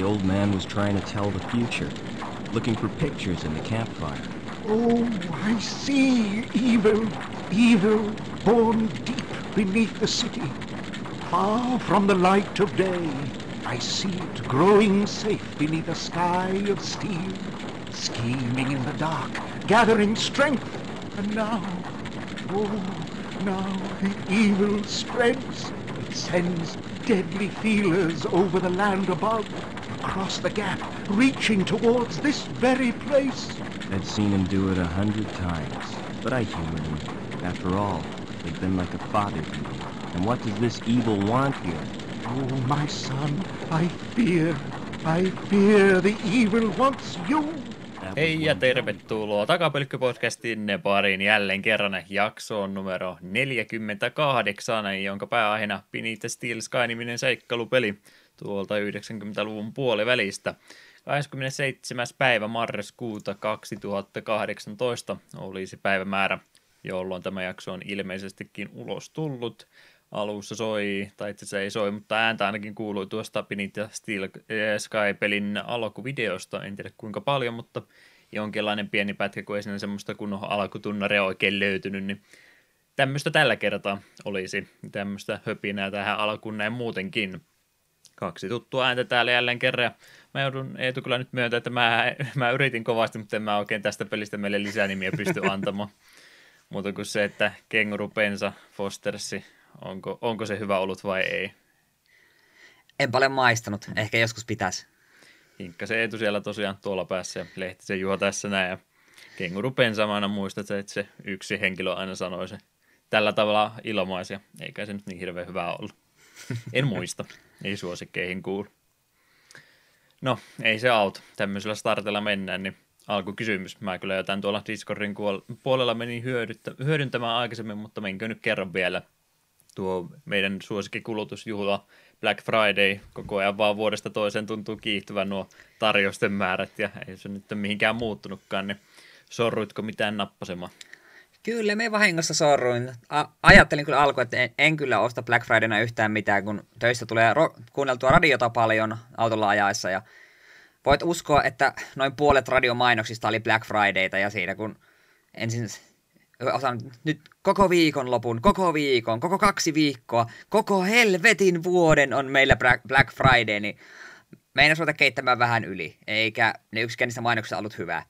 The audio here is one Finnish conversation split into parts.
the old man was trying to tell the future, looking for pictures in the campfire. Oh, I see evil, evil, born deep beneath the city. Far from the light of day, I see it growing safe beneath a sky of steel, scheming in the dark, gathering strength. And now, oh, now the evil spreads. It sends deadly feelers over the land above, across the gap, reaching towards this very place. I'd seen him do it 100 times, but I humored him. After all, they've been like a father to me. And what does this evil want here? Oh, my son, I fear the evil wants you. Hei ja tervetuloa Takapölkky-podcastin pariin jälleen kerran jaksoon numero 48, jonka pääaiheena Beneath the Steel Sky-niminen seikkailupeli tuolta 90-luvun puolivälistä. 27. päivä marraskuuta 2018 olisi päivämäärä, jolloin tämä jakso on ilmeisestikin ulos tullut. Alussa soi, tai itse asiassa ei soi, mutta ääntä ainakin kuului tuosta Beneath the Steel Sky-pelin alkuvideosta. En tiedä kuinka paljon, mutta jonkinlainen pieni pätkä, kun ei siinä semmoista kun alkutunnaria oikein löytynyt, niin tämmöistä tällä kertaa olisi. Tämmöistä höpinää tähän alkuun näin muutenkin. 2 tuttua ääntä täällä jälleen kerran. Mä joudun Eetu kyllä nyt myöntää, että mä yritin kovasti, mutta en mä oikein tästä pelistä meille lisänimiä pysty antamaan. Muuta kuin se, että Kenguru Pensa Fostersi, onko se hyvä ollut vai ei? En paljon maistanut, ehkä joskus pitäisi. Hinkka se Eetu siellä tosiaan tuolla päässä ja Lehtisen Juha tässä näin. Ja Kenguru Pensa, mä aina muistat, että se yksi henkilö aina sanoi se tällä tavalla ilmaisia. Eikä se nyt niin hirveän hyvää ollut. En muista, ei suosikkeihin kuulu. No, ei se auta. Tämmöisellä startilla mennään, niin alkukysymys. Mä kyllä jotain tuolla Discordin puolella menin hyödyntämään aikaisemmin, mutta menkö nyt kerran vielä. Tuo meidän suosikkikulutusjuhla Black Friday koko ajan vaan vuodesta toiseen tuntuu kiihtyvän nuo tarjousten määrät ja ei se nyt ole mihinkään muuttunutkaan, niin sorruitko mitään nappasemaan? Kyllä, me vahingossa sorruin. Ajattelin kyllä alkuun, että en kyllä osta Black Fridayna yhtään mitään, kun töistä tulee kuunneltua radiota paljon autolla ajaessa. Ja voit uskoa, että noin puolet radiomainoksista oli Black Fridayta ja siinä kun ensin osan nyt koko viikonlopun, koko viikon, koko 2 viikkoa, koko helvetin vuoden on meillä Black Friday, niin meinas ruveta keittämään vähän yli, eikä ne yksikään niistä mainoksista ollut hyvää.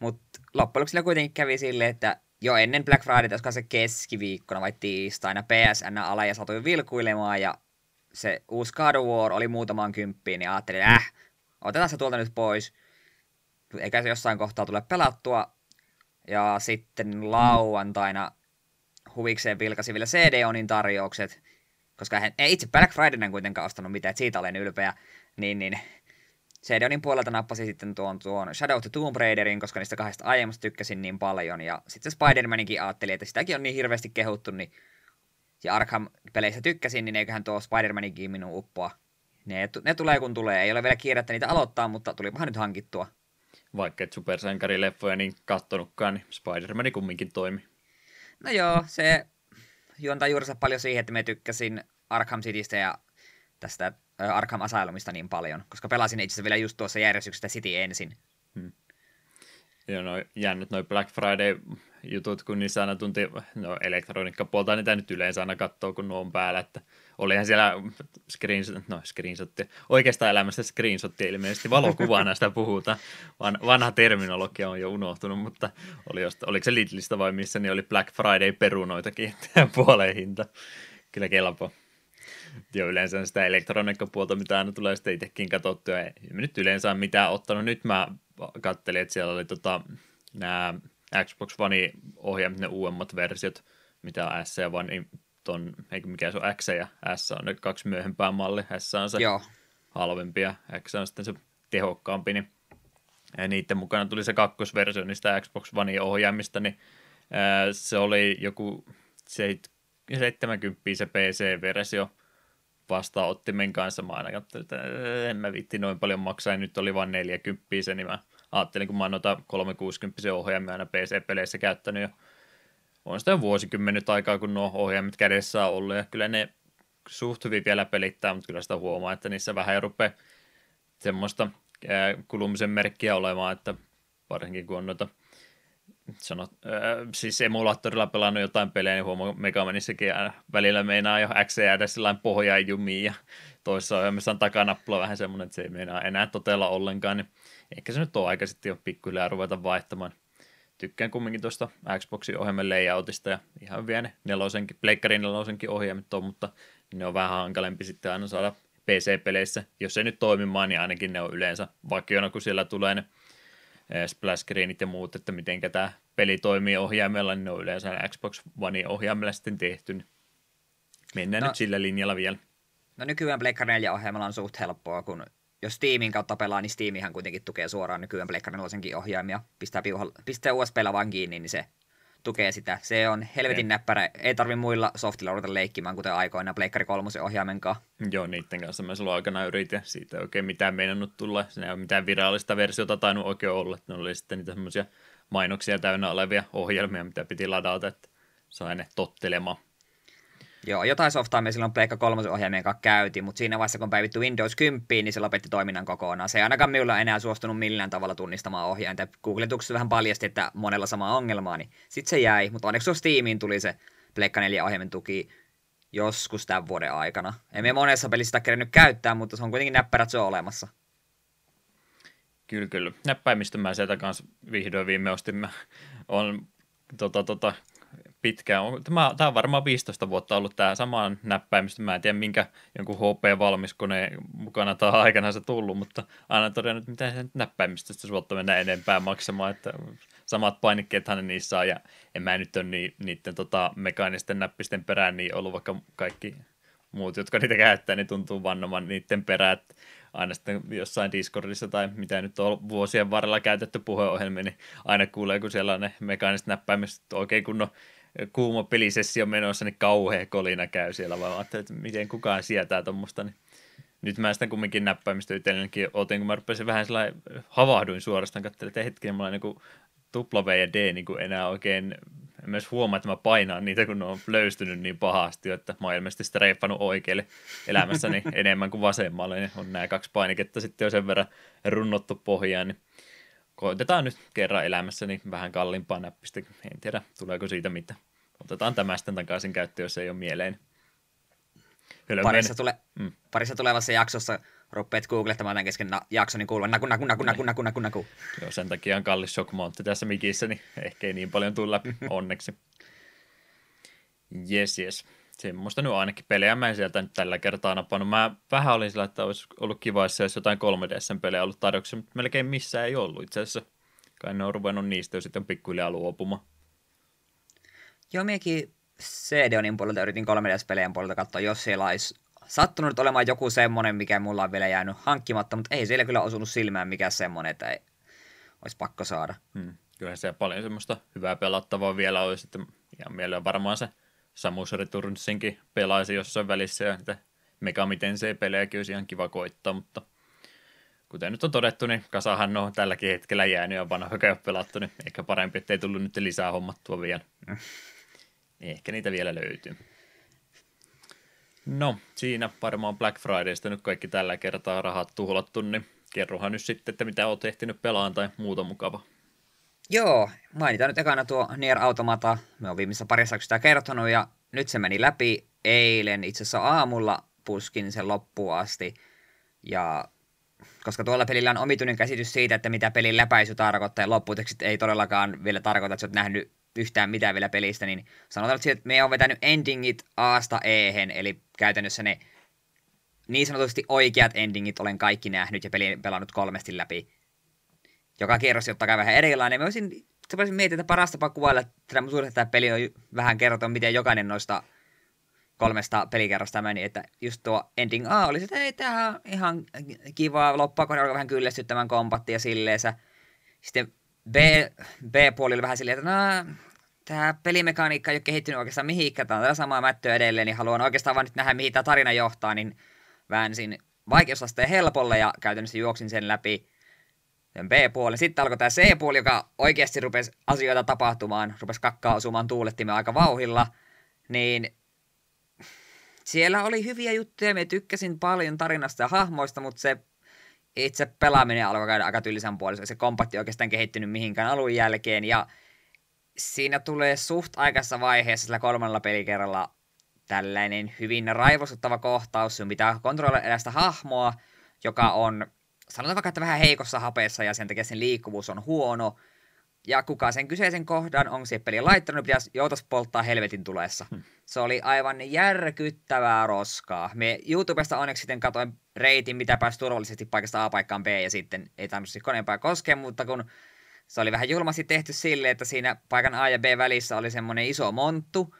Mutta loppujen lopuksi kuitenkin kävi silleen, että jo ennen Black Fridayta, joskaan se keskiviikkona vai tiistaina, PSN ala ja satui vilkuilemaan ja se uusi God of War oli muutamaan kymppiin ja ajattelin, että otetaan se tuolta nyt pois, eikä se jossain kohtaa tule pelattua. Ja sitten lauantaina huvikseen vilkasin vielä CD-onin tarjoukset, koska ei itse Black Fridayna kuitenkaan ostanut mitään, että siitä olen ylpeä. Niin CD-onin puolelta nappasin sitten tuon Shadow of the Tomb Raiderin, koska niistä 2 aiemmasta tykkäsin niin paljon. Ja sitten Spider-Maninkin ajattelin, että sitäkin on niin hirveästi kehuttu, niin ja Arkham-peleissä tykkäsin, niin eiköhän tuo Spider-Maninkin minun uppoa. Ne tulee kun tulee, ei ole vielä kiirettä niitä aloittaa, mutta tulipahan nyt hankittua. Vaikka et supersankarileffoja niin kattonutkaan, niin Spider-Man kumminkin toimi. No joo, se juontaa juurensa paljon siihen, että me tykkäsin Arkham Citystä ja tästä Arkham Asylumista niin paljon, koska pelasin itse asiassa vielä just tuossa järjestyksessä City ensin. Joo, no jännät noi Black Friday-jutut, kun niissä aina tunti, no elektroniikkapuolta niitä nyt yleensä aina katsoo, kun nuo on päällä, että olihan siellä screenshottia, oikeastaan elämästä screenshottia ilmeisesti valokuvana sitä puhutaan, vanha terminologia on jo unohtunut, mutta oliko se Lidlistä vai missä, niin oli Black Friday-perunoitakin puoleen hinta, kyllä kelpo. Joo, yleensä sitä elektroniikkapuolta, mitä aina tulee sitten itsekin katsottua, en nyt yleensä mitään ottanut, nyt mä kattelin, että siellä oli nämä Xbox One ohjaimet, ne uudemmat versiot, mitä on S ja One, eikö mikä se on X ja S on ne 2 myöhempää malli, S on se halvempi ja X on sitten se tehokkaampi, niin ja niiden mukana tuli se 2-versio niistä Xbox One ohjaimista, niin se oli joku 70 se PC-versio vastaanottimen kanssa, mä aina katsoin, että en mä viitti noin paljon maksaa, ja nyt oli vaan 40 se, niin mä ajattelin, kun mä oon noita 360 ohjaimia aina PC-peleissä käyttänyt ja on sitä jo vuosikymmenyt aikaa, kun nuo ohjaimet kädessä on ollut, ja kyllä ne suht hyvin vielä pelittää, mutta kyllä sitä huomaa, että niissä vähän rupeaa semmoista kulumisen merkkiä olemaan, että varsinkin kun on noita siis emulaattorilla pelannut jotain pelejä, niin huomaa Mega Manissakin välillä meinaa jo X jäädä sillain pohjaan jumiin ja toisessa ohjelmissaan takanappula vähän semmoinen, että se ei meinaa enää totella ollenkaan, niin ehkä se nyt on aika sitten jo pikkuhiljaa ruveta vaihtamaan. Tykkään kumminkin tuosta Xboxin ohjelman layoutista ja ihan vielä ne Pleikkarin nelosenkin ohjelmat on, mutta ne on vähän hankalempi sitten aina saada PC-peleissä. Jos ei nyt toimimaan, niin ainakin ne on yleensä vakiona, kun siellä tulee ne splash screenit ja muut, että miten tämä peli toimii ohjaimella, niin ne on yleensä Xbox One ohjaimella sitten tehty. Niin mennään nyt sillä linjalla vielä. No nykyään Pleikkari 4-ohjelmalla on suht helppoa, kun jos Steamin kautta pelaa, niin Steamihan kuitenkin tukee suoraan nykyään Pleikkari 4-senkin ohjaimia. Pistää USB-llä vaan kiinni, niin se tukee sitä. Se on helvetin näppärä. Ei tarvi muilla softilla ruveta leikkimään, kuten aikoina Pleikkari 3-sen ohjaimenkaan. Joo, niiden kanssa mä silloin aikana yritin. Siitä ei oikein mitään meinannut tulla. Siinä ei ole mitään virallista versiota tainnut oikein olla. Ne oli sitten niitä semmoisia mainoksia täynnä olevia ohjelmia, mitä piti ladata, että sai ne tottelemaan. Joo, jotain softaa me silloin Pleikka 3 ohjaimien kanssa käytiin, mutta siinä vaiheessa kun päivitty Windows 10, niin se lopetti toiminnan kokonaan. Se ei ainakaan minulla enää suostunut millään tavalla tunnistamaan ohjainta. Googletuksessa vähän paljasti, että monella samaa ongelmaa, niin sitten se jäi. Mutta onneksi Steamiin tuli se Pleikka 4 ohjaimen tuki joskus tämän vuoden aikana. Emme monessa pelissä sitä kerennyt käyttää, mutta se on kuitenkin näppärät, se on olemassa. Kyllä. Näppäimistön mä sieltä kanssa vihdoin viime ostin. Mä on pitkään. Tämä on varmaan 15 vuotta ollut tämä sama näppäimistö. Mä en tiedä, minkä jonkun HP-valmiskoneen mukana tämä on aikanaan tullut, mutta aina todennut, että mitä sen näppäimistöstä suotta mennä enempää maksamaan. Että samat painikkeethan ne niissä on, ja en mä nyt ole niiden mekaanisten näppisten perään niin ollut, vaikka kaikki muut, jotka niitä käyttää, niin tuntuu vannoman niiden perään. Aina sitten jossain Discordissa tai mitä nyt on vuosien varrella käytetty puheenohjelmia, niin aina kuulee, kun siellä on ne mekaaniset näppäimistä oikein kunnon kuuma pelisessio menossa, niin kauhea kolina käy siellä, vaan ajattelin, että miten kukaan sietää tuommoista. Niin. Nyt mä sitä kumminkin näppäimistä itsellenikin otin, kun mä rupesin vähän sellainen, havahduin suorastaan, katselin, että hetken mulla on niin W ja D niin kuin enää oikein, en myös huomaa, että mä painaan niitä, kun ne on löystynyt niin pahasti, että mä oon ilmeisesti sitä reippannut oikealle elämässäni enemmän kuin vasemmalle, niin on nämä kaksi painiketta sitten jo sen verran runnottu pohjaan, niin koitetaan nyt kerran elämässäni vähän kalliimpaa näppistä, en tiedä tuleeko siitä mitä. Otetaan tämä sitten takaisin käyttöön, jos ei ole mieleen. Parissa tulevassa jaksossa rupeat googlettamaan tämän kesken jakson, niin kuuluu naku. Joo, sen takia on kallis shockmountti tässä mikissä, niin ehkä ei niin paljon tule läpi, onneksi. Jes. Semmoista nyt ainakin pelejä mä en sieltä nyt tällä kertaa napannut. Mä vähän olin sillä, että olisi ollut kiva, jos jotain 3DS-pelejä ollut tarjoksi, mutta melkein missään ei ollut itse asiassa. Kai ne on ruvennut niistä jo sitten pikkuhiljaa luopumaan. Joo, minäkin CD-onin puolelta yritin 3DS-pelejä puolelta katsoa, jos siellä olisi sattunut olemaan joku semmoinen, mikä mulla on vielä jäänyt hankkimatta, mutta ei siellä kyllä osunut silmään mikään semmoinen, että ei olisi pakko saada. Kyllähän siellä paljon semmoista hyvää pelattavaa vielä olisi, että ihan mielellä varmaan se Samus Returnsinkin pelaisi jossain välissä, ja niitä Mega Man C-pelejäkin olisi ihan kiva koittaa, mutta kuten nyt on todettu, niin kasahan on tälläkin hetkellä jäänyt ja vanha, joka ei ole pelattu, niin ehkä parempi, ettei tullut nyt lisää hommattua vielä. Ehkä niitä vielä löytyy. No, siinä varmaan Black Fridaysta nyt kaikki tällä kertaa rahat tuhlattu, niin kerrohan nyt sitten, että mitä olet ehtinyt pelaan tai muuta mukavaa. Joo, mainitaan nyt ekana tuo Nier Automata. Me on viimeisessä parissa sitä kertonut ja nyt se meni läpi eilen. Itse asiassa aamulla puskin sen loppuun asti. Ja koska tuolla pelillä on omituinen käsitys siitä, että mitä pelin läpäisy tarkoittaa ja lopputekstit ei todellakaan vielä tarkoita, että sä oot nähnyt yhtään mitään vielä pelistä, niin sanotaan, että me on vetänyt endingit A:sta E:hen, eli käytännössä ne niin sanotusti oikeat endingit olen kaikki nähnyt ja peli pelannut 3 läpi. Joka kierros totta vähän erilainen. Mä voisin miettiä, että paras tapa kuvailla, että tämä peli on vähän kertoa, miten jokainen noista 3 pelikerrosta meni, että just tuo ending A oli se, että ei, tämähän on ihan kivaa loppua, kun alkoi vähän kyllästyttämään kombattia ja silleensä. Sitten B-puoli oli vähän silleen, että tämä pelimekaniikka ei ole kehittynyt oikeastaan mihinkään, tämä on tällä samaa mättöä edelleen, niin haluan oikeastaan vaan nyt nähdä, mihin tämä tarina johtaa, niin väänsin vaikeusasteen helpolle ja käytännössä juoksin sen läpi sen B-puoli. Sitten alkoi tämä C-puoli, joka oikeasti rupesi asioita tapahtumaan, rupesi kakkaa osumaan tuulettimeen aika vauhilla, niin siellä oli hyviä juttuja, minä tykkäsin paljon tarinasta ja hahmoista, mutta se itse pelaaminen alkoi käydä aika tylsän puolella. Se kompatti oikeastaan kehittynyt mihinkään alun jälkeen. Ja siinä tulee suht aikaisessa vaiheessa sillä kolmannella pelikerralla tällainen hyvin raivostuttava kohtaus. Sinun pitää kontrolloida erästä hahmoa, joka on, sanotaan vaikka, että vähän heikossa hapeessa ja sen takia sen liikkuvuus on huono. Ja kuka sen kyseisen kohdan on siihen peliin laittanut, pitäisi joutas polttaa helvetin tulessa. Se oli aivan järkyttävää roskaa. Me YouTubesta onneksi sitten katsoin reitin, mitä pääsi turvallisesti paikasta A paikkaan B, ja sitten ei tainnut koneempaa koskea, mutta kun se oli vähän julmasti tehty silleen, että siinä paikan A ja B välissä oli semmoinen iso monttu,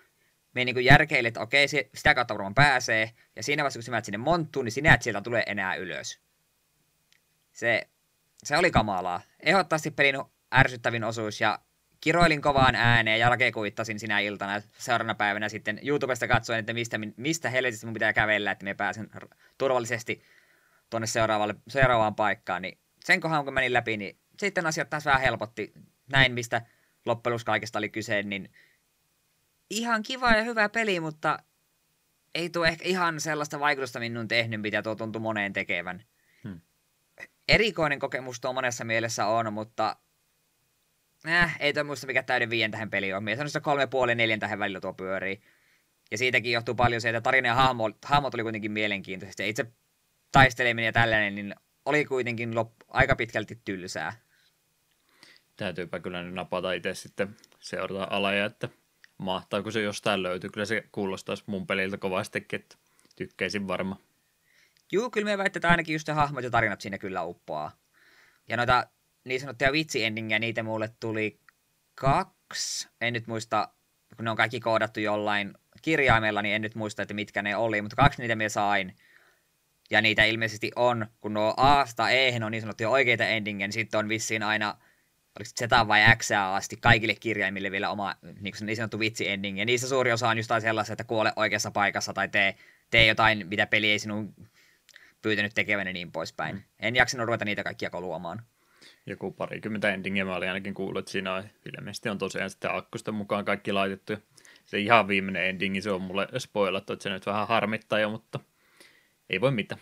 me niin kuin järkeille, että okei, sitä kautta varmaan pääsee, ja siinä vaiheessa, kun sinä menet sinne monttuun, niin sinä et sieltä tule enää ylös. Se oli kamalaa. Ehdottomasti pelin ärsyttävin osuus, ja kiroilin kovaan ääneen ja lakekuittasin sinä iltana seuraavana päivänä sitten YouTubesta katsoen, että mistä helvetistä mun pitää kävellä, että me pääsen turvallisesti tuonne seuraavaan paikkaan. Niin sen kohan, kun menin läpi, niin sitten asiat taas vähän helpotti. Näin, mistä loppujen kaikesta oli kyse, niin ihan kiva ja hyvä peli, mutta ei tuo ehkä ihan sellaista vaikutusta minun tehnyt, mitä tuo tuntui moneen tekevän. Erikoinen kokemus tuo monessa mielessä on, mutta ei tuo muista mikä täyden 5 tähän peliin on. Mie sanoin, että 3,5 ja 4 tähän välillä tuo pyörii. Ja siitäkin johtuu paljon se, että tarina ja hahmot oli kuitenkin mielenkiintoisesti. Ja itse taisteleminen ja tällainen, niin oli kuitenkin aika pitkälti tylsää. Täytyypä kyllä nyt napata itse sitten seurata Alaja, että mahtaako se jostain löytyy. Kyllä se kuulostaisi mun peliltä kovastikin, että tykkäisin varmaan. Juu, kyllä me väitetään ainakin just ne hahmot ja tarinat siinä kyllä uppoaa. Ja noita niin sanottuja vitsiendingejä, niitä mulle tuli 2. En nyt muista, kun ne on kaikki koodattu jollain kirjaimella, niin en nyt muista, että mitkä ne oli, mutta 2 niitä me sain. Ja niitä ilmeisesti on, kun nuo Asta E:hen on niin sanottuja oikeita endingejä, niin sitten on vissiin aina, oliko Z:ään vai X:ään asti, kaikille kirjaimille vielä oma niin sanottu vitsiending. Ja niissä suuri osa on jostain sellaista, että kuole oikeassa paikassa tai tee jotain, mitä peli ei sinun pyytänyt tekevänä niin poispäin. En jaksanut ruveta niitä kaikkia koluamaan. Joku 20 endingiä mä olin ainakin kuullut, että siinä ilmeisesti on tosiaan sitten akkusta mukaan kaikki laitettu. Se ihan viimeinen endingi, se on mulle spoilattu, että se nyt vähän harmittaa jo, mutta ei voi mitään.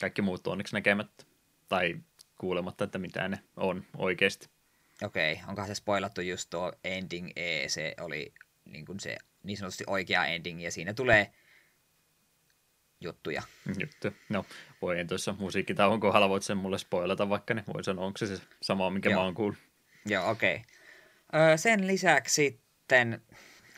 Kaikki muut on onneksi näkemättä tai kuulematta, että mitä ne on oikeasti. Okei, onkohan se spoilattu just tuo ending E, se oli niin kuin se niin sanotusti oikea ending ja siinä tulee juttuja. No, voi en tuossa musiikkitauon kohdalla, voit sen mulle spoilata vaikka, niin voi sanoa, onko se sama, minkä Joo. Mä oon kuullut. Joo, okei. Sen lisäksi sitten,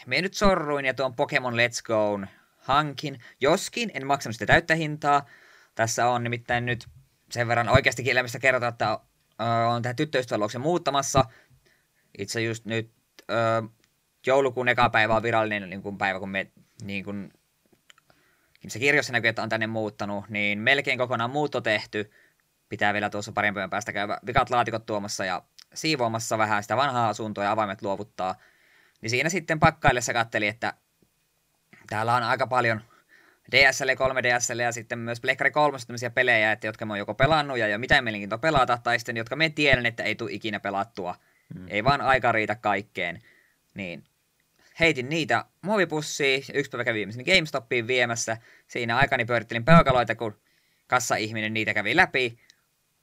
me nyt sorruin ja tuon Pokemon Let's Go'n hankin, joskin en maksanut sitä täyttä hintaa. Tässä on nimittäin nyt sen verran oikeastikin elämistä kerrotaan, että on tähän tyttöystäväluoksen muuttamassa. Itse just nyt joulukuun eka päivä on virallinen niin kun päivä, kun me niin kun se kirjoissa näkyy, että on tänne muuttanut, niin melkein kokonaan muutto tehty. Pitää vielä tuossa parin päivän päästä käydä vikat laatikot tuomassa ja siivoamassa vähän sitä vanhaa asuntoa ja avaimet luovuttaa. Niin siinä sitten pakkaillessa katteli, että täällä on aika paljon DSL, 3DSL ja sitten myös Pleikkari 3 tämmöisiä pelejä, että jotka mä oon joko pelannut ja ei ole mitään mielenkiintoa pelata, tai sitten jotka me tiedän, että ei tule ikinä pelattua. Ei vaan aika riitä kaikkeen. Niin heitin niitä muovipussiin, ja yksi päivä kävi viimeisen GameStopiin viemässä. Siinä aikani pyörittelin peukaloita, kun kassaihminen niitä kävi läpi.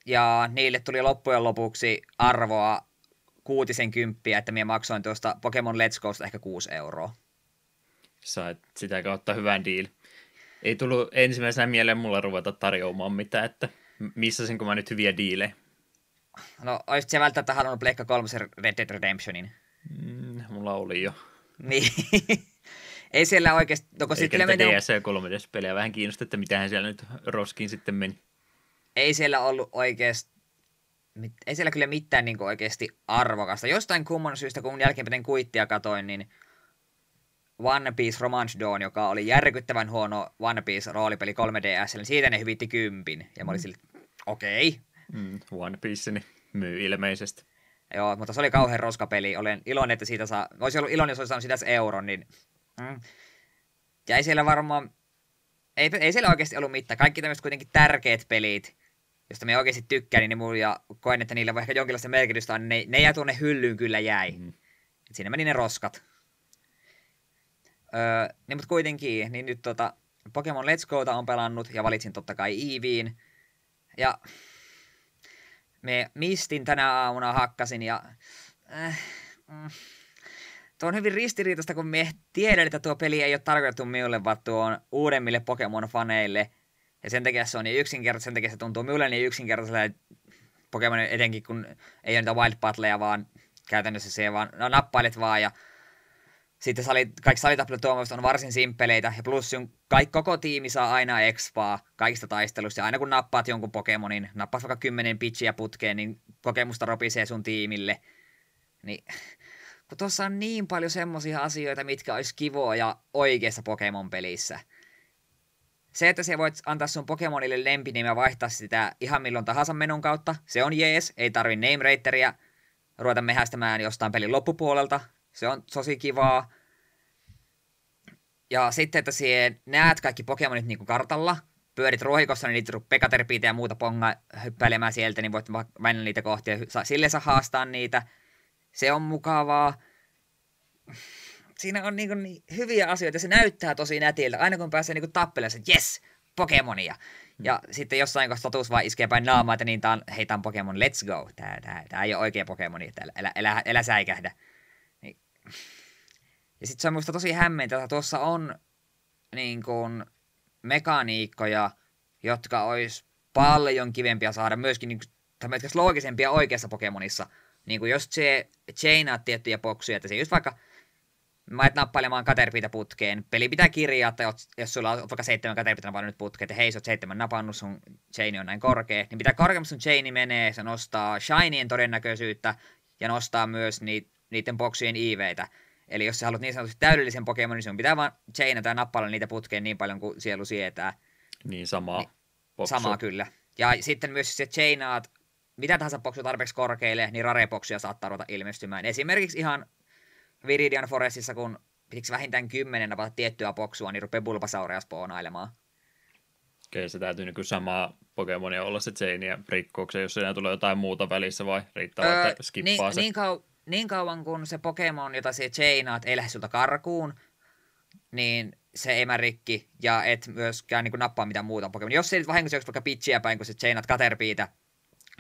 Ja niille tuli loppujen lopuksi arvoa 60, että minä maksoin tuosta Pokemon Let's Go'sta ehkä €6. Sait sitä kautta hyvän deal. Ei tullut ensimmäisenä mieleen mulla ruveta tarjoamaan mitään, että missasinko mä nyt hyviä diilejä. No, olisit se välttämättä halunnut Pleikka 3 Red Dead Redemptionin? Mulla oli jo. Niin. Ei siellä oikeasti. Eikä niitä DS3DS-pelejä vähän kiinnostaa, että mitähän siellä nyt roskiin sitten meni. Ei siellä ollut oikeasti. Ei siellä kyllä mitään niin kuin oikeasti arvokasta. Jostain kumman syystä, kun jälkeenpäin kuittia katoin, niin One Piece Romance Dawn, joka oli järkyttävän huono One Piece roolipeli 3DS:llä, niin siitä ne hyvitti 10. Ja mä olin sille, okei. One Piece niin myy ilmeisesti. Joo, mutta se oli kauhean roskapeli. Olen iloinen, että siitä saa. Olisi ollut iloinen, jos olisi saanut siitä €1, niin ja ei siellä varmaan. Ei siellä oikeasti ollut mitään. Kaikki tämmöiset kuitenkin tärkeät pelit, josta me oikeasti tykkään, niin ne muu ja koen, että niillä voi ehkä jonkinlaista merkitystä on. Ne jää tuonne hyllyyn kyllä jäi. Siinä meni ne roskat. Niin, mutta kuitenkin, niin nyt Pokemon Let's Go'ta on pelannut ja valitsin totta kai Eeveein. Ja Me mistin tänä aamuna hakkasin ja... Tuo on hyvin ristiriitaista, kun me tiedän, että tuo peli ei ole tarkoitettu minulle, vaan tuo on uudemmille Pokemon-faneille. Ja sen takia se on niin yksinkertaisesti, sen takia se tuntuu minulle niin yksinkertaisesti Pokemon, etenkin kun ei ole niitä Wild Battleja, vaan käytännössä se vaan, no nappailet vaan ja sitten kaikki salitappelituomaukset on varsin simppeleitä ja plus koko tiimi saa aina expaa kaikista taistelusta ja aina kun nappaat jonkun Pokemonin, nappaat vaikka 10 pitchiä putkeen, niin kokemusta ropisee sun tiimille. Niin, kun tuossa on niin paljon semmosia asioita, mitkä olisi kivoja oikeassa Pokemon-pelissä. Se, että sä voit antaa sun Pokemonille lempinimeä ja vaihtaa sitä ihan milloin tahansa menon kautta, se on jees, ei tarvi name rateria ruveta mehästämään jostain pelin loppupuolelta. Se on tosi kivaa. Ja sitten, että siihen näet kaikki Pokemonit niinku kartalla, pyörit ruohikossa, niin niitä ruvut pekaterpiitä ja muuta pongaa hyppäilemään sieltä, niin voit mennä niitä kohti ja silleen saa haastaa niitä. Se on mukavaa. Siinä on niinku niin hyviä asioita ja se näyttää tosi nätiltä. Aina kun pääsee niinku tappelemaan, että jes, Pokemonia. Ja sitten jossain kohtaa totuus vaan iskee päin naamaa, että niin hei, tää on Pokemon, let's go. Tää ei ole oikea Pokemoni, älä säikähdä. Niin. Ja sit se on musta tosi hämmentävää, että tuossa on niin kun mekaniikkoja, jotka olisi paljon kivempiä saada myöskin niin kuin loogisempia oikeassa Pokemonissa. Niin kuin jos se chainaat tiettyjä boksuja, että se just vaikka mä et nappailemaan Caterpiitä putkeen. Peli pitää kirjaa, että jos sulla on vaikka 7 Caterpiitä napannut putkeen, että hei, sä oot 7 napannut, sun chaini on näin korkea. Niin mitä korkeammin sun chaini menee, se nostaa shinien todennäköisyyttä ja nostaa myös niiden boksien IV:tä. Eli jos sä haluat niin sanotusti täydellisen Pokemonin, niin sun pitää vaan chainata ja nappailla niitä putkeen niin paljon kuin sielu sietää. Niin samaa kyllä. Ja sitten myös jos sä chainaat mitä tahansa boksua tarpeeksi korkeille, niin rare-boksia saattaa ruveta ilmestymään. Esimerkiksi ihan Viridian Forestissa, kun pitäisi vähintään 10 napata tiettyä boksua, niin rupeaa Bulbasauria spoonailemaan. Okei, se täytyy nykyään samaa Pokemonia olla se chainiä rikkoukseen, jos siinä tulee jotain muuta välissä vai riittää, että skippaa se? Niin kauan kun se Pokemon, jota se chainaat, ei lähde sulta karkuun, niin se ei mä rikki ja et myöskään niin nappaa mitään muuta Pokemonia. Jos se vahingossa vaikka pitchiä päin, kun se chainaat Caterpiitä,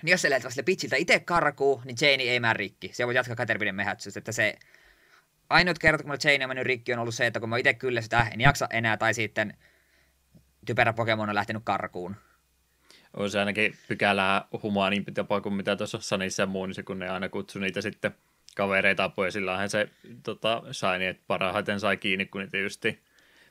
niin jos se lähtee sille pitchiltä itse karkuun, niin chaini ei mää rikki. Se voi jatkaa Caterpiden mehätsystä, että se... Ainoat kerrat, kun mulla chaini on mennyt rikki, on ollut se, että kun mä itse kyllä sitä en jaksa enää, tai sitten typerä Pokemon on lähtenyt karkuun. On se ainakin pykälää humaanimpi tapa kuin mitä tuossa Sanissa ja muun, niin kun ne aina kutsui niitä sitten kavereita apuja, sillähän se sai niin, että parhaiten sai kiinni, kun niitä justi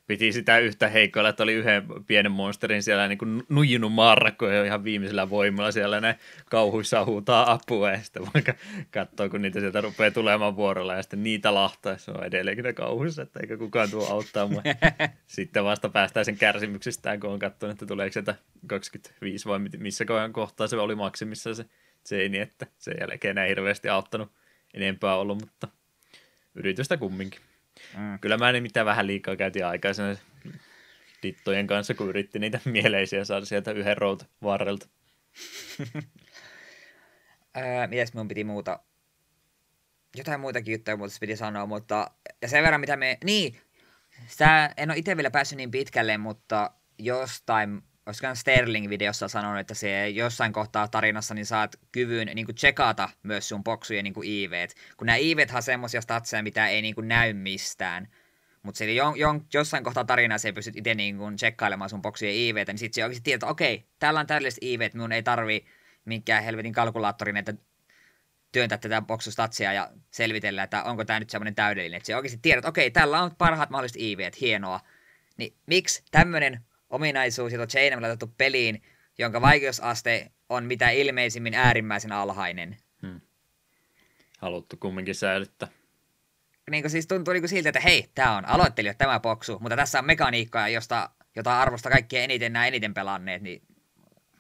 piti sitä yhtä heikoilla, että oli yhden pienen monsterin siellä niin kuin nujinut maanrakoja ihan viimeisellä voimalla siellä ne kauhuissa huutaa apua ja sitten vaikka katsoo, kun niitä sieltä rupeaa tulemaan vuorolla ja sitten niitä lahtaa. Se on edelleenkin kauhuissa, että eikä kukaan tuo auttaa mua. Sitten vasta päästään sen kärsimyksistään, kun on katsonut, että tuleeko sieltä 25 vai missä kohtaa se oli maksimissa se chaini, että sen jälkeen ei hirveästi auttanut enempää ollut, mutta yritystä kumminkin. Mm. Kyllä mä en mitään vähän liikaa käytiin aikaisena dittojen kanssa, kun yritti niitä mieleisiä saada sieltä yhden road varrelta. Mitäs mun piti muuta? Jotain muitakin juttuja muuta piti sanoa, mutta... Ja sen verran mitä me... Niin! Sitä en ole itse vielä päässyt niin pitkälle, mutta jostain... Olisikohan Sterling-videossa sanonut, että se jossain kohtaa tarinassa niin saat kyvyn niin kuin tsekata myös sun boksujen niin kuin IV:t. Kun nämä IV:thän on semmoisia statseja, mitä ei niin kuin näy mistään. Mutta jossain kohtaa tarinaa sä pystyt itse niin kuin tsekkailemaan sun boksujen IV:tä, niin sit sä oikeasti tiedät, että okei, täällä on täydelliset IV:t, minun ei tarvi minkään helvetin kalkulaattorin, että työntää tätä boksustatsia ja selvitellä, että onko tämä nyt semmoinen täydellinen. Että sä oikeasti tiedät, että okei, täällä on parhaat mahdolliset IV:t, hienoa. Niin miksi tämmöinen ominaisuus, jota Chainem on laitettu peliin, jonka vaikeusaste on mitä ilmeisimmin äärimmäisen alhainen. Haluttu kumminkin säilyttää. Niin siis tuntuu niin siltä, että hei, tää on aloittelijat tämä boksu, mutta tässä on mekaniikkaa, jota arvostaa kaikkien eniten nämä eniten pelanneet, niin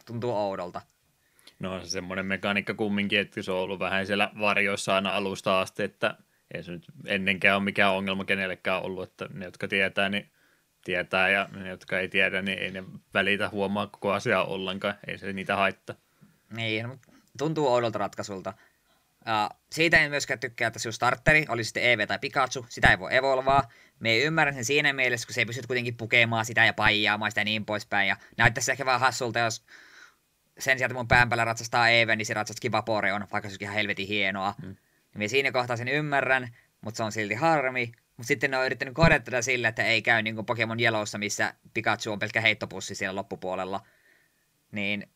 tuntuu oudolta. No se semmoinen mekaniikka kumminkin, että se on ollut vähän siellä varjoissa aina alusta asti, että ei se nyt ennenkään ole mikään ongelma kenellekään ollut, että ne jotka tietää, niin tietää ja ne, jotka ei tiedä, niin ei ne välitä huomaa koko asiaa ollenkaan. Ei se niitä haittaa. Niin, mutta tuntuu oudolta ratkaisulta. Siitä en myöskään tykkää, että sinun starteri oli sitten EV tai Pikachu. Sitä ei voi evolvaa. Me ei ymmärrä sen siinä mielessä, kun se ei pysty kuitenkin pukemaan sitä ja paijaamaan sitä ja niin poispäin. Ja näyttäisi ehkä vähän hassulta, jos sen sieltä mun pään päällä ratsastaa Even, niin se ratsastikin Vaporeon, vaikka se olisikin ihan helvetin hienoa. Mm. Minä siinä kohtaa sen ymmärrän, mutta se on silti harmi. Mutta sitten ne on yrittänyt korjata tätä sillä, että ei käy niin kuin Pokemon Yellowssa, missä Pikachu on pelkkä heittopussi siellä loppupuolella. Niin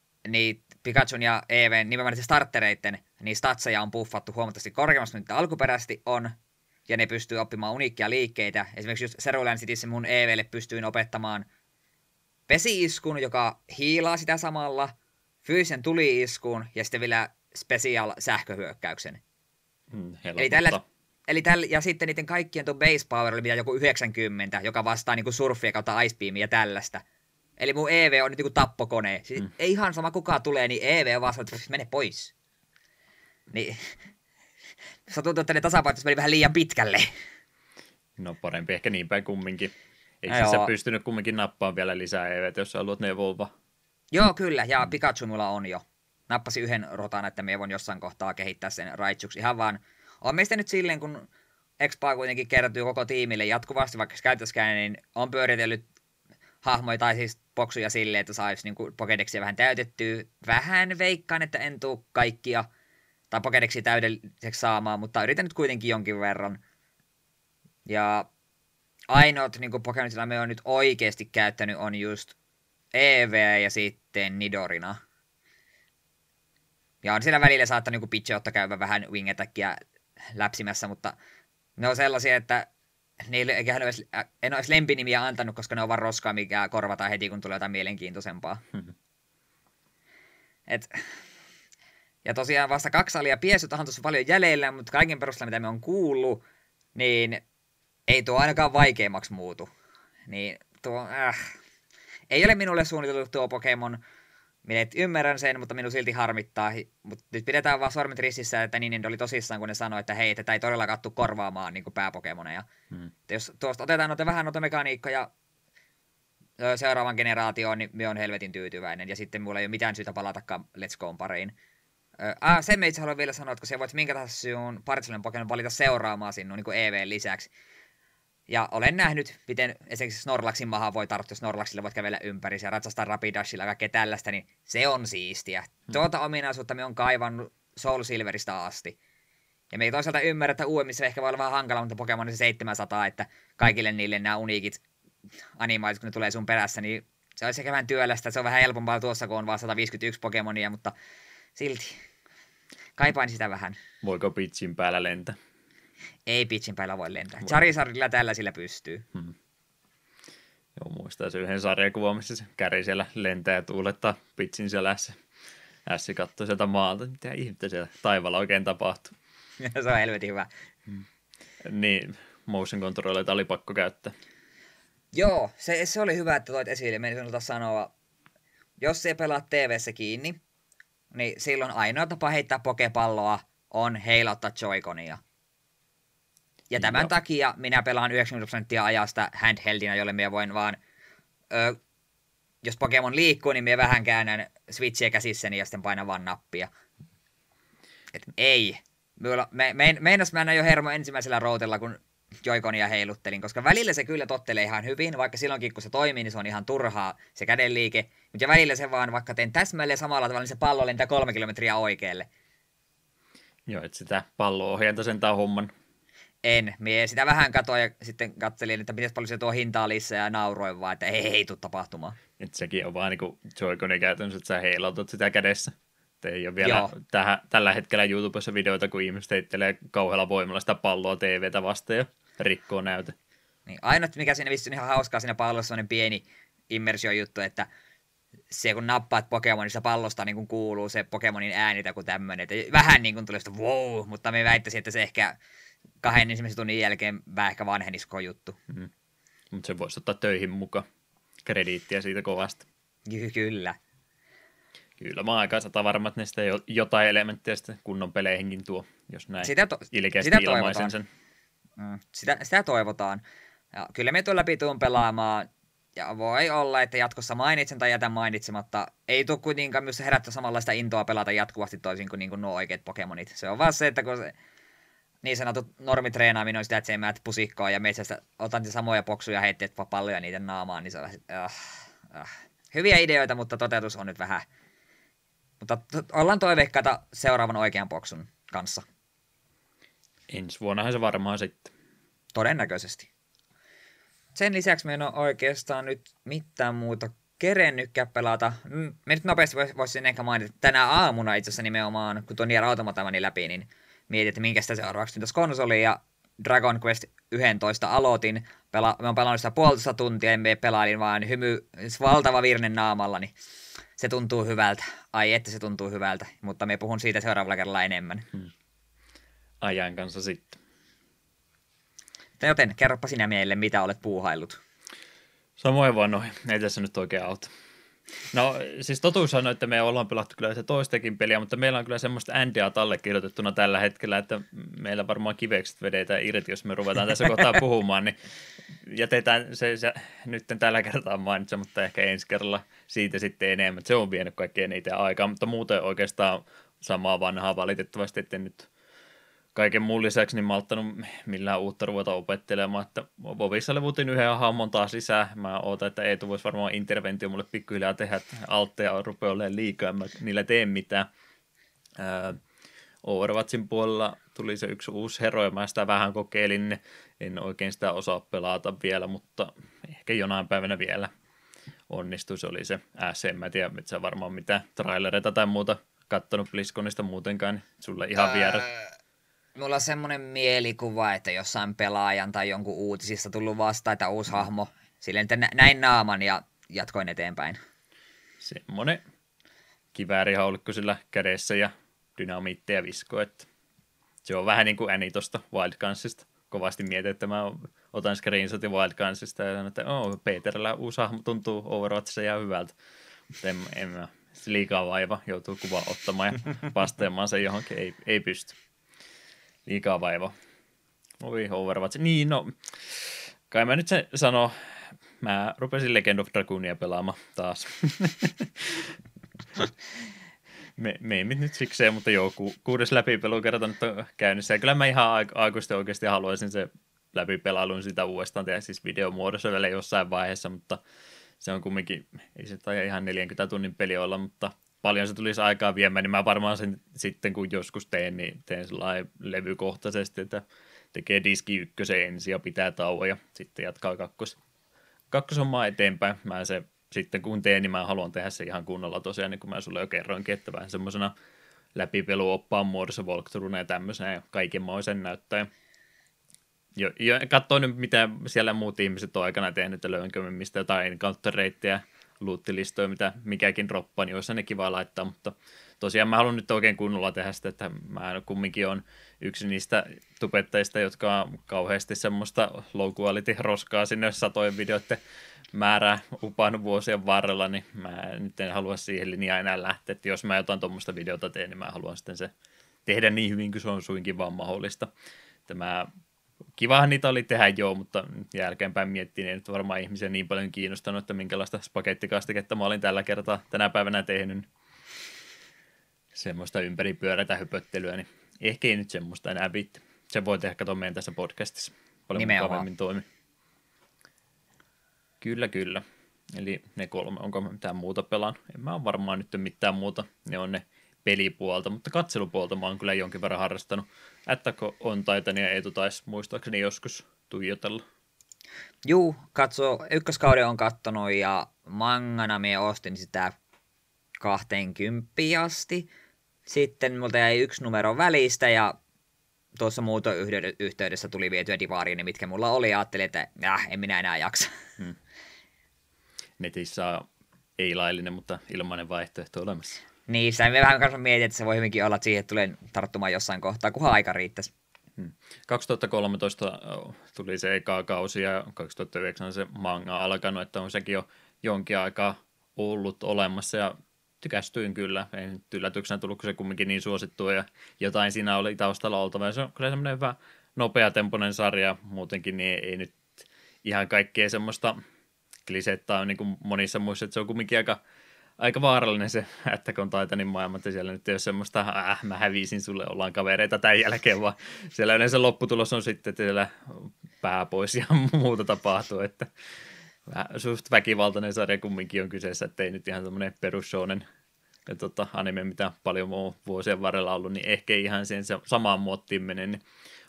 Pikachun ja Even nimenomaan starttereitten, niin statseja on puffattu huomattavasti korkeammasta, mitä alkuperäisesti on. Ja ne pystyy oppimaan uniikkia liikkeitä. Esimerkiksi just Cerulean Cityssä mun Evelle pystyin opettamaan vesi-iskun, joka hiilaa sitä samalla, fyysisen tuli-iskun ja sitten vielä special sähköhyökkäyksen. Ja sitten niiden kaikkien tuon base power oli mitä joku 90, joka vastaa niinku surfia kautta ice beamia ja tällaista. Eli mun EV on nyt niinku tappokone. Siis ei ihan sama kuka tulee, niin EV on vastaan, että mene pois. Niin. Sä tuntuu, että ne tasapainotus meni vähän liian pitkälle. No parempi ehkä niin päin kumminkin. Eikö sä pystynyt kumminkin nappaamaan vielä lisää EVtä, jos sä haluat neuvoa? Joo, kyllä. Ja Pikachu mulla on jo. Nappasin yhden rotan, että me voin jossain kohtaa kehittää sen Raichuksi. Ihan vaan, on meistä nyt silleen, kun Expaa kuitenkin kertyy koko tiimille jatkuvasti, vaikka se käytäskään, niin on pyöritellyt hahmoja tai siis boksuja silleen, että saisi niin Pokédexia vähän täytettyä. Vähän veikkaan, että en tule kaikkia tai Pokédexia täydelliseksi saamaan, mutta yritän nyt kuitenkin jonkin verran. Ja ainoat niin Pokémonit, joita me on nyt oikeasti käyttänyt, on just EV ja sitten Nidorina. Ja on siellä välillä saattanut joku Pidgeotto käydä vähän Wing Attackia läpsimässä, mutta ne on sellaisia, että niille en ole edes lempinimiä antanut, koska ne on vaan roskaa, mikä korvataan heti, kun tulee jotain mielenkiintoisempaa. Ja tosiaan vasta 2 salia piessotahan tuossa paljon jäljellä, mutta kaiken perusteella, mitä me on kuullut, niin ei tuo ainakaan vaikeammaksi muutu. Niin tuo, ei ole minulle suunniteltu tuo Pokemon. Minä et ymmärrän sen, mutta minun silti harmittaa. Mut nyt pidetään vaan sormet ristissä, että Nintendo oli tosissaan, kun ne sanoi, että hei, tätä ei todellakaan tule korvaamaan niin kuin pääpokemoneja. Jos tuosta otetaan noita mekaniikkoja seuraavan generaatioon, niin minä olen helvetin tyytyväinen. Ja sitten minulla ei ole mitään syytä palatakaan Let's Goon pariin. Sen me itse haluan vielä sanoa, että kun sinä voit minkä tahansa sinun partsellinen Pokemon valita seuraamaan sinun niin kuin EVn lisäksi. Ja olen nähnyt, miten esimerkiksi Snorlaxin mahaan voi tarttua, Snorlaxilla voit kävellä ympäri ja ratsastaa Rapidashilla ja kaikkea tällaista, niin se on siistiä. Tuota ominaisuutta me on kaivannut Soul Silveristä asti. Ja me ei toisaalta ymmärrä, että uudemmissa ehkä voi olla vähän hankala, mutta Pokemonissa 700, että kaikille niille nämä uniikit animaiset, kun ne tulee sun perässä, niin se olisi ehkä vähän työlästä, se on vähän helpompaa tuossa, kun on vaan 151 Pokemonia, mutta silti kaipaan sitä vähän. Voiko pitchin päällä lentää? Ei pitchin päällä voi lentää. Charizardilla tällaisilla pystyy. Joo, muistaa se yhden sarjakuva, missä se käri siellä lentää ja tuulettaa pitchin selässä. Ässi katsoi sieltä maalta, mitä ihmettä siellä taivaalla oikein tapahtuu. Se on helvetin hyvä. Niin, motion controlleita oli pakko käyttää. Joo, se oli hyvä, että toit esille. Meidän sinulta sanoa, jos ei pelaa TV:ssä kiinni, niin silloin ainoa tapa heittää pokepalloa on heilauttaa Joy-Conia. Ja tämän takia minä pelaan 90% ajasta handheldina, jolle minä voin vaan, jos Pokemon liikkuu, niin minä vähän käännän switchiä käsissäni ja sitten painan vaan nappia. Et ei. Meinas mä näin jo hermo ensimmäisellä routella, kun Joy-Conia heiluttelin, koska välillä se kyllä tottelee ihan hyvin, vaikka silloinkin kun se toimii, niin se on ihan turhaa se kädenliike. Mutta välillä se vaan, vaikka teen täsmälleen samalla tavalla, niin se pallo lentää 3 kilometriä oikealle. Joo, että sitä palloa ohjainta sentään homman. Mie sitä vähän katoin ja sitten katselin, että miten paljon se tuo hintaa lisää ja nauroin vaan, että ei tule tapahtumaan. Että sekin on vaan niin kuin Joy-Conin käytännössä, että sä heilautat sitä kädessä. Että ei ole vielä tällä hetkellä YouTubessa videoita, kun ihmiset heittelee kauhealla voimalla sitä palloa TVtä vastaan ja rikkoo näytä. Niin, ainut mikä siinä vissi on ihan hauskaa siinä pallossa, on sellainen pieni immersion-juttu, että se kun nappaat Pokemonista pallosta, niin kun kuuluu se Pokemonin äänitä kuin tämmöinen. Vähän niin kuin tulee sitä wow, mutta me väittäisin, että se ehkä 2 ensimmäisen tunnin jälkeen vähän vanhenisko juttu. Mutta se voisi ottaa töihin mukaan. Krediittiä siitä kovasti. Kyllä. Kyllä, mä oon aika varma, että ne sitä jotain elementtejä sitä kunnon peleihinkin tuo, jos näin ilkeästi ilmaisen sen. Sitä toivotaan. Ja kyllä me tuon läpi tuun pelaamaan. Ja voi olla, että jatkossa mainitsen tai jätän mainitsematta. Ei tule kuitenkaan myös herättää samanlaista intoa pelata jatkuvasti toisin kuin, nuo oikeat Pokemonit. Se on vaan se, että kun se niin sanotut normitreenaaminen on sitä, että se ei määt pusikkoa ja metsästä otan samoja boksuja ja heitteet palloja niiden naamaan. Niin se on, hyviä ideoita, mutta toteutus on nyt vähän Mutta ollaan toiveikkaita seuraavan oikean poksun kanssa. Ensi vuonnahan se varmaan sitten. Todennäköisesti. Sen lisäksi me en ole oikeastaan nyt mitään muuta kerennytkään pelata. Me nyt nopeasti voisin ehkä mainita, että tänä aamuna itse asiassa nimenomaan, kun tuon Nier Automata meni läpi, niin mietin, että minkä sitä seuraavaksi pitäisi konsoliin, ja Dragon Quest 11 aloitin. Mä oon pelannut sitä 1,5 tuntia, en pelailin vaan hymy, valtava virne naamalla, niin se tuntuu hyvältä. Ai että se tuntuu hyvältä, mutta me puhun siitä seuraavalla kerralla enemmän. Ajan kanssa sitten. Joten kerropa sinä meille, mitä olet puuhaillut. Samoin vaan noin, ei tässä nyt oikein auta. No siis totuus on, että me ollaan pelattu kyllä se toistakin peliä, mutta meillä on kyllä semmoista NDA allekirjoitettuna tällä hetkellä, että meillä varmaan kivekset vedetään irti, jos me ruvetaan tässä kohtaa puhumaan, niin jätetään se nyt tällä kertaa mainitsen, mutta ehkä ensi kerralla siitä sitten enemmän. Se on vienyt kaikkein eniten aikaa, mutta muuten oikeastaan samaa vanhaa valitettavasti, että nyt kaiken muun lisäksi niin mä ottanut millään uutta ruveta opettelemaan, että Vovissa levutin yhden hahmon taas lisää. Mä ootan, että Eetu voisi varmaan interventio mulle pikkuhiljaa tehdä, että altteja rupeaa olemaan liikaa, mä niillä teen mitään. Overwatchin puolella tuli se yksi uusi hero ja mä sitä vähän kokeilin, en oikein sitä osaa pelata vielä, mutta ehkä jonain päivänä vielä onnistui. Se oli se SM, mä tiedän, että sä varmaan mitään trailereita tai muuta kattonut BlizzConista muutenkaan, niin sulle ihan vierä. Mulla on semmoinen mielikuva, että jossain pelaajan tai jonkun uutisista tullut vastaan, että uusi hahmo. Silleen, että näin naaman ja jatkoin eteenpäin. Semmoinen kiväärihaulikko sillä kädessä ja dynamiitteja visko. Että se on vähän niin kuin Annie tuosta Wild Gunsista. Kovasti mietin, että mä otan screenshotin Wild Gunsista ja sanon, että Peterillä uusi hahmo tuntuu Overwatchissa ihan hyvältä. Mutta en mä liikaa vaiva, joutuu kuvaa ottamaan ja vastaamaan sen johonkin, ei pysty. Liikaa vaiva. Oi, Overwatch. Niin, no, kai mä nyt sen sano, mä rupesin Legend of Dragoonia pelaamaan taas. Me emme nyt sikseen, mutta joo, 6. läpipelukerta nyt on käynnissä. Ja kyllä mä ihan aikuisesti oikeasti haluaisin se läpipelailun sitä uudestaan tehdä, siis videomuodossa vielä jossain vaiheessa, mutta se on kumminkin, ei se taida ihan 40 tunnin peli olla, mutta paljon se tulisi aikaa viemään, niin mä varmaan sen sitten, kun joskus teen, niin teen sellainen levykohtaisesti, että tekee diski ykkösen ensin ja pitää tauon ja sitten jatkaa kakkoshommaa eteenpäin. Mä se sitten kun teen, niin mä haluan tehdä se ihan kunnolla tosiaan, niin kuin mä sulle jo kerroinkin, että vähän semmoisena läpipeluoppaan muodossa walkthroughna ja tämmöisenä ja kaikenmoisen näyttää. Ja katsoin nyt, mitä siellä muut ihmiset on aikana tehnyt, että löydänkö mistä jotain encounter-reittejä, luuttilistoja, mitä mikäkin droppaa, niin olisi ne kiva laittaa, mutta tosiaan mä haluan nyt oikein kunnolla tehdä sitä, että mä kumminkin on yksi niistä tubettajista, jotka on kauheasti semmoista low quality roskaa sinne satojen videoiden määrää upannut vuosien varrella, niin mä nyt en halua siihen linjaan enää lähteä, että jos mä jotain tuommoista videota teen, niin mä haluan sitten se tehdä niin hyvin kuin se on suinkin vaan mahdollista. Kivahan niitä oli tehdä joo, mutta jälkeenpäin miettiin, ei nyt varmaan ihmisiä niin paljon kiinnostanut, että minkälaista spagettikastiketta mä olin tällä kertaa tänä päivänä tehnyt. Semmoista ympäripyörätä höpöttelyä, niin ehkä ei nyt semmoista enää viitti. Se voi tehdä katsoa meidän tässä podcastissa. Paljon mukavemmin toimi. Kyllä. Eli ne 3, onko mä mitään muuta pelaan? En mä ole varmaan nyt mitään muuta. Ne on ne pelipuolta, mutta katselupuolta mä oon kyllä jonkin verran harrastanut. Attako on Titania ja Eetu taisi muistaakseni joskus tuijotella. Juu, ykköskauden on kattonut ja mangana mie ostin sitä 20 asti. Sitten multa jäi 1 numero välistä ja tuossa muuton yhteydessä tuli vietyä divariini, mitkä mulla oli. Ja ajattelin, että en minä enää jaksa. Netissä ei laillinen, mutta ilmainen vaihtoehto olemassa. Niin, sitä me vähän kanssa mietin, että se voi hyvinkin olla, että siihen tulee tarttumaan jossain kohtaa, kunhan aika riittäisi. 2013 tuli se eka kausi ja 2009 se manga alkanut, että on sekin jo jonkin aikaa ollut olemassa ja tykästyin kyllä. Ei nyt yllätyksenä tullut, kun se kumminkin niin suosittua ja jotain siinä oli taustalla oltava. Ja se on kyllä semmoinen hyvä nopeatempoinen sarja, muutenkin niin ei nyt ihan kaikkea semmoista kliseettä on niin kuin monissa muissa, että se on kumminkin aika vaarallinen se Attack on Titanin maailma, että siellä nyt ei ole semmoista, mä hävisin sulle, ollaan kavereita tämän jälkeen, vaan siellä yleensä lopputulos on sitten, että siellä pää pois ja muuta tapahtuu, että suht väkivaltainen sarja kumminkin on kyseessä, että ei nyt ihan semmoinen perus shonen ja anime, mitä paljon on vuosien varrella ollut, niin ehkä ihan sen samaan muottiin mene, niin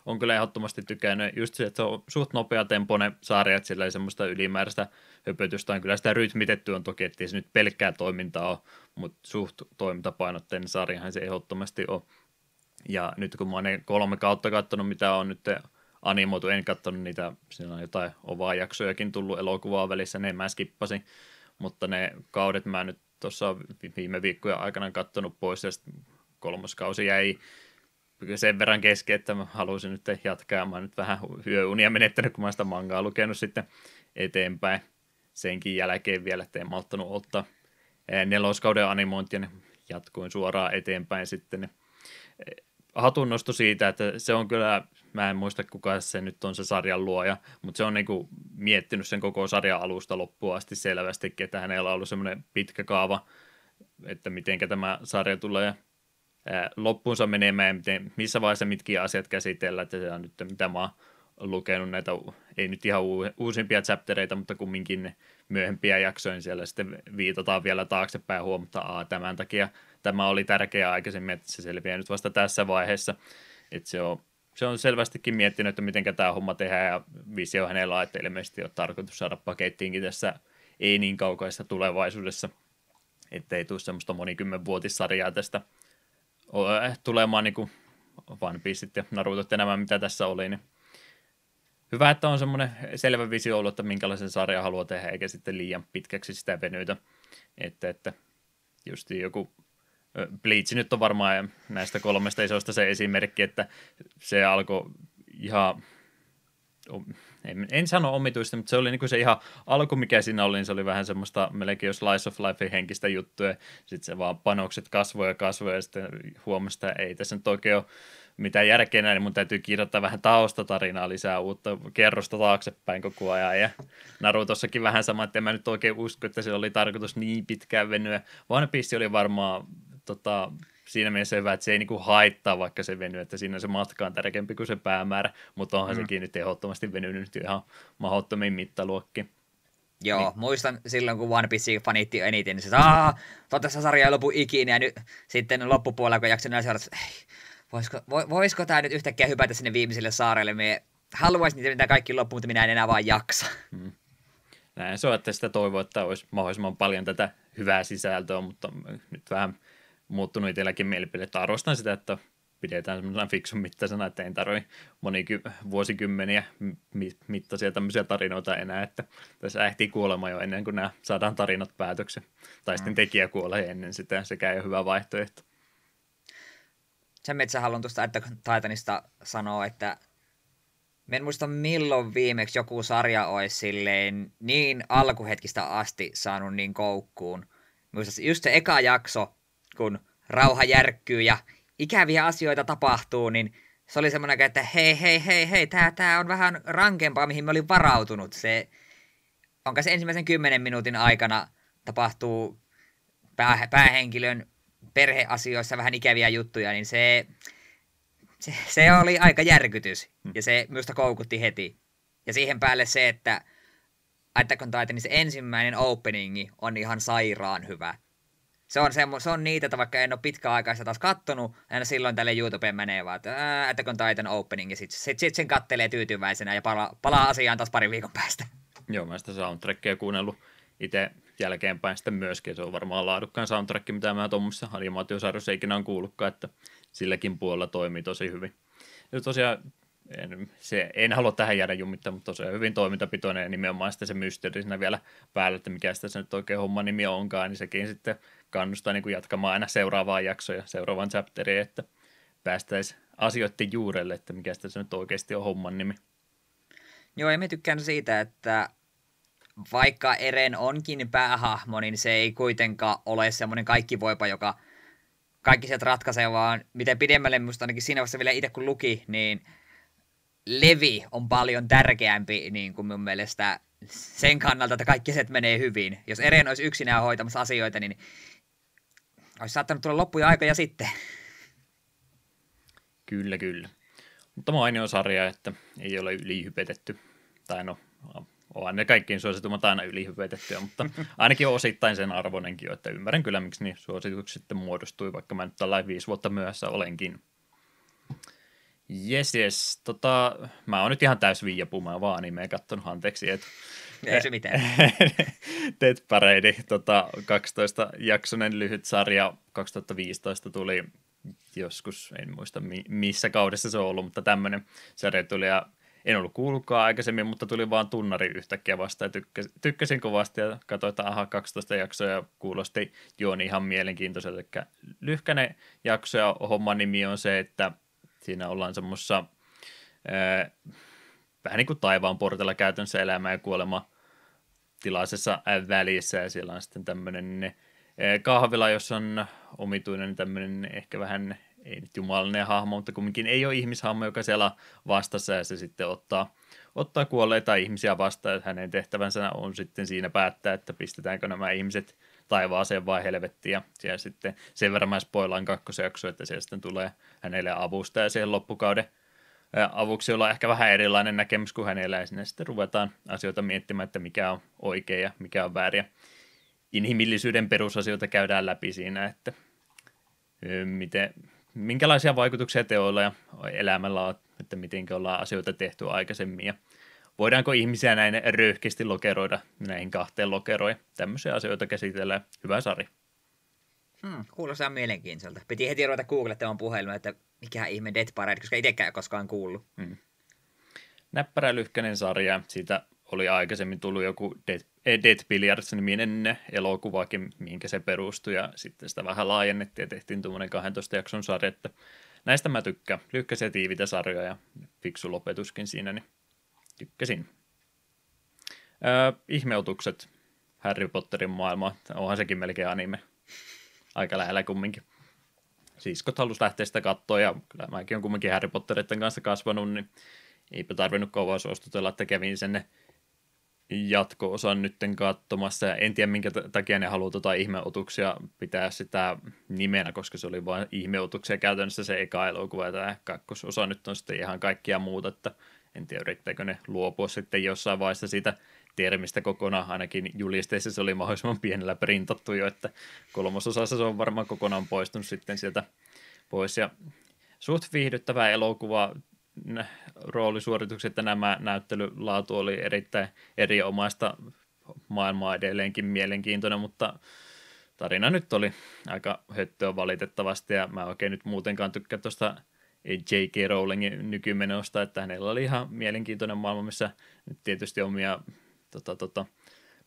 on kyllä ehdottomasti tykännyt just se, että se on suht nopeatempoinen sarja, että sillä ei semmoista ylimääräistä höpötystä on. Kyllä sitä rytmitetty on toki, ettei se nyt pelkkää toimintaa ole, mutta suht toimintapainotteinen sarjahan se ehdottomasti on. Ja nyt kun mä oon ne 3 kautta katsonut, mitä on nyt animoitu, en katsonut niitä, siinä on jotain ovaa jaksojakin tullut elokuvaa välissä, ne mä skippasin, mutta ne kaudet mä nyt tuossa viime viikkojen aikana katsonut pois, ja sitten 3. kausi jäi sen verran kesken, että mä halusin nyt jatkaa. Mä oon nyt vähän yöunia menettänyt, kun mä sitä mangaa lukenut sitten eteenpäin. Senkin jälkeen vielä, että en mä ottanut ottaa 4. kauden animointia, ja jatkuin suoraan eteenpäin sitten. Hatunnosto siitä, että se on kyllä, mä en muista kuka se nyt on se sarjan luoja, mutta se on niinku miettinyt sen koko sarjan alusta loppuun asti selvästikin, että hänellä on ollut semmoinen pitkä kaava, että mitenkä tämä sarja tulee loppuunsa menemään ja miten, missä vaiheessa mitkin asiat käsitellään, että se on nyt mitä mä oon lukenut näitä, ei nyt ihan uusimpia chaptereita, mutta kumminkin ne myöhempiä jaksoja, niin siellä sitten viitataan vielä taaksepäin ja huomataan, tämän takia tämä oli tärkeää aikaisemmin, että se selviää nyt vasta tässä vaiheessa, että se on selvästikin miettinyt, että miten tämä homma tehdään ja visio hänellä on, että ilmeisesti on tarkoitus saada pakettiinkin tässä ei niin kaukaisessa tulevaisuudessa, ettei tule semmoista monikymmenvuotissarjaa tästä tulemaan niin kuin One Piece ja Naruto ja nämä, mitä tässä oli, niin hyvä, että on semmoinen selvä visio ollut, että minkälaisen sarjan haluaa tehdä, eikä sitten liian pitkäksi sitä venytä, että just joku Bleach nyt on varmaan näistä 3 isosta se esimerkki, että se alkoi ihan, en sano omituista, mutta se oli niin se ihan alku, mikä siinä oli, niin se oli vähän semmoista melkein jo slice of life henkistä juttuja, sitten se vaan panokset kasvoi ja sitten huomasi, että ei tässä nyt oikein ole mitään järkeä näin, niin mun täytyy kirjoittaa vähän taustatarinaa lisää, uutta kerrosta taaksepäin koko ajan, ja Narutossakin vähän sama, että en mä nyt oikein usko, että se oli tarkoitus niin pitkään venyä. One Piece oli varmaan siinä mielessä hyvä, että se ei niinku haittaa vaikka se venyy, että siinä se matka on tärkeämpi kuin se päämäärä, mutta onhan sekin nyt ehdottomasti venynyt ihan mahdottomiin mittaluokkiin. Joo, niin. Muistan silloin, kun One Piece fanitti eniten, niin se toivottavasti sarja ei lopu ikinä, ja nyt sitten loppupuolella, kun jakson näin seurata, voisiko tämä nyt yhtäkkiä hypätä sinne viimeiselle saarelle? Minä haluaisin niitä kaikki loppuun, mutta minä en enää vaan jaksa. Näin se on, että sitä toivoa, että olisi mahdollisimman paljon tätä hyvää sisältöä, mutta nyt vähän muuttunut itselläkin mielipide, että arvostan sitä, että pidetään semmoisena fiksun mittaisena, että ei tarvitse vuosikymmeniä mittaisia tämmöisiä tarinoita enää, että tässä ehtii kuolema jo ennen kuin nämä saadaan tarinat päätöksen. Tai sitten tekijä kuolee ennen sitä, sekä ei ole hyvä vaihtoehto. Sen metsä haluan tuosta Titanista sanoa, että en muista milloin viimeksi joku sarja olisi silleen niin alkuhetkistä asti saanut niin koukkuun. Muistan just se eka jakso, kun rauha järkkyy ja ikäviä asioita tapahtuu, niin se oli semmoinen, että hei, tää on vähän rankempaa, mihin mä olin varautunut. Se, onko se ensimmäisen 10 minuutin aikana tapahtuu päähenkilön perheasioissa vähän ikäviä juttuja, niin se oli aika järkytys, ja se minusta koukutti heti. Ja siihen päälle se, että Attack on Titan, niin se ensimmäinen openingi on ihan sairaan hyvä. Se on niitä, että vaikka en ole pitkään aikaa sitä taas kattonut, aina silloin tälle YouTubeen menee vaan, että Attack on Titan opening, ja sitten sen kattelee tyytyväisenä ja palaa asiaan taas parin viikon päästä. Joo, mä sitä soundtrackia kuunnellut itse jälkeenpäin sitten myöskin, se on varmaan laadukkaan soundtrack, mitä mä tuommoisessa animaatiosarjossa ikinä on kuullutkaan, että silläkin puolella toimii tosi hyvin. Ja tosiaan, en halua tähän jäädä jumittaa, mutta tosiaan hyvin toimintapitoinen ja nimenomaan sitten se mysteeri siinä vielä päällä, että mikä sitä se nyt oikein homman nimi onkaan, niin sekin sitten kannustaa niin kuin jatkamaan aina seuraavaa jaksoa ja seuraavaan chapteriin, että päästäisiin asioiden juurelle, että mikä sitä se nyt oikeasti on homman nimi. Joo, ja mä tykkään siitä, että vaikka Eren onkin päähahmo, niin se ei kuitenkaan ole semmoinen kaikkivoipa, joka kaikki sieltä ratkaisee, vaan mitä pidemmälle minusta ainakin siinä vaiheessa vielä itse kun luki, niin Levi on paljon tärkeämpi niin kuin mun mielestä sen kannalta, että kaikki asiat menee hyvin. Jos Eren olisi yksinään hoitamassa asioita, niin olisi saattanut tulla loppuja aikoja sitten. Kyllä. Mutta mainio sarja, että ei ole ylihypetetty. Tai no, Onhan ne kaikkiin suositummat aina ylihypetettyä, mutta ainakin osittain sen arvonenkin, että ymmärrän kyllä, miksi niin suosituksi sitten muodostui, vaikka mä nyt tällainen 5 vuotta myöhässä olenkin. Jes. Mä oon nyt ihan täys viiapumaa vaan, niin mä en kattonut, anteeksi. Ei se mitään. Death Parade, 12-jaksonen lyhyt sarja, 2015 tuli joskus, en muista missä kaudessa se on ollut, mutta tämmöinen sarja tuli ja en ollut kuullutkaan aikaisemmin, mutta tuli vaan tunnari yhtäkkiä vastaan ja tykkäsin kovasti ja katsoin, että aha, 12 jaksoa ja kuulosti juoni ihan mielenkiintoiselta. Eli lyhkäinen jakso ja homman nimi on se, että siinä ollaan semmoisessa vähän niin kuin taivaan portilla käytännössä elämä ja kuolema tilaisessa välissä ja siellä on sitten tämmöinen kahvila, jossa on omituinen tämmöinen ehkä vähän ei nyt jumalinen hahmo, mutta kumminkin ei ole ihmishahmo, joka siellä vastassa ja se sitten ottaa kuolleita ihmisiä vastaan, että hänen tehtävänsä on sitten siinä päättää, että pistetäänkö nämä ihmiset taivaaseen vai helvettiin ja siellä sitten sen verran mä spoilaan 2. jakso, että siellä sitten tulee hänelle avustaja siihen loppukauden avuksi, jolla on ehkä vähän erilainen näkemys kuin hänellä ja sinne sitten ruvetaan asioita miettimään, että mikä on oikein ja mikä on väärin. Inhimillisyyden perusasioita käydään läpi siinä, että minkälaisia vaikutuksia teoilla ja elämällä on, että miten ollaan asioita tehty aikaisemmin ja voidaanko ihmisiä näin röyhkeästi lokeroida näihin 2 lokeroihin. Tämmöisiä asioita käsitellään. Hyvä sari. Kuulostaa mielenkiintoiselta. Piti heti ruveta googlettamaan puhelua, että mikä ihme Death Parade, koska itsekään koskaan kuullut. Näppärä lyhkäinen sarja. Siitä oli aikaisemmin tullut joku Death Billiards-niminen elokuvakin, mihinkä se perustui. Ja sitten sitä vähän laajennettiin ja tehtiin tuommoinen 12 jakson sarja. Että näistä mä tykkään. Lyhkäisiä tiivitä sarjoja ja fiksu lopetuskin siinä, niin tykkäsin. Ihmeutukset Harry Potterin maailmaa. Onhan sekin melkein anime. Aika lähellä kumminkin. Siskot halusi lähteä sitä katsoa ja kyllä mäkin olen kumminkin Harry Potteritten kanssa kasvanut, niin eipä tarvinnut kauan suostutella, että kävin sen jatko-osan nytten katsomassa. Ja en tiedä, minkä takia ne haluaa ihmeotuksia pitää sitä nimenä, koska se oli vain ihmeotuksia käytännössä se eka elokuva ja tämä kakkososa nyt on sitten ihan kaikkia muuta, että en tiedä, yrittääkö ne luopua sitten jossain vaiheessa siitä termistä kokonaan. Ainakin julisteissa se oli mahdollisimman pienellä printattu jo, että 3. osassa se on varmaan kokonaan poistunut sitten sieltä pois. Ja suht viihdyttävää elokuvaa, roolisuoritukset ja nämä näyttelylaatu oli erittäin erinomaista, maailmaa edelleenkin mielenkiintoinen, mutta tarina nyt oli aika höttöä valitettavasti ja mä oikein nyt muutenkaan tykkää tuosta J.K. Rowlingin nykymenosta, että hänellä oli ihan mielenkiintoinen maailma, missä nyt tietysti omia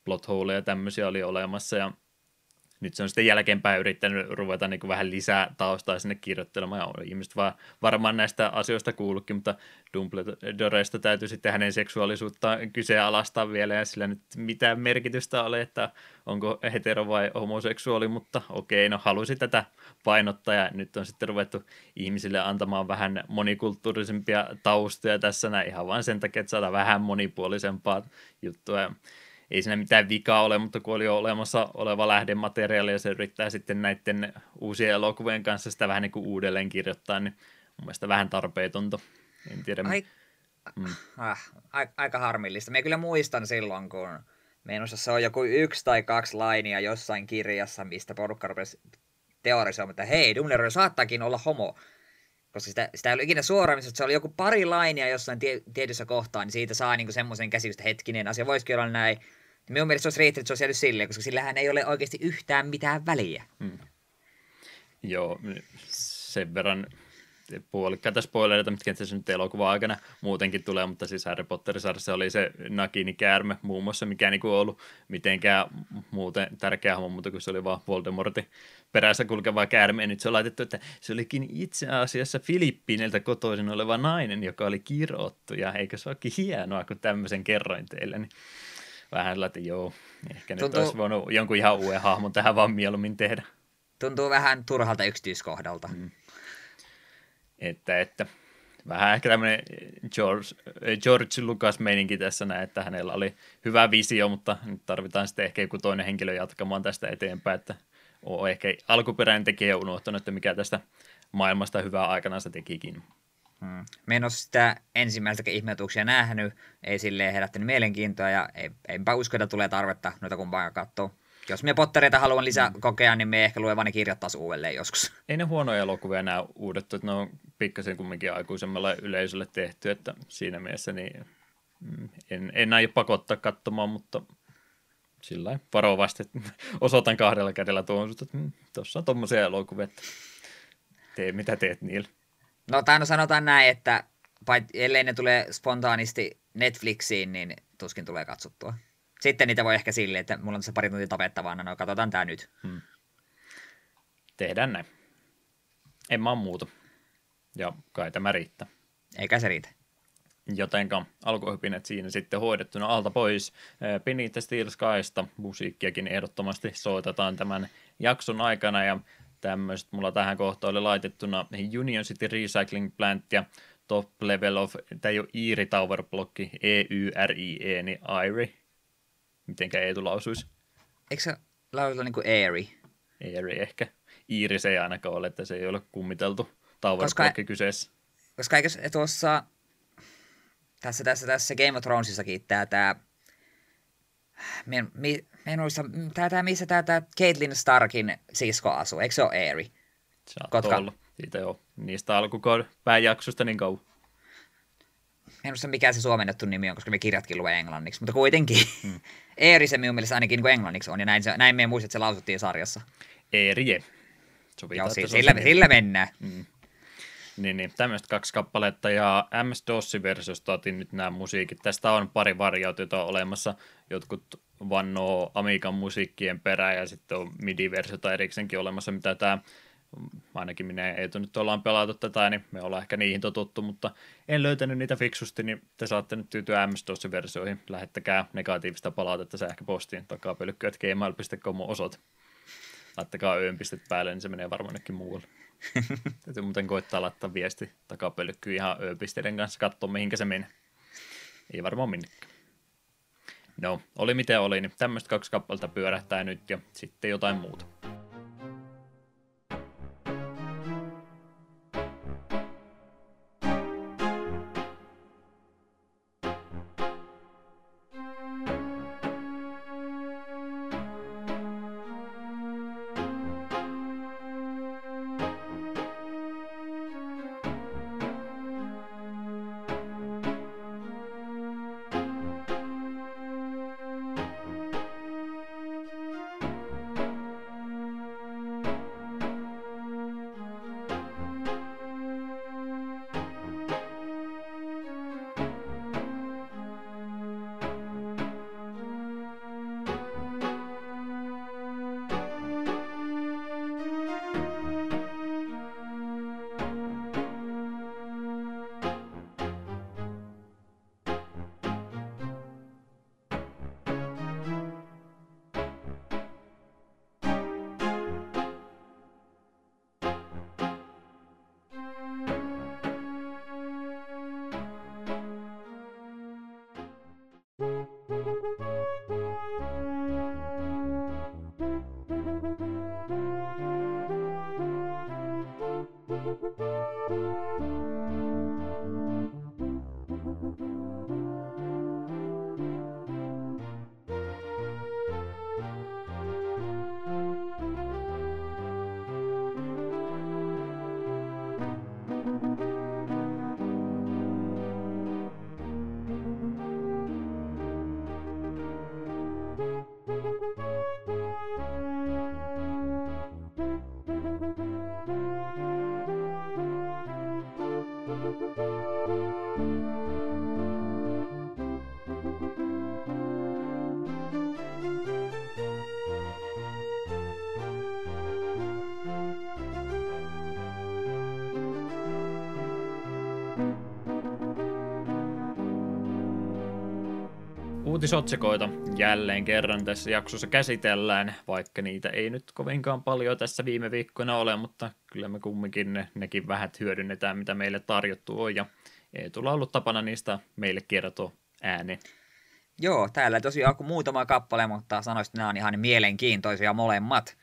plot holeja tämmöisiä oli olemassa ja nyt se on sitten jälkeenpäin yrittänyt ruveta niin kuin vähän lisää taustaa sinne kirjoittelemaan ja ihmiset vaan varmaan näistä asioista kuullutkin, mutta Dumbledoresta täytyy sitten hänen seksuaalisuuttaan kyseenalaistaa vielä ja sillä nyt mitään merkitystä ole, että onko hetero vai homoseksuaali, mutta okei, no halusi tätä painottaa ja nyt on sitten ruvettu ihmisille antamaan vähän monikulttuurisempia taustoja tässä näin ihan vaan sen takia, että saadaan vähän monipuolisempaa juttua ja ei siinä mitään vikaa ole, mutta kun oli jo olemassa oleva lähdemateriaali ja se yrittää sitten näiden uusien elokuvien kanssa sitä vähän niin kuin uudelleen kirjoittaa, niin mun mielestä vähän tarpeetonta. En tiedä. Aika harmillista. Mä kyllä muistan silloin, kun minusta se on joku 1 tai 2 lainia jossain kirjassa, mistä porukka rupesi teorisoimaan, että hei, Dumbledore saattaakin olla homo. Koska sitä ei ollut ikinä suoraan, mutta se oli joku 2 lainia jossain tietyssä kohtaa, niin siitä saa niinku semmoisen käsitystä, hetkinen asia voisikin olla näin. Minun mielestä se olisi riittänyt, että se olisi jäänyt silleen, koska sillähän ei ole oikeasti yhtään mitään väliä. Joo, sen verran puolikkaita spoilereita, mitkä tässä nyt elokuvan aikana muutenkin tulee, mutta siis Harry Potter-sarjassa oli se Nagini-käärme muun muassa, mikä ei ollut mitenkään muuten tärkeä homma, mutta kun se oli vaan Voldemortin perässä kulkeva käärme, nyt se on laitettu, että se olikin itse asiassa Filippiineltä kotoisin oleva nainen, joka oli kirottu, ja eikö se olekin hienoa, kun tämmöisen kerroin teille, niin vähän laitin, joo, ehkä nyt olisi voinut jonkun ihan uuden hahmon tähän vaan mieluummin tehdä. Tuntuu vähän turhalta yksityiskohdalta. Että vähän ehkä tämmöinen George Lucas-meininki tässä näin, että hänellä oli hyvä visio, mutta nyt tarvitaan sitten ehkä joku toinen henkilö jatkamaan tästä eteenpäin, että on ehkä alkuperäinen tekijä unohtanut, että mikä tästä maailmasta hyvää aikanaan se tekikin. Me en ole sitä ensimmäistäkin ihmeotuuksia nähnyt, ei silleen herättänyt mielenkiintoa ja enpä usko, että tulee tarvetta noita kumpaankaan katsoa. Jos me pottereita haluan lisää kokea, niin me ehkä luen vaan ne kirjat taas uudelleen joskus. Ei ne huonoja elokuvia nämä uudet, että ne on pikkasen kumminkin aikuisemmalle yleisölle tehty, että siinä mielessä niin en aio pakottaa katsomaan, mutta sillä varovasti osoitan kahdella kädellä tuohon, että tuossa on tommoisia elokuvia, että tee mitä teet niillä. No sanotaan näin, että ellei ne tulee spontaanisti Netflixiin, niin tuskin tulee katsottua. Sitten niitä voi ehkä silleen, että mulla on tässä pari tuntia tapettavana, no katsotaan tää nyt. Tehdään näin. En mä oo muuta. Ja kai tämä riittää. Eikä se riitä. Jotenka alkuhypinät siinä sitten hoidettuna alta pois. Beneath the Steel Skysta musiikkiakin ehdottomasti soitetaan tämän jakson aikana ja tämmöiset mulla tähän kohtaan oli laitettuna Union City Recycling Plant ja Top Level of, tämä ei ole Iiri Tower Blocki, E-Y-R-I-E, niin Iiri. Mitenkä Eetu lausuisi? Eikö se lausuta niin kuin Airy? Airy ehkä. Iiri se ei ainakaan ole, että se ei ole kummiteltu Tower Blocki kyseessä. Koska eikö tuossa tässä Game of Thronesissakin tämä missä tämä Catelyn Starkin sisko asuu, eikö se ole Airy? Saattaa olla. Siitä joo. Niistä alkukauden pääjaksosta niin kauan. En muista mikä se suomennettu nimi on, koska me kirjatkin luen englanniksi, mutta kuitenkin. Airy se minun mielestä ainakin niin kuin englanniksi on, ja näin me muistat, että se lausuttiin sarjassa. Airy. Joo, sillä mennään. Niin, tämmöistä kaksi kappaletta ja MS-DOS-versiosta otin nyt nämä musiikit. Tästä on pari variaatiota olemassa. Jotkut vannoo Amigan musiikkien perään ja sitten on MIDI-versiota erikseenkin olemassa, mitä tämä, ainakin minä ei nyt ollaan pelattu tätä, niin me ollaan ehkä niihin totuttu, mutta en löytänyt niitä fiksusti, niin te saatte nyt tyytyä MS-DOS-versioihin. Lähettäkää negatiivista palautetta sähköpostiin takapölkky@gmail.com osoite. Laittakaa öönpistet päälle, niin se menee varmaan jonnekin muualle. Täytyy muuten koittaa laittaa viesti takapölkkyyn ihan ööpisteiden kanssa, katsoa mihinkä se menee. Ei varmaan minnekään. No, oli miten oli, niin tämmöistä kaksi kappalta pyörähtää nyt ja sitten jotain muuta. Uutisotsikoita jälleen kerran tässä jaksossa käsitellään, vaikka niitä ei nyt kovinkaan paljon tässä viime viikkoina ole, mutta kyllä me kumminkin nekin vähän hyödynnetään, mitä meille tarjottu on, ja ei tulla ollut tapana niistä meille kertoa ääneen. Joo, täällä tosiaan on muutama kappale, mutta sanoisin, että nämä on ihan mielenkiintoisia molemmat.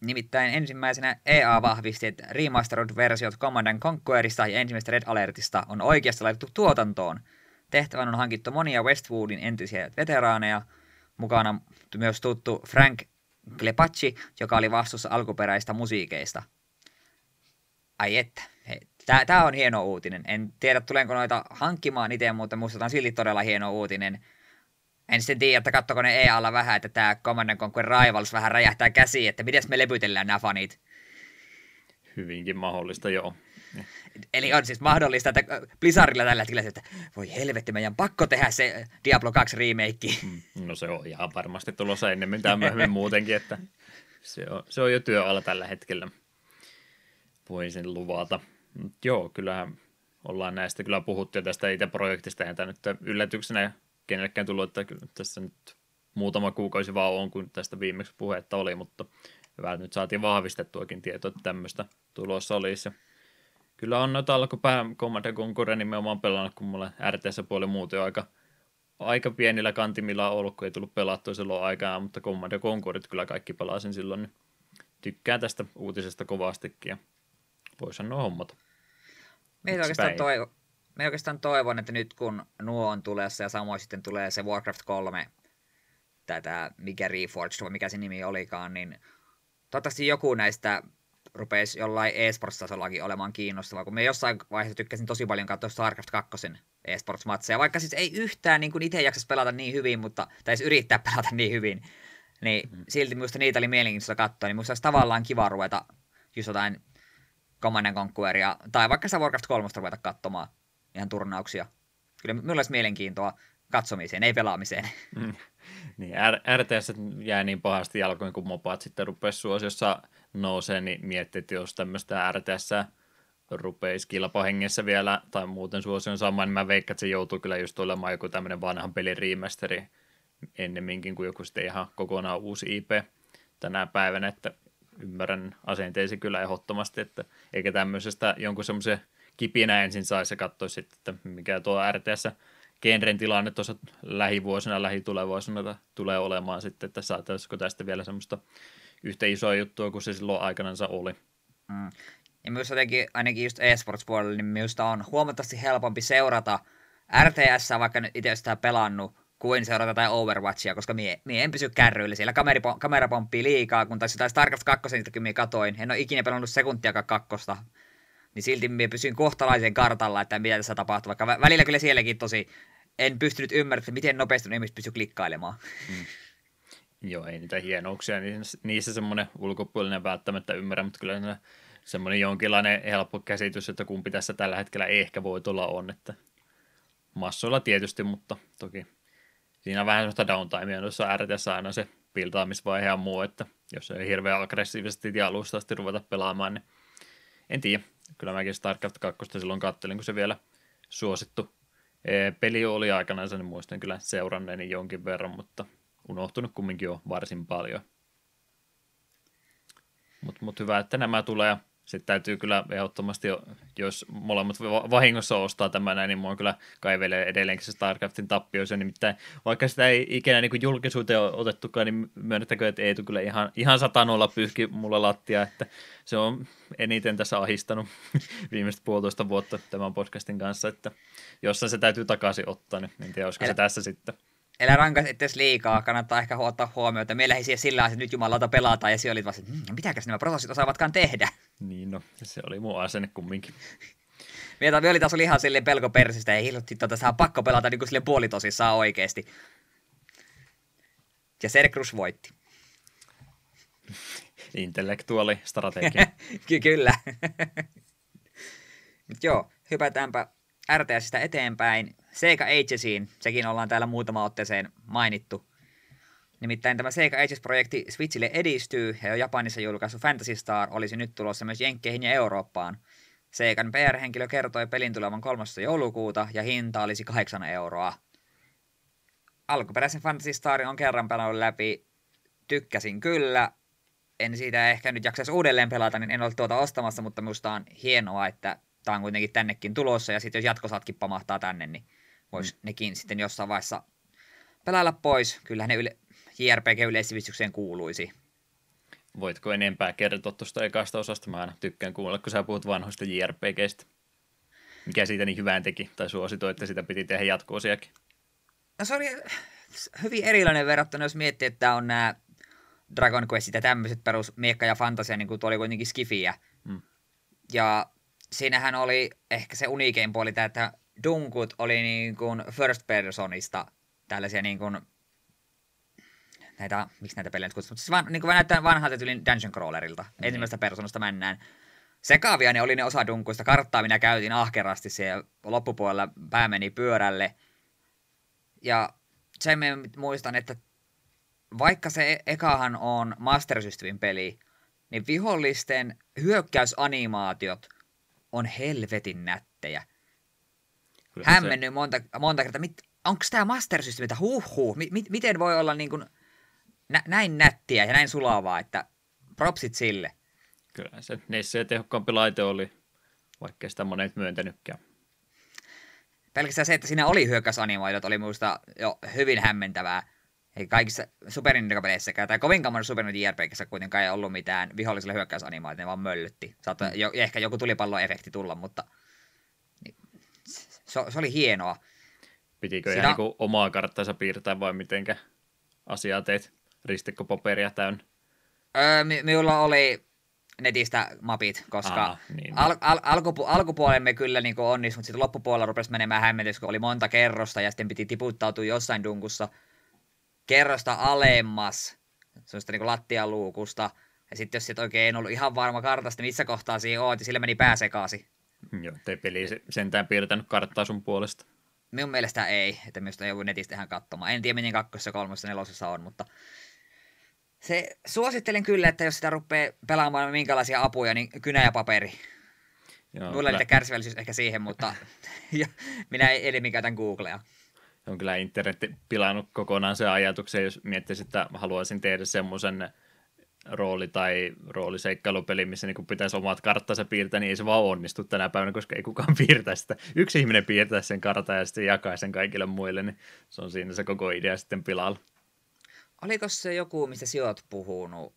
Nimittäin ensimmäisenä EA vahvisti, että remastered-versiot Command & Conquerista ja ensimmäisestä Red Alertista on oikeasti laitettu tuotantoon. Tehtävän on hankittu monia Westwoodin entisiä veteraaneja, mukana myös tuttu Frank Klepacci, joka oli vastuussa alkuperäistä musiikeista. Ai että, tämä on hieno uutinen. En tiedä, tulenko noita hankkimaan itse, mutta musta on silti todella hieno uutinen. En sitten tiedä, että kattoko ne EAlla vähän, että tämä Command & Conquer Rivals vähän räjähtää käsiin, että miten me lepytellään nämä fanit. Hyvinkin mahdollista, joo. Eli on siis mahdollista, että Blizzardilla tällä hetkellä se, että voi helvetti, meidän pakko tehdä se Diablo 2 remake. No se on ihan varmasti tulossa ennemmin tai myöhemmin muutenkin, että se on jo työala tällä hetkellä. Voin sen luvata. Mut joo, kyllähän ollaan näistä kyllä puhuttu tästä itse projektista, ja tämä nyt yllätyksenä kenellekään tullut, että tässä nyt muutama kuukausi vaan on, kun tästä viimeksi puhetta oli, mutta hyvä, nyt saatiin vahvistettuakin tietoa, että tämmöistä tulossa olisi. Kyllä on noita alkupää Command & Conquer nimenomaan pelannut, kun mulla RTS-puoli muuten aika pienillä kantimilla on ollut, kun ei tullut pelattua silloin aikaa, mutta Command & Conquerit kyllä kaikki pelasin silloin, niin tykkään tästä uutisesta kovastikin ja voisi sanoa hommata. Me oikeastaan toivon, että nyt kun nuo on tulessa ja samoin sitten tulee se Warcraft 3, tätä mikä Reforged vai mikä se nimi olikaan, niin toivottavasti joku näistä rupeisi jollain eSports-tasollakin olemaan kiinnostavaa, kun me jossain vaiheessa tykkäsin tosi paljon katsoa Starcraft 2 eSports-matseja, vaikka siis ei yhtään niin kuin itse jaksaisi pelata niin hyvin, mutta, tai edes yrittää pelata niin hyvin, niin silti minusta niitä oli mielenkiintoista katsoa, niin minusta olisi tavallaan kiva ruveta just jotain Command & Conqueria, tai vaikka sitä Warcraft 3 ruveta katsomaan ihan turnauksia. Kyllä minulla olisi mielenkiintoa katsomiseen, ei pelaamiseen. Niin, RTS jää niin pahasti jalkoin, kun mopaat sitten rupesi suosiossa nousee, niin miettii, että jos tämmöistä RTS rupeisi kilpahengessä vielä tai muuten suosion samaan, niin mä veikkaan, että se joutuu kyllä just olemaan joku tämmöinen vanhan pelin remasteri ennemminkin kuin joku sitten ihan kokonaan uusi IP tänä päivänä, että ymmärrän asenteesi kyllä ehdottomasti, että eikä tämmöisestä jonkun semmoisen kipinä ensin saisi ja katsoisi sitten, että mikä tuo RTS genren tilanne tuossa lähivuosina, lähitulevaisuudessa tulee olemaan sitten, että saataisiko tästä vielä semmoista yhtä isoa juttua kuin se silloin aikanansa oli. Mm. Ja myös jotenkin, ainakin just eSports-puolella, niin minusta on huomattavasti helpompi seurata RTS, vaikka nyt itse sitä pelannut, kuin seurata tai Overwatchia, koska mie en pysy kärryillä. Siellä kamera pomppii liikaa, kun taisi jotain Starcraft 2, niitäkin mie katoin. En ole ikinä pelannut sekuntiakaan kakkosta. Niin silti mie pysyin kohtalaisen kartalla, että mitä tässä tapahtuu. Vaikka välillä kyllä sielläkin tosi en pystynyt ymmärtämään, miten nopeasti ihmiset pysty klikkailemaan. Mm. Joo, ei niitä hienouksia. Niissä semmoinen ulkopuolinen välttämättä ymmärrä, mutta kyllä semmoinen jonkinlainen helppo käsitys, että kumpi tässä tällä hetkellä ehkä voi tulla on. Että massoilla tietysti, mutta toki siinä on vähän semmoista downtimea, jossa RTS aina se piltaamisvaihe ja muu, että jos ei hirveän aggressiivisesti ja alusta asti ruveta pelaamaan, niin en tiedä. Kyllä mäkin Starcraft 2 silloin katselin, kun se vielä suosittu peli oli aikanaan, niin muistan kyllä seuranneeni jonkin verran, mutta unohtunut kumminkin jo varsin paljon. Mut hyvä, että nämä tulee. Sitten täytyy kyllä ehdottomasti, jos molemmat vahingossa ostaa tämän näin, niin mua kyllä kaivelee edelleenkin se Starcraftin tappioissa. Nimittäin vaikka sitä ei ikinä niin julkisuuteen otettukaan, niin myönnettäkö, että Eetu kyllä ihan 100:lla pyyhki mulla lattia, että se on eniten tässä ahistanut viimeiset 1,5 vuotta tämän podcastin kanssa, että jossain se täytyy takaisin ottaa, niin en tiedä, olisiko se tässä sitten. Elä rankas ettes liikaa, kannattaa ehkä ottaa huomioon, että meillä ei siellä sillä asiassa, nyt jumalauta pelataan, ja siellä olit vasta, että mitäkäs nämä prosessit osaavatkaan tehdä. Niin no, se oli mun asenne kumminkin. Mietin, oli taas oli ihan silleen pelko persistä, ei hillutti, että on pakko pelata niin kuin silleen puolitosissaan oikeasti. Ja Serkrus voitti. Intellektuaali strategia. Kyllä. Mut joo, hypätäänpä RTSistä eteenpäin. Sega Agesiin, sekin ollaan täällä muutama otteeseen mainittu. Nimittäin tämä Sega Ages-projekti Switchille edistyy, ja jo Japanissa julkaistu Phantasy Star olisi nyt tulossa myös Jenkkeihin ja Eurooppaan. Segan PR-henkilö kertoi pelin tulevan 3. joulukuuta, ja hinta olisi 8 €. Alkuperäisen Phantasy Starin on kerran pelannut läpi. Tykkäsin kyllä. En siitä ehkä nyt jaksaisi uudelleen pelata, niin en ole tuota ostamassa, mutta minusta on hienoa, että tämä on kuitenkin tännekin tulossa, ja sitten jos jatkosatkin pamahtaa tänne, niin voisi nekin sitten jossain vaiheessa pelailla pois. Kyllähän ne JRPG-yleissivistykseen kuuluisi. Voitko enempää kertoa tuosta ekasta osasta? Mä aina tykkään kuulla, kun sä puhut vanhoista JRPGistä. Mikä siitä niin hyvään teki tai suositoi, että sitä piti tehdä jatko-osiakin? No se oli hyvin erilainen verrattuna, jos miettii, että on nämä Dragon Questit ja tämmöiset perus miekka ja fantasia, niin kuin tuo oli kuitenkin skifiä. Mm. Ja siinähän oli ehkä se uniikein puoli, että dunkut oli niin kuin first personista tällaisia niin kuin näitä, miksi näitä pelejä nyt kutsutaan, mutta siis vaan, niin kuin näyttää vanhalta tyylin dungeon crawlerilta, ensimmäistä persoonasta mennään. Sekavia ne oli ne osa dunkuista, karttaa minä käytin ahkerasti siellä loppupuolella, pää meni pyörälle. Ja sen muistan, että vaikka se ekahan on Master Systemin peli, niin vihollisten hyökkäysanimaatiot on helvetin nättejä. Hämmennyt monta kertaa, onko tämä Master System, että miten voi olla niin kuin näin nättiä ja näin sulavaa, että propsit sille. Kyllä se niissä tehokkaampi laite oli, vaikkei sitä monet myöntänytkään. Pelkästään se, että siinä oli hyökkäysanimaatiot, oli minusta jo hyvin hämmentävää. Eikä kaikissa Super Nintendo-peleissäkään, tai kovinkaan monen Super Nintendo-JRPGissä kuitenkaan ei ollut mitään vihollisille hyökkäysanimaatiot, ne vaan möllötti. Saattoi ehkä joku tulipalloefekti tulla, mutta se oli hienoa. Pitikö ihan niin kuin omaa karttaansa piirtää vai mitenkä asiaa teet? Ristikkopaperia täynnä? Minulla oli netistä mapit, koska alkupuolen me kyllä niin onnistuin, mutta sitten loppupuolella rupesi menemään hämmentyksi, kun oli monta kerrosta ja sitten piti tiputtautua jossain dunkussa kerrosta alemmas, semmoista niin lattian luukusta. Ja sitten jos sit oikein en ollut ihan varma kartasta, missä kohtaa siinä oot, sillä meni pää sekaisin. Joo, ettei peli sentään piirtänyt karttaa sun puolesta. Minun mielestä ei, että minusta ei voi netistä ihan katsomaan. En tiedä, miten 2., 3., 4. on, mutta se suosittelen kyllä, että jos sitä rupeaa pelaamaan minkälaisia apuja, niin kynä ja paperi. Minulla ei niitä kärsivällisyys ehkä siihen, mutta minä enemmän käytän Googlea. On kyllä internet pilannut kokonaan sen ajatuksen, jos miettisi, että haluaisin tehdä semmoisen rooli- tai rooliseikkailupeli, missä niin pitäisi omat karttansa piirtää, niin ei se vaan onnistu tänä päivänä, koska ei kukaan piirtää sitä. Yksi ihminen piirtää sen kartan ja sitten jakaa sen kaikille muille, niin se on siinä se koko idea sitten pilalla. Oliko se joku, mistä sinä olet puhunut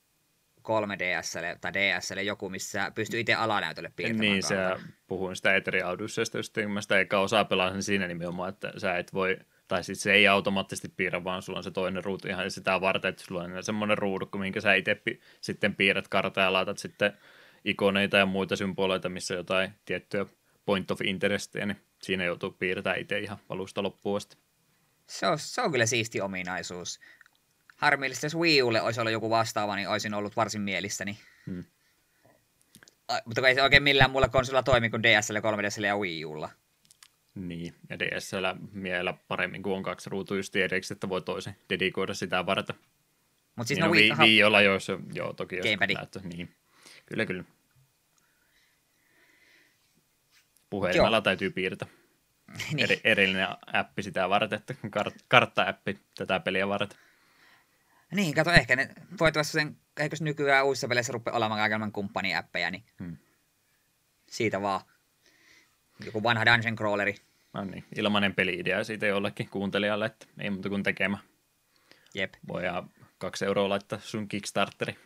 3DS:lle tai DS:lle, joku, missä pystyy itse alanäytölle piirtämään niin, kartan? Niin, puhuin sitä Eteri Audussesta, jos sitä eikä osaa pelaa sen siinä nimenomaan, että sä et voi, tai sitten se ei automaattisesti piirrä, vaan sulla on se toinen ruutu ihan sitä varten, että sulla on semmoinen ruudukko, minkä sä itse sitten piirrät kartan ja laitat sitten ikoneita ja muita symboleita, missä jotain tiettyä point of interestiä, niin siinä joutuu piirtämään itse ihan alusta loppuun asti. Se on kyllä siisti ominaisuus. Harmillisesti, jos Wii Ulle olisi ollut joku vastaava, niin olisin ollut varsin mielissäni. Mutta ei se oikein millään muulla konsolilla toimi kuin DSL, 3DSL ja Wii Ulla. Niin, ja DSL miehellä paremmin kuin on 2 ruutua just tiedeksi, että voi toisen dedikoida sitä varten. Mutta siis niin no Wii Ulla, joo, toki jos näyttö. Niin, kyllä. Puhelimella täytyy piirtää. Niin. Erillinen appi sitä varten, että kartta-appi tätä peliä varten. Niin, kato, ehkä ne toivottavasti sen, eikös nykyään uusissa peleissä rupeaa olemaan kaikenlainen kumppaniäppejä, niin siitä vaan joku vanha dungeon crawleri. No niin, ilmainen peli-idea siitä jollekin kuuntelijalle, että ei muuta kuin tekemään. Jep. Voidaan 2 euroa laittaa sun Kickstarteri.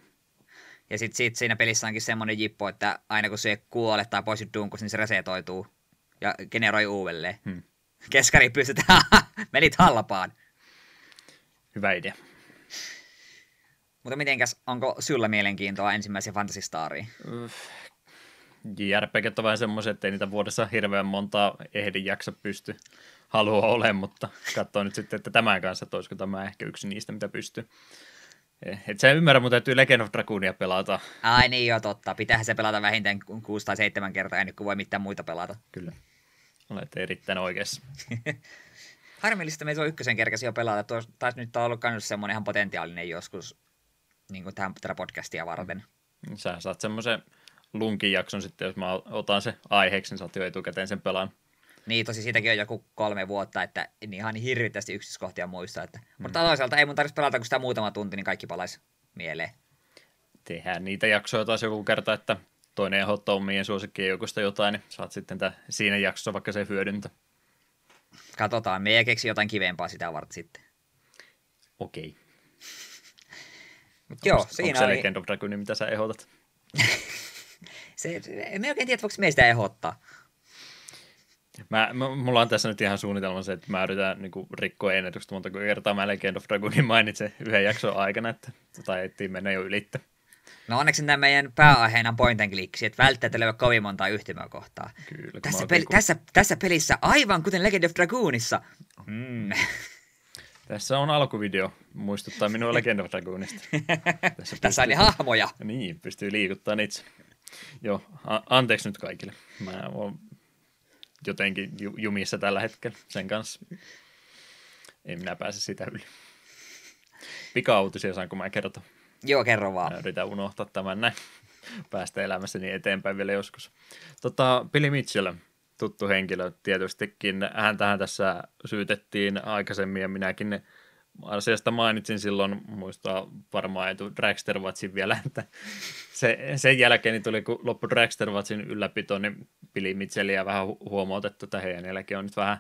Ja sit siinä pelissä onkin semmoinen jippo, että aina kun se kuolet tai poisit dunkus, niin se resetoituu ja generoi uudelleen. Keskari pystytään, menit halpaan. Hyvä idea. Mutta mitenkäs, onko sulla mielenkiintoa ensimmäisiä Fantasy Stariin? JRPG:t on vähän semmoisia, että ei niitä vuodessa hirveän montaa ehdi jaksa pysty halua olemaan, mutta katsoo nyt sitten, että tämän kanssa, että olisiko tämä ehkä yksi niistä, mitä pystyy. Et sä ymmärrä, mutta täytyy Legend of Dragoonia pelata. Ai niin, joo, totta. Pitäähän se pelata vähintään 6 tai 7 kertaa, ennen kuin voi mitään muita pelata. Kyllä. Olet erittäin oikeassa. Harmillista, me ei tuo ykkösen kerkäsi jo pelata. Taisi nyt on ollut myös semmoinen ihan potentiaalinen joskus niin kuin tätä podcastia varten. Sä saat semmoisen lunkin jakson sitten, jos mä otan se aiheeksi, niin sä oot jo etukäteen sen pelaan. Niin, tosi siitäkin on joku 3 vuotta, että en ihan hirvittävästi yksityiskohtia muista. Että. Mutta toisaalta ei mun tarvitse pelata, kun sitä muutama tunti, niin kaikki palaisi mieleen. Tehdään niitä jaksoja taas joku kerta, että toinen ehdottaa omien suosikkien joukosta jotain, niin saat sitten siinä jaksossa vaikka se hyödyntä. Katsotaan, me ei keksi jotain kivempaa sitä varten sitten. Okei. Joo, onko se Legend of Dragoon, mitä sä ehdotat? En mä oikein tiedä, voiko me sitä ehdottaa. Mulla on tässä nyt ihan suunnitelma se, että mä yritän niinku rikkoa ennätystä monta kertaa. Mä Legend of Dragoonin mainitsen yhden jakson aikana, että taidettiin mennä jo ylittä. No onneksi tämä meidän pääaiheena on point and clicks, että välttämättä ei ole kovin montaa yhtymäkohtaa. Kyllä, tässä pelissä aivan kuten Legend of Dragoonissa. Mm. Tässä on alkuvideo, muistuttaa minua Legend of Dragoonista. Tässä on hahmoja. Niin, pystyy liikuttamaan itse. Joo, anteeksi nyt kaikille. Mä oon jotenkin jumissa tällä hetkellä sen kanssa. Ei minä pääse sitä yli. Pika-uutisia saanko mä kertoa? Joo, kerro vaan. Mä yritän unohtaa tämän näin. Päästä elämässäni eteenpäin vielä joskus. Billy Mitchell, tuttu henkilö tietystikin. Häntähän tässä syytettiin aikaisemmin ja minäkin asiasta mainitsin silloin, muistaa varmaan etu Dragster Watchin vielä, että sen jälkeen niin tuli, kun loppu Dragster Watchin ylläpito, niin Billy Mitchellia vähän huomautettu, että heidän jälkeen on nyt vähän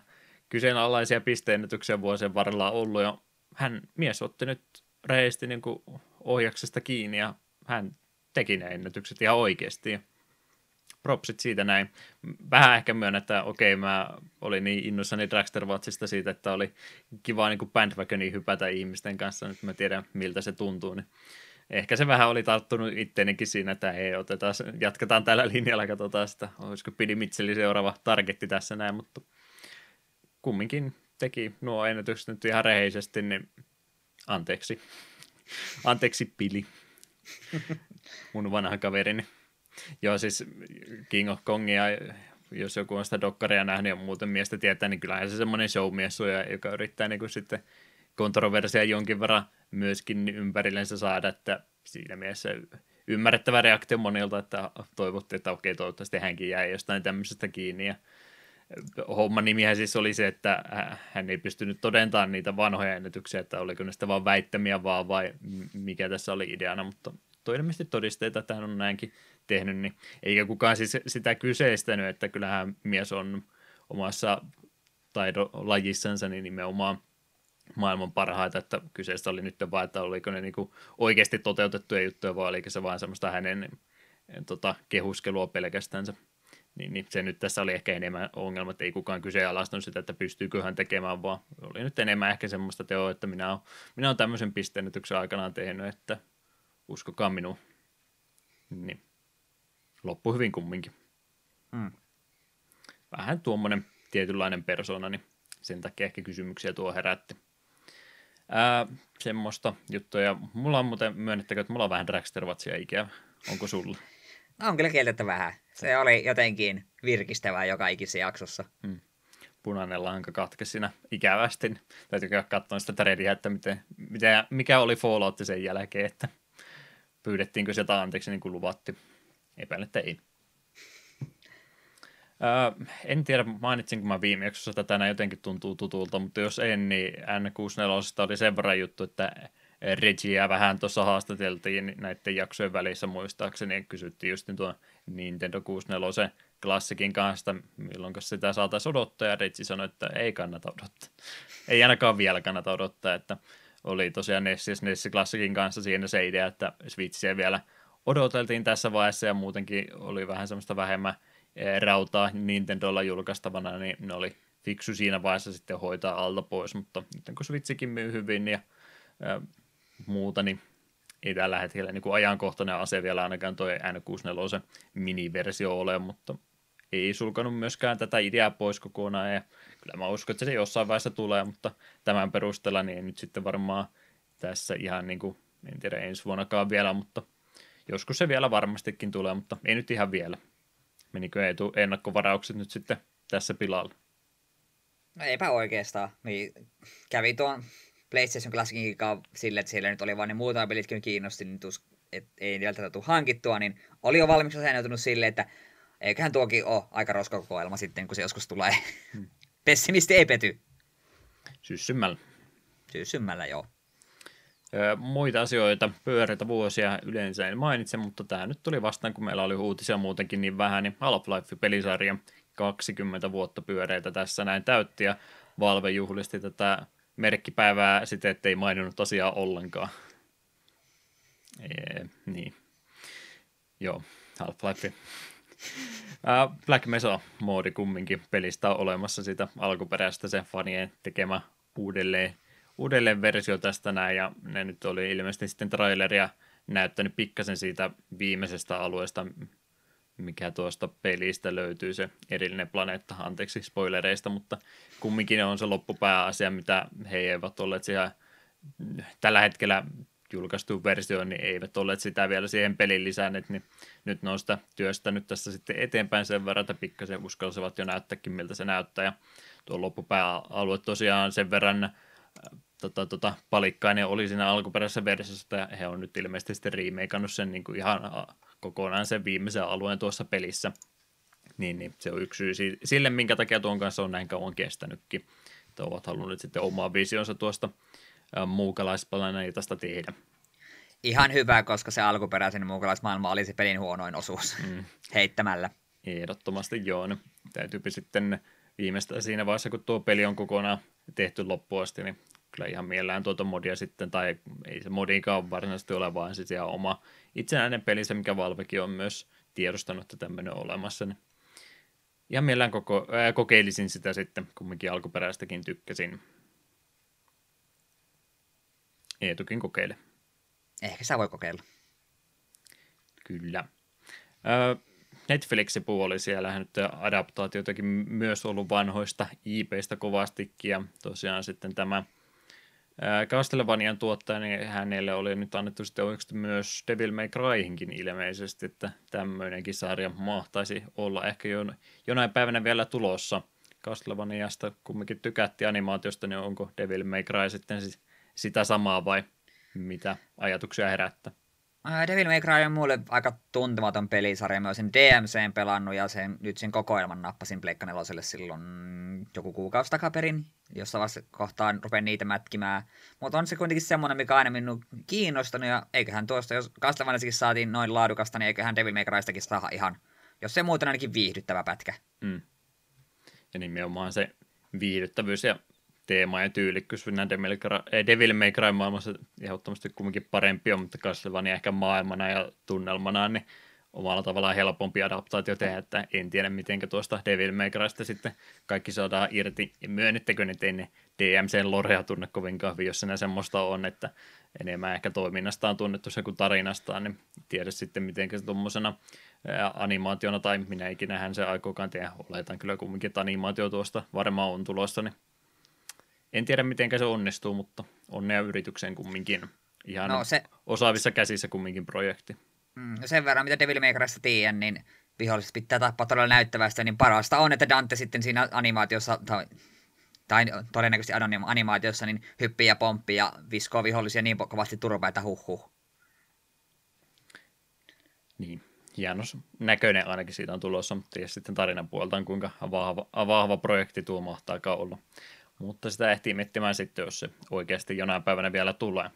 kyseenalaisia pisteennätyksiä vuosien varrella ollut, ja hän mies otti nyt rehellisesti niin kuin ohjaksesta kiinni, ja hän teki ne ennätykset ihan oikeasti. Propsit siitä näin. Vähän ehkä myönnä, että okei, mä olin niin innoissani Dragster Watchista siitä, että oli kiva niin kuin bandwagonia hypätä ihmisten kanssa, nyt mä tiedän miltä se tuntuu. Niin ehkä se vähän oli tarttunut itteenikin siinä, että hei, jatketaan tällä linjalla, katsotaan sitä, olisiko Billy Mitchellin seuraava targetti tässä näin, mutta kumminkin teki nuo ennätykset nyt ihan rehellisesti, niin anteeksi. Anteeksi, Billy. Mun vanha kaverini. Joo, siis King of Kongia, jos joku on sitä dokkaria nähnyt ja muuten miestä tietää, niin kyllähän se semmoinen showmies on, joka yrittää niin kuin sitten kontroversia jonkin verran myöskin ympärillensä saada, että siinä mielessä ymmärrettävä reaktio monilta, että toivottiin, että okei, toivottavasti hänkin jäi jostain tämmöisestä kiinni. Ja homman nimihän siis oli se, että hän ei pystynyt todentamaan niitä vanhoja ennätyksiä, että oliko ne sitä vaan väittämiä vaan vai mikä tässä oli ideana, mutta toivottavasti todisteita, että hän on näinkin tehnyt, niin eikä kukaan siis sitä kyseistänyt, että kyllähän mies on omassa taidolajissansa niin nimenomaan maailman parhaita, että kyseessä oli nyt vaan, että oliko ne niinku oikeasti toteutettuja juttuja vai oliko se vaan semmoista hänen kehuskelua pelkästänsä. Niin se nyt tässä oli ehkä enemmän ongelma, että ei kukaan kyseenalaistanut sitä, että pystyykö hän tekemään, vaan oli nyt enemmän ehkä semmoista teoa, että minä olen tämmöisen pisteennätyksen aikanaan tehnyt, että uskokaa minua. Niin. Loppu hyvin kumminkin. Mm. Vähän tuommoinen tietynlainen persona, niin sen takia ehkä kysymyksiä tuo herätti. Semmoista juttuja. Mulla on muuten, myönnettäkö, että mulla on vähän Dragster Watchia ikävä. Onko sulla? No on kyllä kieltettä vähän. Se oli jotenkin virkistävää joka ikisessä jaksossa. Mm. Punainen lanka katkesi siinä ikävästi. Täytyy käydä katsomaan sitä trediä, että mikä oli fallout sen jälkeen, että pyydettiinkö sieltä anteeksi niin kuin luvatti. Epäilen, että ei. En tiedä, mainitsinko mä viime jaksossa, että tänään jotenkin tuntuu tutulta, mutta jos en, niin N64 oli sen verran juttu, että Regiä vähän tuossa haastateltiin näiden jaksojen välissä muistaakseni, ja kysyttiin just tuon Nintendo 64 klassikin kanssa, milloin sitä saataisiin odottaa, ja Regi sanoi, että ei kannata odottaa. Ei ainakaan vielä kannata odottaa, että oli tosiaan Nessi klassikin kanssa siinä se idea, että Switchiä vielä odoteltiin tässä vaiheessa, ja muutenkin oli vähän semmoista vähemmän rautaa Nintendolla julkaistavana, niin ne oli fiksu siinä vaiheessa sitten hoitaa alta pois, mutta nyt kun Switchikin myy hyvin ja muuta, niin ei tällä hetkellä niin kuin ajankohtainen ase vielä ainakaan toi N64 se miniversio ole, mutta ei sulkanut myöskään tätä ideaa pois kokonaan, ja kyllä mä uskon, että se jossain vaiheessa tulee, mutta tämän perusteella niin nyt sitten varmaan tässä ihan niin kuin, en tiedä ensi vuonnakaan vielä, mutta joskus se vielä varmastikin tulee, mutta ei nyt ihan vielä. Menikö ei tule ennakkovaraukset nyt sitten tässä pilalle? No eipä oikeastaan. Kävi tuon PlayStation Classicin sille, että siellä nyt oli vaan ne muutama pelitkin kiinnosti, niin ei niiltä tule hankittua, niin oli jo valmiiksi asennoitunut silleen, että eiköhän tuokin ole aika roskakokoelma sitten, kun se joskus tulee. Pessimisti ei pety. Syssymmällä. Syssymmällä, joo. Muita asioita, pyöreitä vuosia yleensä en mainitse, mutta tämä nyt tuli vastaan, kun meillä oli uutisia muutenkin niin vähän, niin Half-Life-pelisarja 20 vuotta pyöreitä tässä näin täytti, ja Valve juhlisti tätä merkkipäivää sitten, ettei maininnut asiaa ollenkaan. Niin. Joo, Half-Life. Black Mesa-moodi kumminkin pelistä on olemassa sitä alkuperäistä, sen fanien tekemä uudelleen versio tästä näin, ja ne nyt oli ilmeisesti sitten traileria näyttänyt pikkasen siitä viimeisestä alueesta, mikä tuosta pelistä löytyy, se erillinen planeetta, anteeksi spoilereista, mutta kumminkin on se loppupääasia, mitä he eivät olleet siihen tällä hetkellä julkaistuun versioon, niin eivät olleet sitä vielä siihen pelin lisänneet, niin nyt ne on sitä työstänyt tässä sitten eteenpäin sen verran, että pikkasen uskalsivat jo näyttääkin, miltä se näyttää, ja tuo loppupääalue tosiaan sen verran palikkainen oli siinä alkuperäisessä versiossa, ja he on nyt ilmeisesti sitten remakeannut sen niin kuin ihan kokonaan sen viimeisen alueen tuossa pelissä, niin se on yksi syy sille, minkä takia tuon kanssa on näin kauan kestänytkin, että ovat halunneet sitten omaa visionsa tuosta muukalaisplanetasta tehdä. Ihan hyvä, koska se alkuperäisen muukalaismaailma oli se pelin huonoin osuus heittämällä. Ehdottomasti joo, no, täytyypä sitten viimeistään siinä vaiheessa, kun tuo peli on kokonaan tehty loppuun asti, niin kyllä ihan mielellään tuota modia sitten, tai ei se modiinkaan varsinaisesti ole, vaan siis ihan oma itsenäinen pelinsä, mikä Valvekin on myös tiedostanut, että tämmöinen on olemassa. Niin ihan mielellään kokeilisin sitä sitten, kumminkin alkuperäistäkin tykkäsin. Eetukin kokeile. Ehkä sä voi kokeilla. Kyllä. Netflixin puoli, siellähän nyt adaptaatiotakin myös ollut vanhoista IPistä kovastikin, ja tosiaan sitten tämä Castlevanian tuottaja, niin hänelle oli nyt annettu sitten oikeasti myös Devil May Cryhinkin ilmeisesti, että tämmöinenkin sarja mahtaisi olla ehkä jonain päivänä vielä tulossa. Castlevaniasta kumminkin tykätti animaatiosta, niin onko Devil May Cry sitten sitä samaa vai mitä ajatuksia herättää? Devil May Cry on mulle aika tuntematon pelisarja. Mä olisin DMCn pelannut ja nyt sen kokoelman nappasin Pleikka neloselle silloin joku kuukausi takaperin, jossa vasta kohtaan rupean niitä mätkimään. Mutta on se kuitenkin semmoinen, mikä on aina minun kiinnostanut, ja eiköhän tuosta, jos Castlevaniastakin saatiin noin laadukasta, niin eiköhän Devil May Crystakin saada ihan, jos se muuten ainakin viihdyttävä pätkä. Ja nimenomaan se viihdyttävyys ja teema ja tyylikkyys Devil May Cry maailmassa ehdottomasti kumminkin parempi on, mutta Castlevania ehkä maailmana ja tunnelmana niin omalla tavallaan helpompi adaptaatio tehdä, että en tiedä miten tuosta Devil May Crysta sitten kaikki saadaan irti. Myönnettekö nyt ei ne DMCn lorea tunne kovin kahvi, jos siinä semmoista on, että enemmän ehkä toiminnastaan tunnettu se kuin tarinastaan, niin tiedä sitten miten se tuommoisena animaationa tai minä ikinä hän se aikookaan tehdä. Oletan kyllä kumminkin, että animaatio tuosta varmaan on tulossa, niin en tiedä, miten se onnistuu, mutta onnea yritykseen kumminkin. Ihan osaavissa käsissä kumminkin projekti. Sen verran, mitä Devil May Crysta tiedän, niin viholliset pitää tappaa todella näyttävästi, niin parasta on, että Dante sitten siinä animaatiossa, tai todennäköisesti animaatiossa, niin hyppii ja pomppii ja viskoo vihollisia niin kovasti turpaita huhhuh. Niin, hienos näköinen ainakin siitä on tulossa, mutta ja sitten tarinan puoltaan, kuinka vahva projekti tuo mahtaakaan olla. Mutta sitä ehtii miettimään sitten, jos se oikeasti jonain päivänä vielä tulee.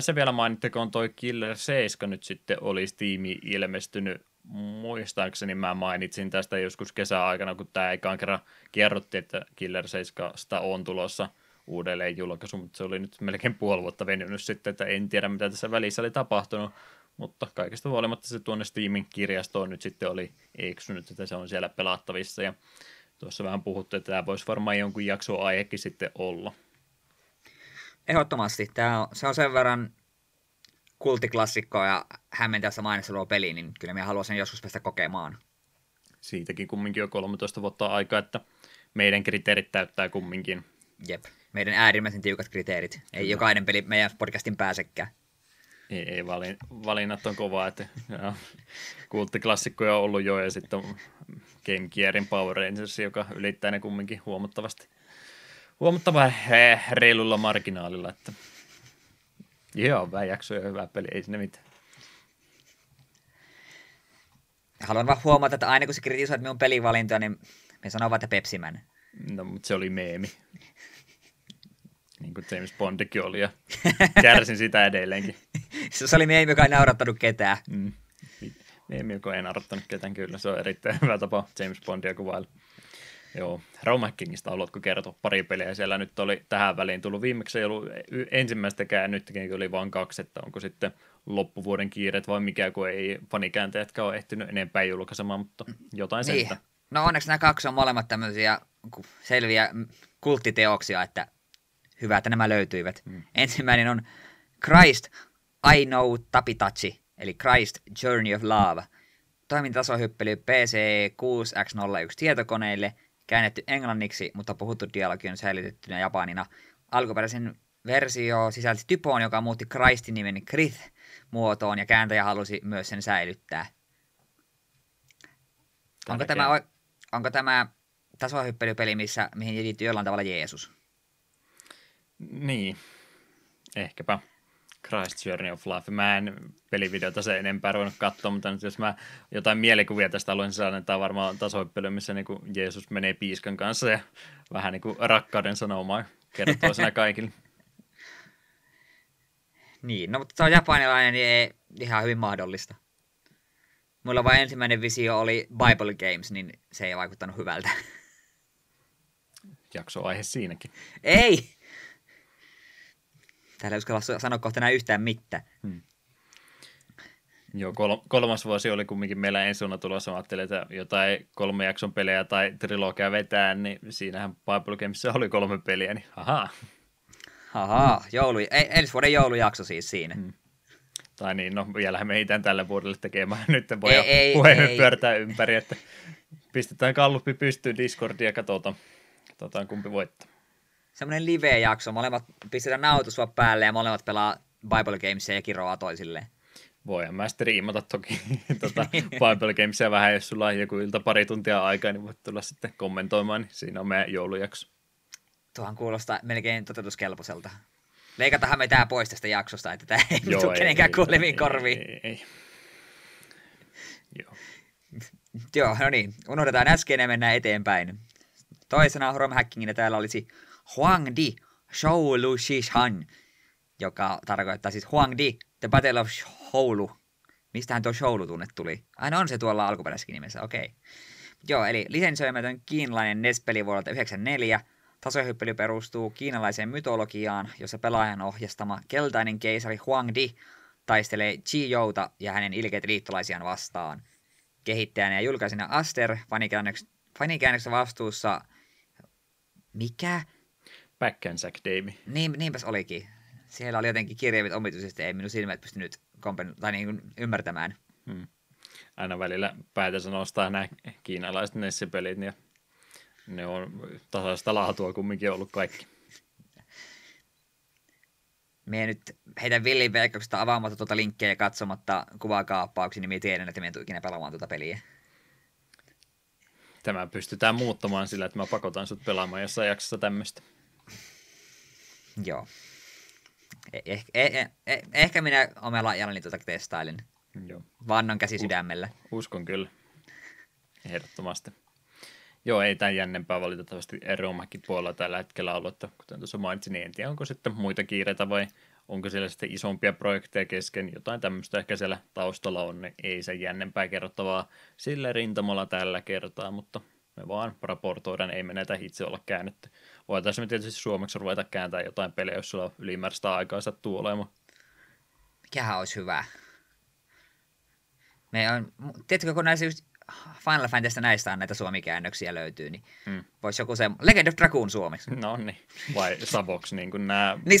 Se vielä mainittakoon, toi Killer 7 nyt sitten oli Steamiin ilmestynyt. Muistaakseni mä mainitsin tästä joskus kesäaikana, kun tämä ekaan kerran kerrottiin, että Killer 7 on tulossa uudelleen julkaisu, mutta se oli nyt melkein puoli vuotta venynyt sitten, että en tiedä mitä tässä välissä oli tapahtunut, mutta kaikesta huolimatta se tuonne Steamin kirjastoon nyt sitten oli eksynyt, että se on siellä pelattavissa ja tuossa vähän puhuttu, että tämä voisi varmaan jonkun jakson aihekin sitten olla. Ehdottomasti. Se on sen verran kulttiklassikkoa ja hämmentävässä mainissa luo peli, niin kyllä minä haluaisin joskus päästä kokemaan. Siitäkin kumminkin jo 13 vuotta aikaa, että meidän kriteerit täyttää kumminkin. Jep, meidän äärimmäisen tiukat kriteerit. Ei kyllä jokainen peli meidän podcastin pääsekään. Ei, valinnat on kovaa, että kulttiklassikkoja on ollut jo, ja sitten Game Gearin Power Rangers, joka ylittää ne kumminkin huomattavan reilulla marginaalilla, että joo, hyvä jakso ja hyvä peli, ei sinne mitään. Haluan vaan huomata, että aina kun sä kritisoit minun pelivalintoja, niin me sanoo vaan, että Pepsi Man. No, mutta se oli meemi. Niin kuin James Bondikin oli, ja kärsin sitä edelleenkin. Se oli meemi, joka ei naurattanut ketään. Meemi, joka ei naurattanut ketään, kyllä. Se on erittäin hyvä tapa James Bondia kuvailla. Joo, Romackingista haluatko kertoa pari peliä? Siellä nyt oli tähän väliin tullut viimeksi, ei ollut ensimmäistäkään, nytkin oli vain kaksi, että onko sitten loppuvuoden kiireet vai mikä, kun ei fanikääntäjätkään ole ehtinyt enempää julkaisemaan, mutta jotain niin. Sentä. No onneksi nämä kaksi on molemmat tämmöisiä selviä kulttiteoksia, että hyvä, että nämä löytyivät. Mm. Ensimmäinen on Christ I Know Tapitachi, eli Christ Journey of Love. Toimintatasohyppely PC6X01 tietokoneille, käännetty englanniksi, mutta puhuttu dialogi on säilytettynä japanina. Alkuperäisen versio sisälsi typoon, joka muutti Christin nimen Krith-muotoon, ja kääntäjä halusi myös sen säilyttää. Onko tämä tasohyppelypeli, mihin liittyy jollain tavalla Jeesus? Niin, ehkäpä. Christ Journey of Life. Mä en pelivideota sen enempää ruvennut katsoa, mutta nyt jos mä jotain mielikuvia tästä aloin saada, niin tämä on varmaan tasohyppely, missä niin kuin Jeesus menee piiskan kanssa ja vähän niin kuin rakkauden sanomaa kertoo sinä kaikille. Niin, no mutta se on japanilainen, niin ei ihan hyvin mahdollista. Mulla vain ensimmäinen visio oli Bible Games, niin se ei vaikuttanut hyvältä. Jakso-aihe siinäkin. Ei! Täällä ei uskalla sanoa kohta enää yhtään mitään. Hmm. Joo, kolmas vuosi oli kumminkin meillä ensi vuonna tulossa. Mä ajattelin, että jotain 3 jakson pelejä tai trilogia vetää, niin siinähän Bible Gamesissa oli 3 peliä, niin ahaa. Ahaa, ensi vuoden joulujakso siis siinä. Hmm. Tai niin, no vielähän me itään tällä vuodelle tekemään. Nyt voi puheen pyörtää ympäri, että pistetään kalluppi pystyyn Discordia ja katsotaan kumpi voittaa. Semmoinen live-jakso. Molemmat pistetään nautusua päälle ja molemmat pelaa Bible Gamesia ja kiroaa toisilleen. Voihan mä sitten riimata toki Bible Gamesia vähän, jos sulla on joku ilta pari tuntia aikaa, niin voit tulla sitten kommentoimaan, niin siinä on meidän joulujakso. Tuohan kuulostaa melkein toteutuskelpoiselta. Leikataanhan me tää pois tästä jaksosta, että tää ei tule kenenkään kuuleviin korviin. Ei. Joo, no niin. Unohdetaan äsken ja mennään eteenpäin. Toisena Home Hackinginä täällä olisi Huangdi Shoulu Shishan, joka tarkoittaa siis Huangdi, The Battle of Shoulu. Mistähän tuo Shoulu-tunne tuli? Aina on se tuolla alkuperäisessäkin nimessä, okei. Joo, eli lisensoimaton kiinalainen NES-peli vuodelta 1994. Tasohyppely perustuu kiinalaiseen mytologiaan, jossa pelaajan ohjastama keltainen keisari Huangdi taistelee Qi-jouta ja hänen ilkeitä liittolaisiaan vastaan. Kehittäjänä ja julkaisena Aster, fanikäännöksessä vastuussa... Mikä? Backhandsack Davey. Niinpäs olikin. Siellä oli jotenkin kirjaimet omituisesti, ei minun silmät pystynyt ymmärtämään. Hmm. Aina välillä päätänsä nostaa nämä kiinalaiset NES-pelit, ja ne on tasaista laatua kumminkin ollut kaikki. Mie nyt heitän villin verkkauksesta avaamatta tuota linkkiä ja katsomatta kuvakaappauksia, niin mie tiedän, että mie en tule ikinä pelaamaan tuota peliä. Tämä pystytään muuttamaan sillä, että mä pakotan sut pelaamaan jossain jaksossa tämmöistä. Joo. Ehkä minä omalla jalani tuota testailin. Joo. Vannon käsi sydämellä. Uskon kyllä. Ehdottomasti. Joo, ei tämän jännempää valitettavasti Romakin puolella tällä hetkellä ollut, että kuten tuossa mainitsin, niin en tiedä, onko sitten muita kiireitä vai onko siellä sitten isompia projekteja kesken, jotain tämmöistä ehkä siellä taustalla on, niin ei sen jännempää kerrottavaa sillä rintamalla tällä kertaa, mutta me vaan raportoidaan, ei me näitä itse olla käännetty. Voitaisiin me tietysti suomeksi ruveta kääntämään jotain pelejä, jos sulla on ylimääräistä aikaa sattuu olemaan. Mikähän olisi hyvä? Tiedätkö, kun näissä just Final Fantasystä näistä on näitä suomikäännöksiä löytyy, niin voisi joku semmoinen Legend of Dragoon suomeksi. No niin, vai Savoksi, niin kuin nämä niin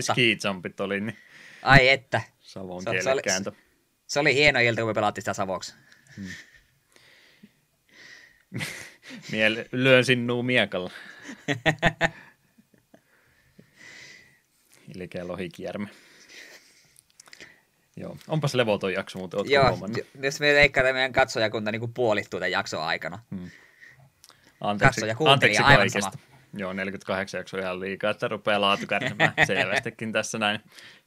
ski-jumpit oli. Niin ai että. Savon kielikääntö. Se oli hieno ilta, kun me pelattiin sitä Savoksi. Hmm. Mie lyön sinua miekalla. Ilkeä lohikierme. Joo, onpas levoton jakso, mutta ootko huomannut? Joo, jos me leikkataan meidän katsojakunta niin kuin puolittuu tämän jakson aikana. Hmm. Anteeksi kaikesta. Joo, 48 jaksoa ihan liikaa, että rupeaa laatu kärsimään selvästikin tässä näin.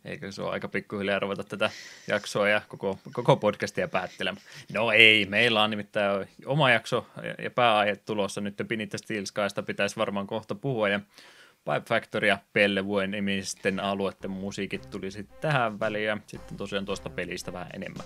Eikö se ole aika pikkuhiljaa ruveta tätä jaksoa ja koko podcastia päättelemään? No ei, meillä on nimittäin oma jakso ja pääaihe tulossa. Nyt Beneath the Steel Skysta pitäisi varmaan kohta puhua ja Pipe Factory ja Pellevuen nimisten alueiden musiikit tuli sitten tähän väliin ja sitten tosiaan tuosta pelistä vähän enemmän.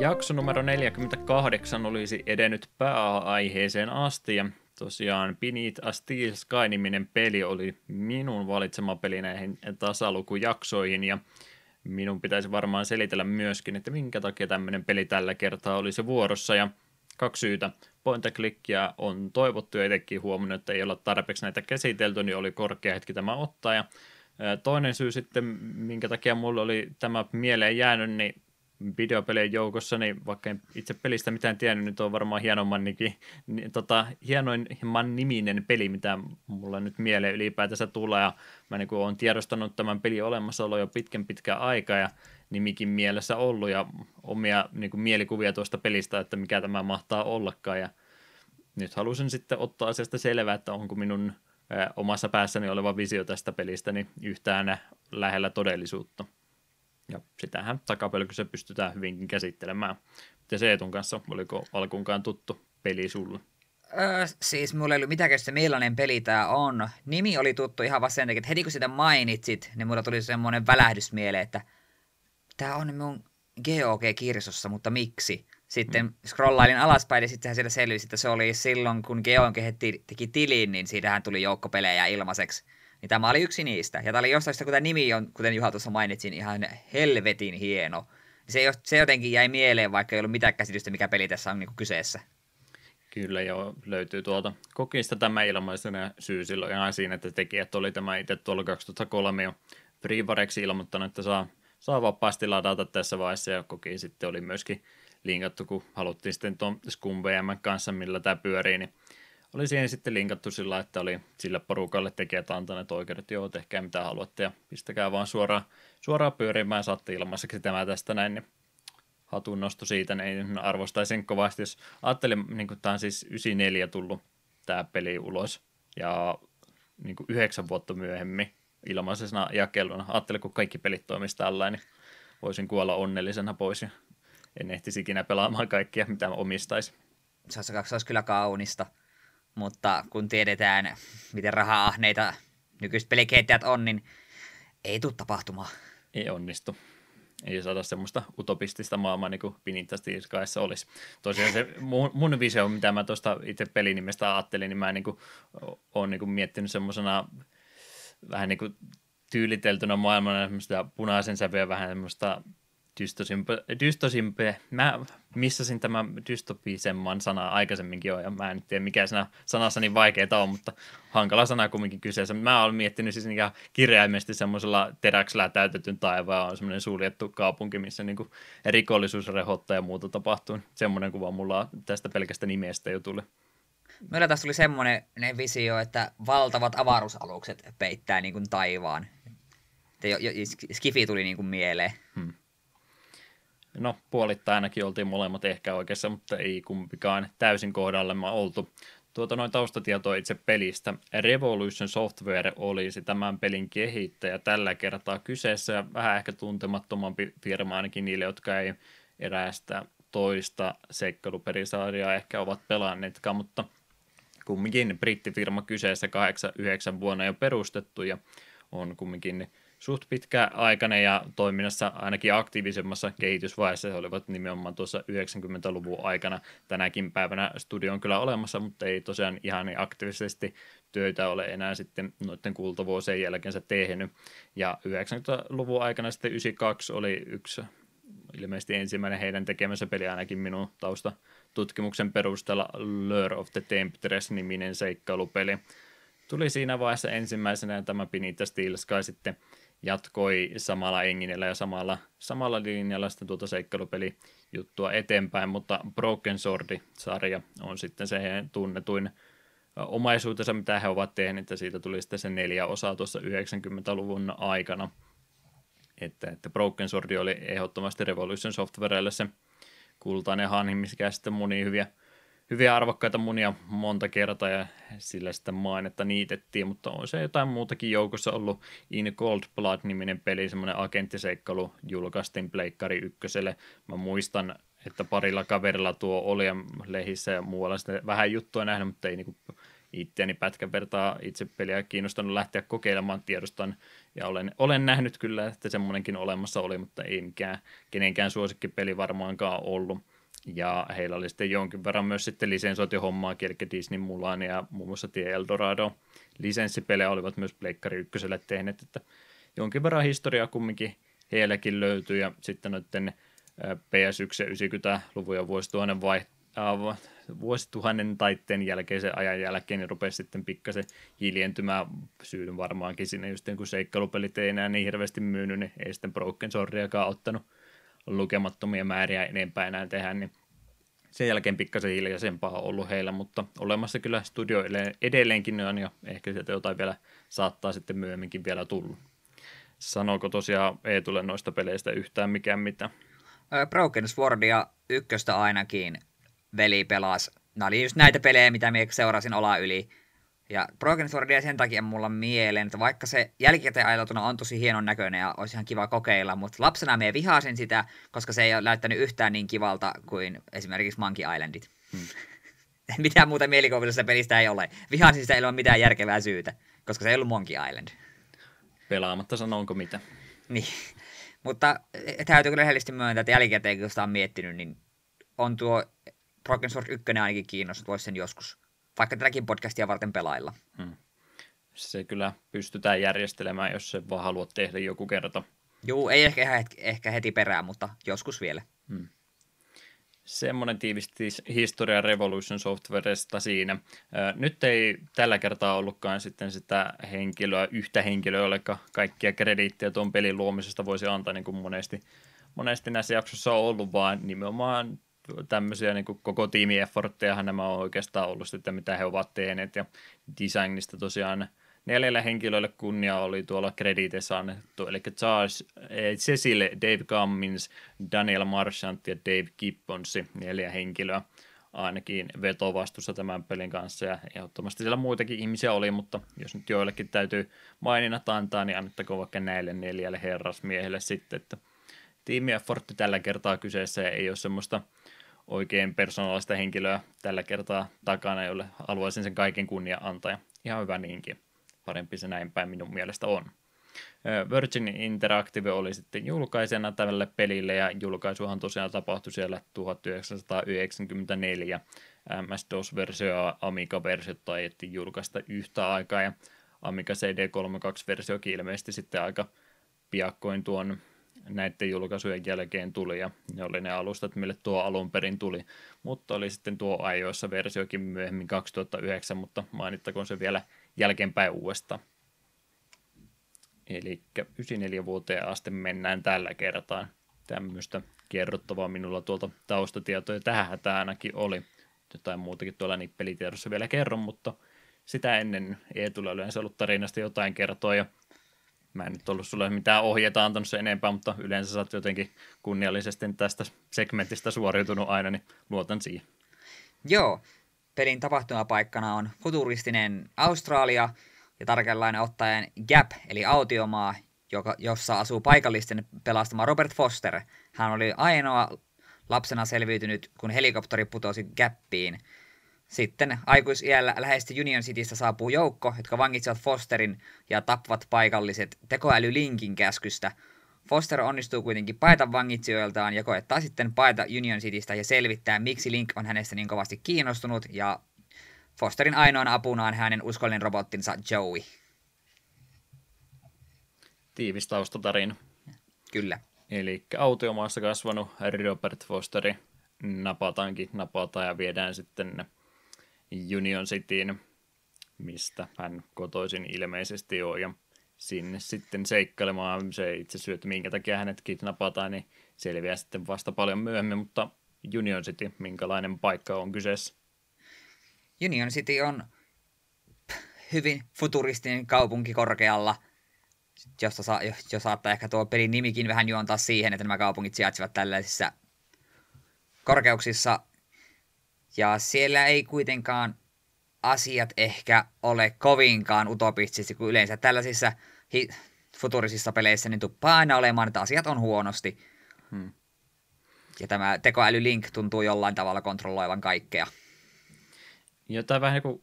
Jakso numero 48 olisi edennyt pääaiheeseen asti, ja tosiaan Beneath a Steel Sky-niminen peli oli minun valitsema peli näihin tasalukujaksoihin, ja minun pitäisi varmaan selitellä myöskin, että minkä takia tämmöinen peli tällä kertaa olisi vuorossa, ja kaksi syytä. Point and clickia on toivottu, ja etenkin huomannut, että ei olla tarpeeksi näitä käsitelty, niin oli korkea hetki tämä ottaa, ja toinen syy sitten, minkä takia mulle oli tämä mieleen jäänyt, niin videopelien joukossa, niin vaikka en itse pelistä mitään tiennyt, niin on varmaan hienoimman niminen peli, mitä mulla nyt mieleen ylipäätänsä tulee, ja mä niin olen tiedostanut tämän pelin olemassaolo jo pitkän aikaa, ja nimikin mielessä ollut, ja omia niin kuin mielikuvia tuosta pelistä, että mikä tämä mahtaa ollakaan, ja nyt halusin sitten ottaa asiasta selvää, että onko minun omassa päässäni oleva visio tästä pelistä niin yhtään lähellä todellisuutta. Ja sitähän takapölkyssä pystytään hyvinkin käsittelemään. Miten se Eetun kanssa, oliko alkuunkaan tuttu peli sulla? Siis mulla ei ollut mitäkös se millainen peli tää on. Nimi oli tuttu ihan vaan sen takia, että heti kun sitä mainitsit, niin mulla tuli semmoinen välähdys mieleen, että tää on mun GOG-kirjossa, mutta miksi? Sitten scrollailin alaspäin ja sittenhän siellä selvisi, että se oli silloin, kun GOG teki tilin, niin siitähän tuli joukkopelejä ilmaiseksi. Niin tämä oli yksi niistä. Ja tämä oli jostain sitä, kun tämä nimi on, kuten Juha tuossa mainitsin, ihan helvetin hieno. Se jotenkin jäi mieleen, vaikka ei ollut mitään käsitystä, mikä peli tässä on niin kuin kyseessä. Kyllä joo, löytyy tuolta kokista tämä ilmaisena syy silloin ihan siinä, että tekijät oli tämä itse tuolla 2003 jo Freewareksi ilmoittanut, että saa vapaasti ladata tässä vaiheessa, ja kokiin sitten oli myöskin linkattu, kun haluttiin sitten tuon Scum VM:n kanssa, millä tämä pyörii, niin oli siihen sitten linkattu sillä, että oli sillä porukalle tekijät antaneet oikeudet, joo, tehkää mitä haluatte ja pistäkää vaan suoraan pyörimään, saatte ilmaiseksi tämä tästä näin, niin hatun nosto siitä, niin arvostaisin kovasti, jos ajattelin, niin kuin tämä on siis 94 tullut tämä peli ulos ja niin kuin 9 vuotta myöhemmin ilmaisena jakeluna, ajattelin, kun kaikki pelit toimisi tällä, niin voisin kuolla onnellisena pois ja en ehtisi ikinä pelaamaan kaikkia, mitä omistaisi. Se olisi kyllä kaunista. Mutta kun tiedetään, miten raha-ahneita nykyiset pelikehittäjät on, niin ei tule tapahtumaan. Ei onnistu. Ei saada semmoista utopistista maailmaa, niin kuin Beneath a Steel Skyssa olisi. Tosiaan se mun visio, mitä mä tuosta itse pelinimestä ajattelin, niin mä oon niin kuin miettinyt semmoisena vähän niin kuin tyyliteltynä maailmana semmoista punaisen sävyä, vähän semmoista dystosimpe. Mä missasin tämän dystopisemman sanaa aikaisemminkin jo, ja mä en tiedä mikä sanassa niin vaikeaa on, mutta hankala sana kumminkin kyseessä. Mä olen miettinyt siis ihan kirjaimesti semmoisella teräksellä täytetyn taivaan, on semmoinen suljettu kaupunki, missä niinku rikollisuus rehottaa ja muuta tapahtuu. Semmoinen kuva mulla tästä pelkästä nimestä jo tuli. Meillä taas tuli semmoinen visio, että valtavat avaruusalukset peittää niinku taivaan. Skifi tuli niinku mieleen. No, puolittain ainakin oltiin molemmat ehkä oikeassa, mutta ei kumpikaan täysin kohdallemme oltu. Noin taustatietoa itse pelistä. Revolution Software olisi tämän pelin kehittäjä tällä kertaa kyseessä, ja vähän ehkä tuntemattomampi firma ainakin niille, jotka ei eräästä toista seikkailupelisarjaa ehkä ovat pelanneetkaan, mutta kumminkin brittifirma kyseessä 8-9 vuonna jo perustettu, ja on kumminkin suht pitkäaikainen ja toiminnassa ainakin aktiivisemmassa kehitysvaiheessa. He olivat nimenomaan tuossa 90-luvun aikana. Tänäkin päivänä studio on kyllä olemassa, mutta ei tosiaan ihan niin aktiivisesti töitä ole enää sitten noiden kultavuosien jälkeensä tehnyt. Ja 90-luvun aikana sitten 92 oli yksi ilmeisesti ensimmäinen heidän tekemänsä peli ainakin minun taustatutkimuksen perusteella Lure of the Temptress-niminen seikkailupeli. Tuli siinä vaiheessa ensimmäisenä tämä Beneath Steel Sky sitten jatkoi samalla enginellä ja samalla linjalla sitten tuota seikkailupelijuttua eteenpäin, mutta Broken Sword-sarja on sitten se heidän tunnetuin omaisuutensa, mitä he ovat tehneet, ja siitä tuli sitten se 4 osaa tuossa 90-luvun aikana. Että Broken Sword oli ehdottomasti Revolution Softwarelle se kultainen hanhi, mikä sitten muni hyviä arvokkaita munia monta kertaa, ja sillä sitten mainetta niitettiin, mutta on se jotain muutakin joukossa ollut. In Cold Blood-niminen peli, semmoinen agenttiseikkailu, julkaistiin Pleikkari 1. Mä muistan, että parilla kaverilla tuo oli, ja lehissä ja muualla sitten vähän juttua nähnyt, mutta ei niinku itseäni pätkän vertaa itse peliä kiinnostanut lähteä kokeilemaan. Tiedostan ja olen nähnyt kyllä, että semmoinenkin olemassa oli, mutta ei mikään kenenkään suosikkipeli varmaankaan ollut. Ja heillä oli sitten jonkin verran myös sitten lisensointihommaa, eli Disney Mulan ja muun muassa Tie Eldorado lisenssipelejä olivat myös Pleikkari 1:lle tehneet, että jonkin verran historiaa kumminkin heilläkin löytyy, ja sitten noiden PS1 90-luvun ja vuosituhannen taitteen jälkeisen ajan jälkeen niin rupesi sitten pikkasen hiljentymään. Syyn varmaankin sinne just kun seikkailupelit ei enää niin hirveästi myynyt, niin ei sitten Broken Swordiakaan ottanut lukemattomia määriä enempää enää tehdä, niin sen jälkeen pikkasen hiljaisempaa on ollut heillä, mutta olemassa kyllä studio edelleenkin on, ja ehkä sieltä jotain vielä saattaa sitten myöhemminkin vielä tulla. Sanooko tosiaan ei tule noista peleistä yhtään mikään mitä? Broken Swordia 1 ainakin veli pelasi. Nämä oli just näitä pelejä, mitä minä seurasin ola yli. Ja Broken Swordia sen takia mulla mieleen, että vaikka se jälkikäteen ajateltuna on tosi hienon näköinen ja olisi ihan kiva kokeilla, mutta lapsena minä vihasin sitä, koska se ei ole näyttänyt yhtään niin kivalta kuin esimerkiksi Monkey Islandit. Mitään muuta mielikuvitusta pelistä ei ole. Vihasin sitä ei ole mitään järkevää syytä, koska se ei ollut Monkey Island. Pelaamatta sanonko mitä. Niin. Mutta täytyy kyllä rehellisesti myöntää, että jälkikäteen kun sitä on miettinyt, niin on tuo Broken Sword 1 ainakin kiinnostunut, voisi sen joskus vaikka tälläkin podcastia varten pelailla. Se kyllä pystytään järjestelemään, jos se vaan haluat tehdä joku kerta. Juu, ei ehkä heti perään, mutta joskus vielä. Semmoinen tiivisti historia Revolution Softwaresta siinä. Nyt ei tällä kertaa ollutkaan sitten sitä yhtä henkilöä, jolleka kaikkia krediittiä tuon pelin luomisesta voisi antaa, niin kuin monesti näissä jaksossa on ollut, vaan nimenomaan tämmöisiä niin kuin koko tiimiefforttejahan nämä on oikeastaan ollut sitä, mitä he ovat tehneet, ja designista tosiaan 4 henkilölle kunnia oli tuolla krediiteissä annettu, eli Charles Cecil, Dave Cummins, Daniel Marchant ja Dave Gibbons, 4 henkilöä ainakin vetovastuussa tämän pelin kanssa, ja ehdottomasti siellä muitakin ihmisiä oli, mutta jos nyt joillekin täytyy maininnat antaa, niin annettakoon vaikka näille 4 herrasmiehelle sitten, että tiimieffortti tällä kertaa kyseessä, ja ei ole semmoista oikein persoonallista henkilöä tällä kertaa takana, jolle haluaisin sen kaiken kunnia antaa, ja ihan hyvä niinkin. Parempi se näin päin minun mielestä on. Virgin Interactive oli sitten julkaisena tälle pelille, ja julkaisuhan tosiaan tapahtui siellä 1994. MS-DOS-versio ja Amiga-versiota ei julkaista yhtä aikaa, ja Amiga CD32-versiokin ilmeisesti sitten aika piakkoin tuon näiden julkaisujen jälkeen tuli, ja ne oli ne alustat, mille tuo alun perin tuli, mutta oli sitten tuo iOS versiokin myöhemmin 2009, mutta mainittakoon se vielä jälkeenpäin uudestaan. Eli 94 vuoteen asti mennään tällä kertaa. Tämmöistä kerrottavaa minulla tuolta taustatietoja tähän tämä ainakin oli. Jotain muutakin tuolla nippelitiedossa vielä kerron, mutta sitä ennen ei tule yleensä ollut tarinasta jotain kertoa, ja mä en nyt ollut sulle mitään ohjeita antanut sen enempää, mutta yleensä sä oot jotenkin kunniallisesti tästä segmentistä suoriutunut aina, niin luotan siihen. Joo, pelin tapahtumapaikkana on futuristinen Australia ja tarkalleen ottaen Gap, eli autiomaa, jossa asuu paikallisten pelastama Robert Foster. Hän oli ainoa lapsena selviytynyt, kun helikopteri putosi Gappiin. Sitten aikuisiällä läheisesti Union Citystä saapuu joukko, jotka vangitsevat Fosterin ja tappavat paikalliset tekoälylinkin käskystä. Foster onnistuu kuitenkin paeta vangitsijoiltaan ja koettaa sitten paeta Union Citystä ja selvittää, miksi Link on hänestä niin kovasti kiinnostunut, ja Fosterin ainoana apuna on hänen uskollinen robottinsa Joey. Tiivis taustatarina. Kyllä. Eli autiomaassa kasvanut Robert Fosteri napataan ja viedään sitten Union Cityin, mistä hän kotoisin ilmeisesti on, ja sinne sitten seikkailemaan. Se itse syy, että minkä takia hänet kidnapataan, niin selviää sitten vasta paljon myöhemmin, mutta Union City, minkälainen paikka on kyseessä? Union City on hyvin futuristinen kaupunki korkealla, josta saattaa ehkä tuo pelin nimikin vähän juontaa siihen, että nämä kaupungit sijaitsevat tällaisissa korkeuksissa. Ja siellä ei kuitenkaan asiat ehkä ole kovinkaan utopistisesti, kun yleensä tällaisissa futurisissa peleissä niin tuppaa aina olemaan, että asiat on huonosti. Ja tämä tekoäly Link tuntuu jollain tavalla kontrolloivan kaikkea. Jotain vähän niin kuin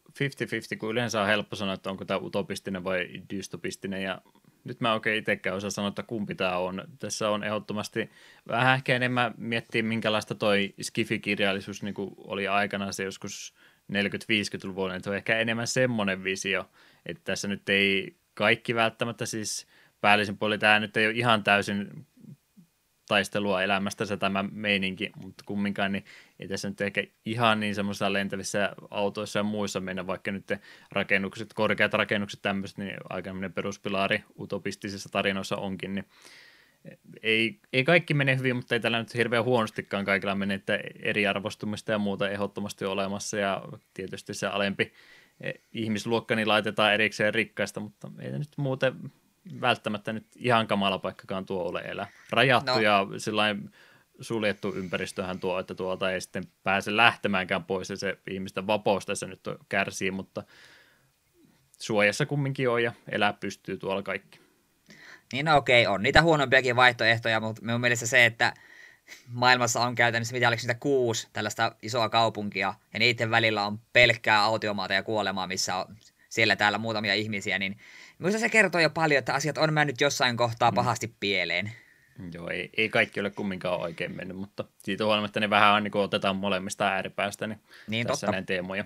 50-50, kun yleensä on helppo sanoa, että onko tämä utopistinen vai dystopistinen, ja nyt mä oikein itsekään osaa sanoa, että kumpi tämä on. Tässä on ehdottomasti vähän ehkä enemmän miettiä, minkälaista toi skifikirjallisuus niin kuin oli aikanaan se joskus 40-50-luvulla, että on ehkä enemmän semmoinen visio, että tässä nyt ei kaikki välttämättä siis päällisin puolin, tämä nyt ei ole ihan täysin taistelua elämästä se tämä meininki, mutta kumminkaan niin ei tässä nyt ehkä ihan niin semmoisissa lentävissä autoissa ja muissa mennä, vaikka nyt rakennukset, korkeat rakennukset tämmöiset, niin aikainen peruspilari utopistisissa tarinoissa onkin, niin ei kaikki mene hyvin, mutta ei tällä nyt hirveän huonostikaan kaikilla mene, että eriarvostumista ja muuta ehdottomasti olemassa, ja tietysti se alempi ihmisluokka niin laitetaan erikseen rikkaista, mutta ei nyt muuten välttämättä nyt ihan kamala paikkakaan tuo ole elää. Rajattu ja sillain suljettu ympäristöhän tuo, että tuolta ei sitten pääse lähtemäänkään pois, ja se ihmisten vapaus tässä nyt kärsii, mutta suojassa kumminkin on, ja elää pystyy tuolla kaikki. Niin on niitä huonompiakin vaihtoehtoja, mutta minun mielestä se, että maailmassa on käytännössä mitä oliko niitä 6 tällaista isoa kaupunkia, ja niiden välillä on pelkkää autiomaata ja kuolemaa, missä on siellä täällä muutamia ihmisiä, niin minusta se kertoo jo paljon, että asiat on mennyt jossain kohtaa pahasti pieleen. Joo, ei kaikki ole kumminkaan oikein mennyt, mutta siitä huolimatta ne vähän on, niin kun otetaan molemmista ääripäästä, niin tässä totta. Näin teemoja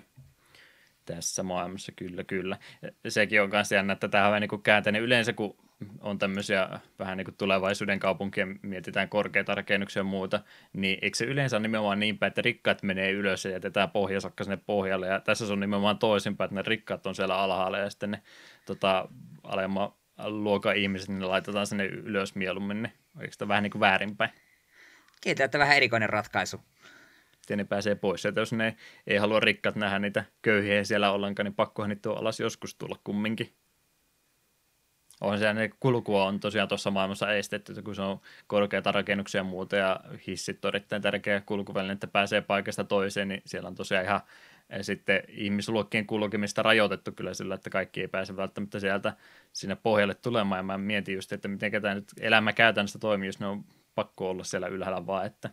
tässä maailmassa, kyllä. Ja sekin on myös jännä, että tämä on niin kääntänyt yleensä, kun on tämmöisiä vähän niin kuin tulevaisuuden kaupunkia, mietitään korkeita rakennuksia ja muuta, niin eikö se yleensä nimenomaan niin päin, että rikkaat menee ylös ja jätetään pohjasakka sinne pohjalle, ja tässä se on nimenomaan toisinpäin, että ne rikkaat on siellä alhaalla, ja sitten ne alemman luokan ihmiset, niin ne laitetaan sinne ylös mieluummin, niin eikö tämä vähän niin kuin väärinpäin? Kiitämättä vähän erikoinen ratkaisu. Sitten ne pääsee pois, ja jos ne ei halua rikkaat nähdä niitä köyhiä siellä ollenkaan, niin pakkohan niitä on alas joskus tulla kumminkin. On se, että kulkua on tosiaan tuossa maailmassa estetty, kun se on korkeita rakennuksia ja muuta, ja hissit on erittäin tärkeä kulkuväline, että pääsee paikasta toiseen, niin siellä on tosiaan ihan sitten ihmisluokkien kulkemista rajoitettu kyllä sillä, että kaikki ei pääse välttämättä sieltä sinne pohjalle tulemaan, ja mä mietin just, että miten tämä nyt elämä käytännössä toimii, jos ne on pakko olla siellä ylhäällä vaan, että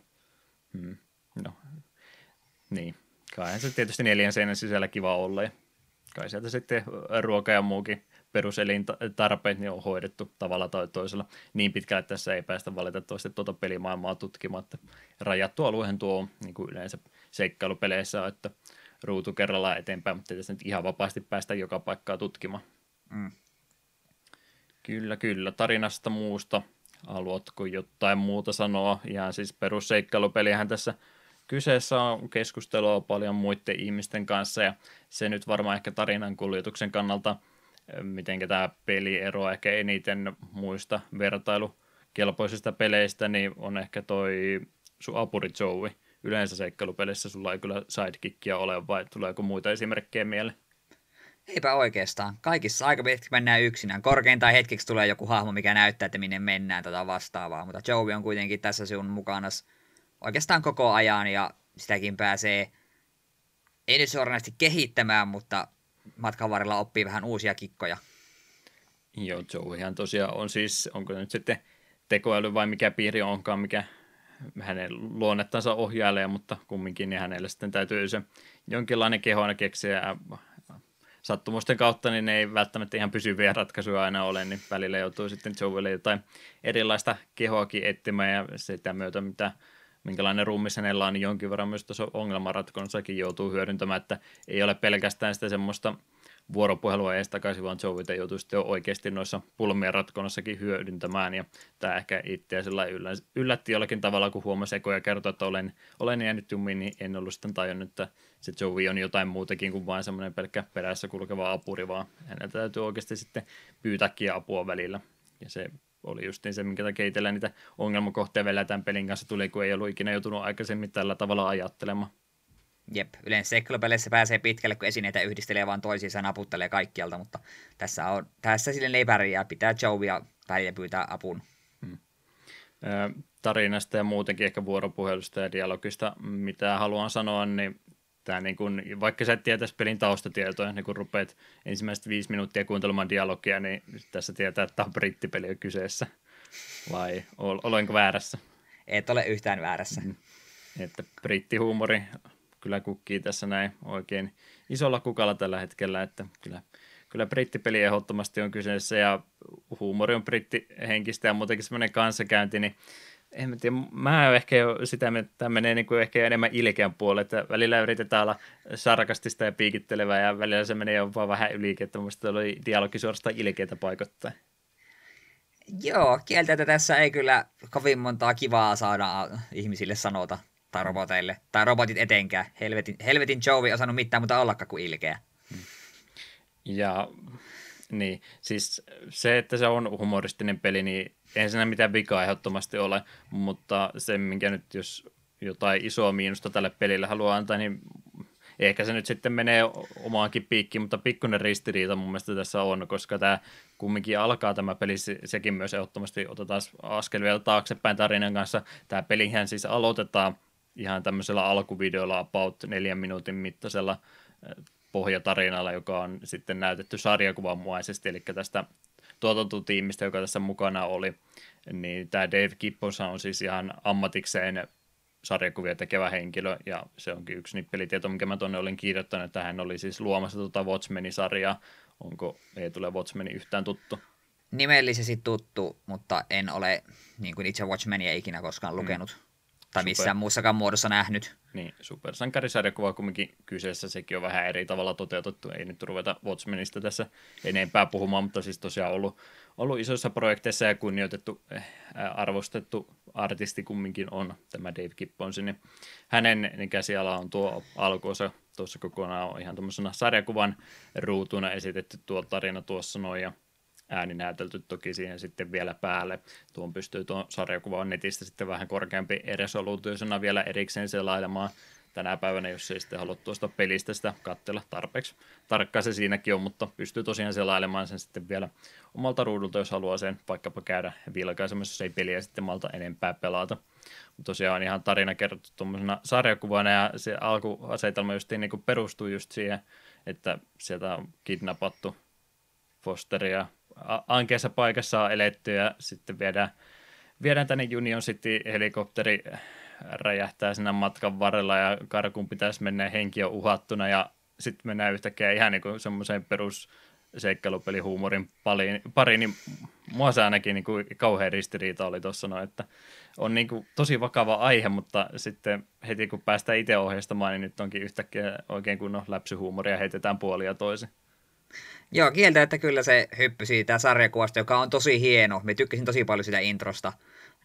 kai se tietysti 4 seinän sisällä kiva olla, ja kai sieltä sitten ruoka ja muukin peruselintarpeet niin on hoidettu tavalla tai toisella niin pitkälle, että tässä ei päästä valitettavasti tuota pelimaailmaa tutkimaan, että rajattu alueen tuo niin kuin yleensä seikkailupeleissä, että ruutu kerrallaan eteenpäin, mutta ei tässä nyt ihan vapaasti päästä joka paikkaa tutkimaan. Kyllä. Tarinasta muusta haluatko jotain muuta sanoa? Ihan siis perusseikkailupelihän tässä kyseessä on, keskustelua paljon muiden ihmisten kanssa, ja se nyt varmaan ehkä tarinan kuljetuksen kannalta mitenkä tämä peli eroaa ehkä eniten muista vertailukelpoisista peleistä, niin on ehkä toi sun apuri Joey. Yleensä seikkailupelissä sulla ei kyllä sidekickia ole, vai tuleeko muita esimerkkejä mieleen? Eipä oikeastaan. Kaikissa aika pitkästi mennään yksinään. Korkeintaan hetkeksi tulee joku hahmo, mikä näyttää, että minne mennään tätä vastaavaa, mutta Joey on kuitenkin tässä sinun mukana oikeastaan koko ajan, ja sitäkin pääsee ei nyt suoranaisesti kehittämään, mutta matkan varrella oppii vähän uusia kikkoja. Joo, Joeyhan tosiaan on siis, onko nyt sitten tekoäly vai mikä piiri onkaan, mikä hänen luonnettansa ohjailee, mutta kumminkin niin hänelle sitten täytyy se jonkinlainen keho aina keksiä. Sattumusten kautta niin ne ei välttämättä ihan pysyviä ratkaisuja aina ole, niin välillä joutuu sitten Joelle jotain erilaista kehoakin etsimään ja sitä myötä, minkälainen ruumis hänellä on, niin jonkin verran myös tuossa ongelmanratkonsakin joutuu hyödyntämään, että ei ole pelkästään sitä semmoista vuoropuhelua edes takaisin, vaan Joelita joutuu sitten oikeasti noissa pulmien ratkonnassakin hyödyntämään, ja tämä ehkä itseä yllätti jollakin tavalla, kun huomasi ekoja kertoa, että olen jäänyt jumiin, niin en ollut sitten tajunnut, että se Joey on jotain muutakin kuin vain semmoinen pelkkä perässä kulkeva apuri, vaan häneltä täytyy oikeasti sitten pyytääkin apua välillä, ja se oli just niin se, minkä takia itsellä niitä ongelmakohteja vielä tämän pelin kanssa tuli, kun ei ollut ikinä joutunut aikaisemmin tällä tavalla ajattelemaan. Jep, yleensä seikkailupeleissä pääsee pitkälle, kun esineitä yhdistelee vaan toisiinsa ja naputtelee kaikkialta, mutta tässä silleen ei pärjää, pitää Joeya välillä pyytää apun. Tarinasta ja muutenkin ehkä vuoropuhelusta ja dialogista, mitä haluan sanoa, niin tämä niin kun, vaikka sä et tietäisi pelin taustatietoja, niin kun rupeat ensimmäiset 5 minuuttia kuuntelemaan dialogia, niin tässä tietää, että tämä on brittipeli on kyseessä, vai olenko väärässä? Et ole yhtään väärässä. Että brittihuumori kyllä kukkii tässä näin oikein isolla kukalla tällä hetkellä, että kyllä brittipeli ehdottomasti on kyseessä ja huumori on brittihenkistä ja muutenkin semmoinen kanssakäynti, niin en tiedä, mä ehkä jo sitä, tämä menee niin kuin ehkä enemmän ilkeän puolelle, että välillä yritetään olla sarkastista ja piikittelevää ja välillä se menee jo vaan vähän ylikin, että musta oli dialogi suorastaan ilkeitä paikoittaa. Joo, kieltä tässä ei kyllä kovin montaa kivaa saada ihmisille sanota. Tai roboteille, tai robotit etenkään. Helvetin Joey on saanut mitään muuta ollakaan kuin ilkeä. Ja niin, siis se, että se on humoristinen peli, niin eihän siinä mitään vikaa ehdottomasti ole, mutta se, minkä nyt jos jotain isoa miinusta tälle pelille haluaa antaa, niin ehkä se nyt sitten menee omaankin piikkiin, mutta pikkuinen ristiriita mun mielestä tässä on, koska tämä kumminkin alkaa tämä peli, sekin myös ehdottomasti otetaan askel vielä taaksepäin tarinan kanssa. Tämä pelihän siis aloitetaan ihan tämmöisellä alkuvideolla about 4 minuutin mittaisella pohjatarinalla, joka on sitten näytetty sarjakuvamuaisesti, eli tästä tuotantotiimistä, joka tässä mukana oli, niin tämä Dave Gibbons on siis ihan ammatikseen sarjakuvia tekevä henkilö, ja se onkin yksi nippelitieto, minkä mä tuonne olin kirjoittanut, että hän oli siis luomassa tuota Watchmeni-sarjaa. Onko Eetulle Watchmeni yhtään tuttu? Nimellisesti tuttu, mutta en ole niin kuin itse Watchmenia ikinä koskaan lukenut. Tai missään muussakaan muodossa nähnyt. Niin, supersankarisarjakuva kumminkin kyseessä, sekin on vähän eri tavalla toteutettu. Ei nyt ruveta Watchmenista tässä enempää puhumaan, mutta siis tosiaan ollut isoissa projekteissa ja kunnioitettu, arvostettu artisti kumminkin on tämä Dave Gibbons. Niin hänen käsiala on tuo alkuosa, tuossa kokonaan on ihan tämmöisenä sarjakuvan ruutuna esitetty tuo tarina tuossa noin ja ääni näytelty toki siihen sitten vielä päälle. Tuon pystyy tuon sarjakuvan netistä sitten vähän korkeampi resoluutioisena vielä erikseen selailemaan tänä päivänä, jos ei sitten halua tuosta pelistä sitä katsella tarpeeksi. Tarkkaan se siinäkin on, mutta pystyy tosiaan selailemaan sen sitten vielä omalta ruudulta, jos haluaa sen vaikkapa käydä vilkaisemassa, jos ei peliä sitten malta enempää pelata. Mutta tosiaan on ihan tarina kerrottu tuommoisena sarjakuvana ja se alkuasetelma just niin kuin perustuu just siihen, että sieltä on kidnappattu Fosteria ankeassa paikassa on eletty ja sitten viedään tänne Union City, helikopteri räjähtää siinä matkan varrella ja karkuun pitäisi mennä, henki on uhattuna ja sitten mennään yhtäkkiä ihan niin kuin semmoiseen perusseikkailupelihuumorin pariin, niin mua se ainakin niin kuin kauhean ristiriita oli tuossa noin, että on niin kuin tosi vakava aihe, mutta sitten heti kun päästään itse ohjeistamaan, niin nyt onkin yhtäkkiä oikein kunnon läpsyhuumoria heitetään puolia toisin. Joo, kieltä, että kyllä se hyppy siitä sarjakuvasta, joka on tosi hieno. Me tykkäsin tosi paljon sitä introsta.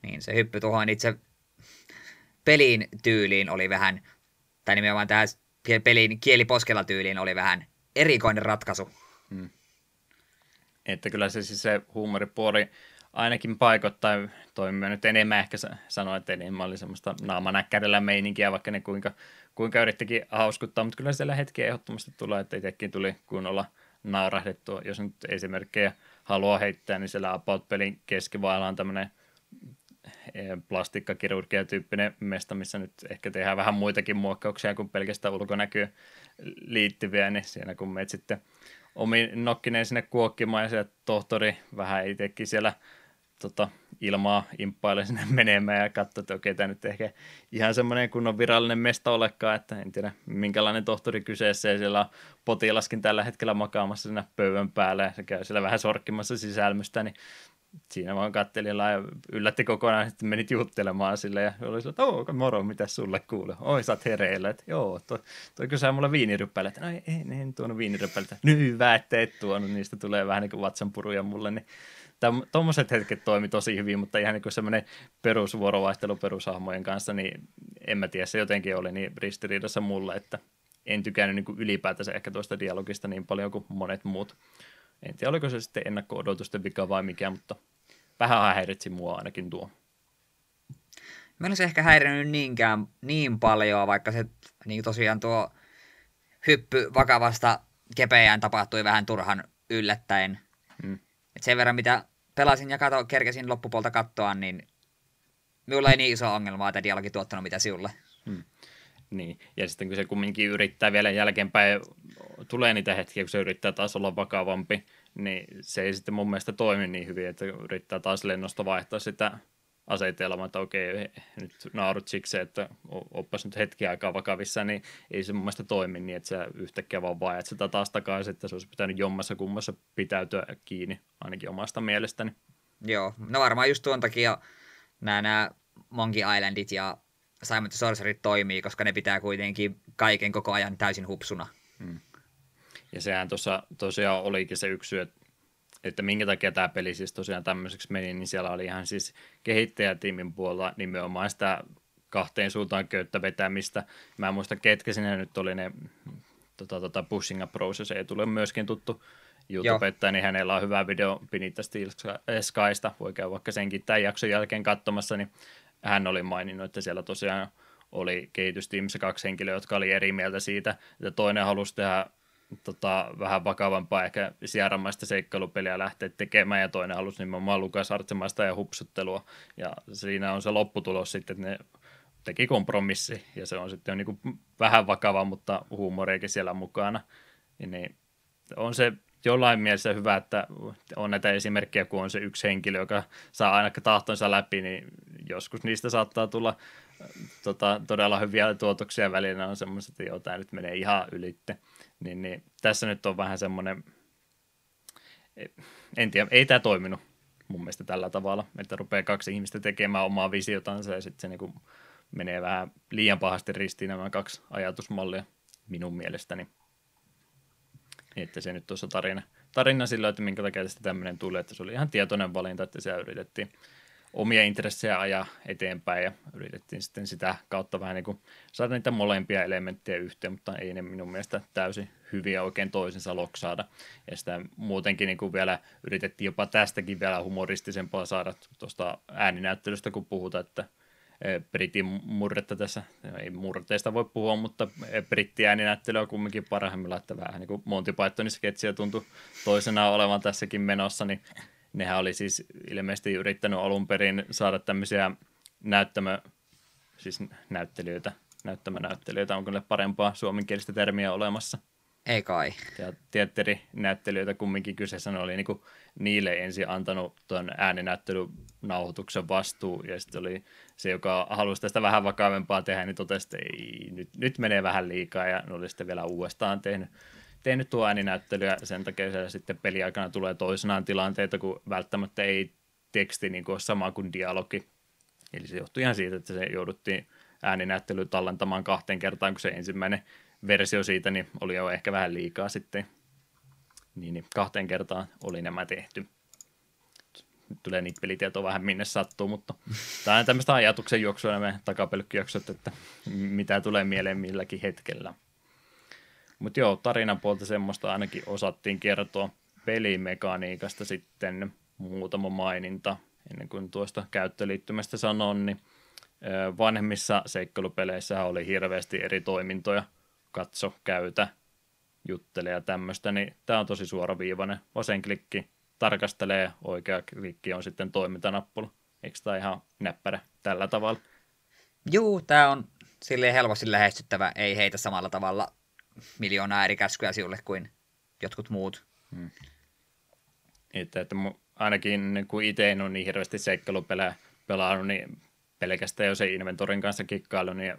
Niin se hyppy tuohon itse pelin tyyliin oli vähän, tai nimenomaan tähän pelin kieliposkella tyyliin oli vähän erikoinen ratkaisu. Että kyllä se siis se huumoripuoli ainakin paikoittain toimii nyt enemmän, ehkä sanoa, että enemmän oli semmoista naamanäkkärillä meininkiä, vaikka ne kuinka yrittikin hauskuttaa, mutta kyllä siellä hetkiä ehdottomasti tulee, että itsekin tuli kunnolla naurahdettua. Jos nyt esimerkkejä haluaa heittää, niin siellä About-pelin keskivailla on tämmöinen plastikkakirurgia-tyyppinen mesta, missä nyt ehkä tehdään vähän muitakin muokkauksia kuin pelkästään ulkonäköön liittyviä, niin siinä kun menet sitten omin nokkineen sinne kuokkimaan ja tohtori vähän itsekin siellä ilmaa imppailla sinne menemään ja katsoa, että okei, tämä nyt ehkä ihan semmoinen kunnon virallinen mesta olekaan, että en tiedä minkälainen tohtori kyseessä, ja siellä on potilaskin tällä hetkellä makaamassa siinä pöydän päällä ja se käy siellä vähän sorkkimassa sisälmystä, niin siinä vaan kattelijalla ja yllätti kokonaan, että menit juttelemaan sille ja oli sillä, että moro, mitä sulle kuuluu? Oi, sä oot hereillä, että joo, toi kysää mulle viiniryppäillä, että no en tuonut viiniryppäillä, no hyvä, ettei tuonut, niistä tulee vähän niin kuin vatsanpuruja mulle, niin tuommoiset hetket toimi tosi hyvin, mutta ihan niin kuin semmoinen perusvuorovaistelu perushahmojen kanssa, niin en mä tiedä, se jotenkin oli niin ristiriidassa mulle, että en tykännyt niin kuin ylipäätänsä ehkä tuosta dialogista niin paljon kuin monet muut. En tiedä, oliko se sitten ennakko-odotusten vika vai mikä, mutta vähän häiritsi mua ainakin tuo. Mä en olisi ehkä häirinyt niin paljon, vaikka se niin tosiaan tuo hyppy vakavasta kepeään tapahtui vähän turhan yllättäen. Et sen verran, mitä pelasin ja kerkesin loppupuolta katsoa, niin minulla ei niin iso ongelmaa tämä dialogi tuottanut, mitä sinulle. Niin, ja sitten kun se kumminkin yrittää vielä jälkeenpäin, tulee niitä hetkiä, kun se yrittää taas olla vakavampi, niin se ei sitten mun mielestä toimi niin hyvin, että yrittää taas lennosta vaihtaa sitä asetelmaa, että okei, nyt naurut siksi, että oppas nyt hetki aikaa vakavissa, niin ei se mun mielestä toimi niin, että sä yhtäkkiä vaan vaajat sitä taas takaisin, että se olisi pitänyt jommassa kummassa pitäytyä kiinni, ainakin omasta mielestäni. Joo, no varmaan just tuon takia nämä Monkey Islandit ja Simon & Sorcery toimii, koska ne pitää kuitenkin kaiken koko ajan täysin hupsuna. Ja sehän tuossa tosiaan olikin se yksi syy, että minkä takia tämä peli siis tosiaan tämmöiseksi meni, niin siellä oli ihan siis kehittäjätiimin puolella nimenomaan sitä kahteen suuntaan köyttä vetämistä. Mä en muista, ketkä sinne nyt oli ne Pushing Up Process, ei tule myöskin tuttu YouTubetta, niin hänellä on hyvä video Beneath Steel Skysta, voi käydä vaikka senkin tämän jakson jälkeen katsomassa, niin hän oli maininnut, että siellä tosiaan oli kehitystiimissä kaksi henkilöä, jotka oli eri mieltä siitä, että toinen halusi tehdä vähän vakavampaa, ehkä sieramaista seikkailupeliä lähteä tekemään, ja toinen halusi nimenomaan LucasArtsemaista ja hupsuttelua, ja siinä on se lopputulos sitten, että ne teki kompromissi, ja se on sitten niin kuin vähän vakava, mutta huumoriakin siellä mukana, ja niin on se jollain mielessä hyvä, että on näitä esimerkkejä, kun on se yksi henkilö, joka saa aina tahtonsa läpi, niin joskus niistä saattaa tulla todella hyviä tuotoksia välillä, on semmoiset, että joo, tämä nyt menee ihan ylitte. Niin, tässä nyt on vähän semmoinen, en tiedä, ei tämä toiminut mun mielestä tällä tavalla, että rupeaa kaksi ihmistä tekemään omaa visiotansa ja sitten se niin menee vähän liian pahasti ristiin nämä kaksi ajatusmallia minun mielestäni. Että se nyt tuossa tarina sillä, että minkä takia tästä tämmöinen tuli, että se oli ihan tietoinen valinta, että se yritettiin omia intressejä ajaa eteenpäin ja yritettiin sitten sitä kautta vähän niin kuin saada niitä molempia elementtejä yhteen, mutta ei ne minun mielestä täysin hyviä oikein toisensa loksaada. Ja sitä muutenkin niin kuin vielä yritettiin jopa tästäkin vielä humoristisempaa saada tuosta ääninäyttelystä, kun puhutaan, että britin murretta tässä, ei murteista voi puhua, mutta brittiääninäyttely on kumminkin parhaimmillaan, että vähän niin kuin Monty Pythonin sketsiä tuntui toisenaan olevan tässäkin menossa, niin nehän oli siis ilmeisesti yrittänyt alun perin saada tämmöisiä näyttämönäyttelijöitä, onko ne parempaa suomenkielistä termiä olemassa? Ei kai. Ja teatterinäyttelijöitä kumminkin kyseessä, ne oli niinku niille ensin antanut tuon ääninäyttelynauhoituksen vastuu, ja sitten oli se, joka halusi tästä vähän vakavempaa tehdä, niin totesi, että ei, nyt menee vähän liikaa, ja ne oli sitten vielä uudestaan tehnyt tuo ääninäyttely, ja sen takia siellä sitten peliaikana tulee toisenaan tilanteita, kun välttämättä ei teksti niin kuin ole sama kuin dialogi. Eli se johtui ihan siitä, että se jouduttiin ääninäyttely tallentamaan kahteen kertaan, kun se ensimmäinen versio siitä niin oli jo ehkä vähän liikaa sitten. Niin, kahteen kertaan oli nämä tehty. Nyt tulee niitä pelitietoa vähän minne sattuu, mutta tämä on tämmöistä ajatuksen juoksua nämä takapelkkijaksot, että mitä tulee mieleen milläkin hetkellä. Mutta joo, tarinan puolta semmoista ainakin osattiin kertoa. Pelimekaniikasta sitten muutama maininta, ennen kuin tuosta käyttöliittymästä sanon, niin vanhemmissa seikkailupeleissä oli hirveästi eri toimintoja, katso, käytä, juttele ja tämmöistä, niin tämä on tosi suoraviivainen. Vasen klikki tarkastelee, oikea klikki on sitten toimintanappula. Eikö tämä ihan näppärä tällä tavalla? Juu, tämä on silleen helposti lähestyttävä, ei heitä samalla tavalla miljoonaa eri käskyä sinulle kuin jotkut muut. Että ainakin kun itse en ole niin hirveästi seikkailupelejä pelannut, niin pelkästään jo sen inventorin kanssa kikkailu, niin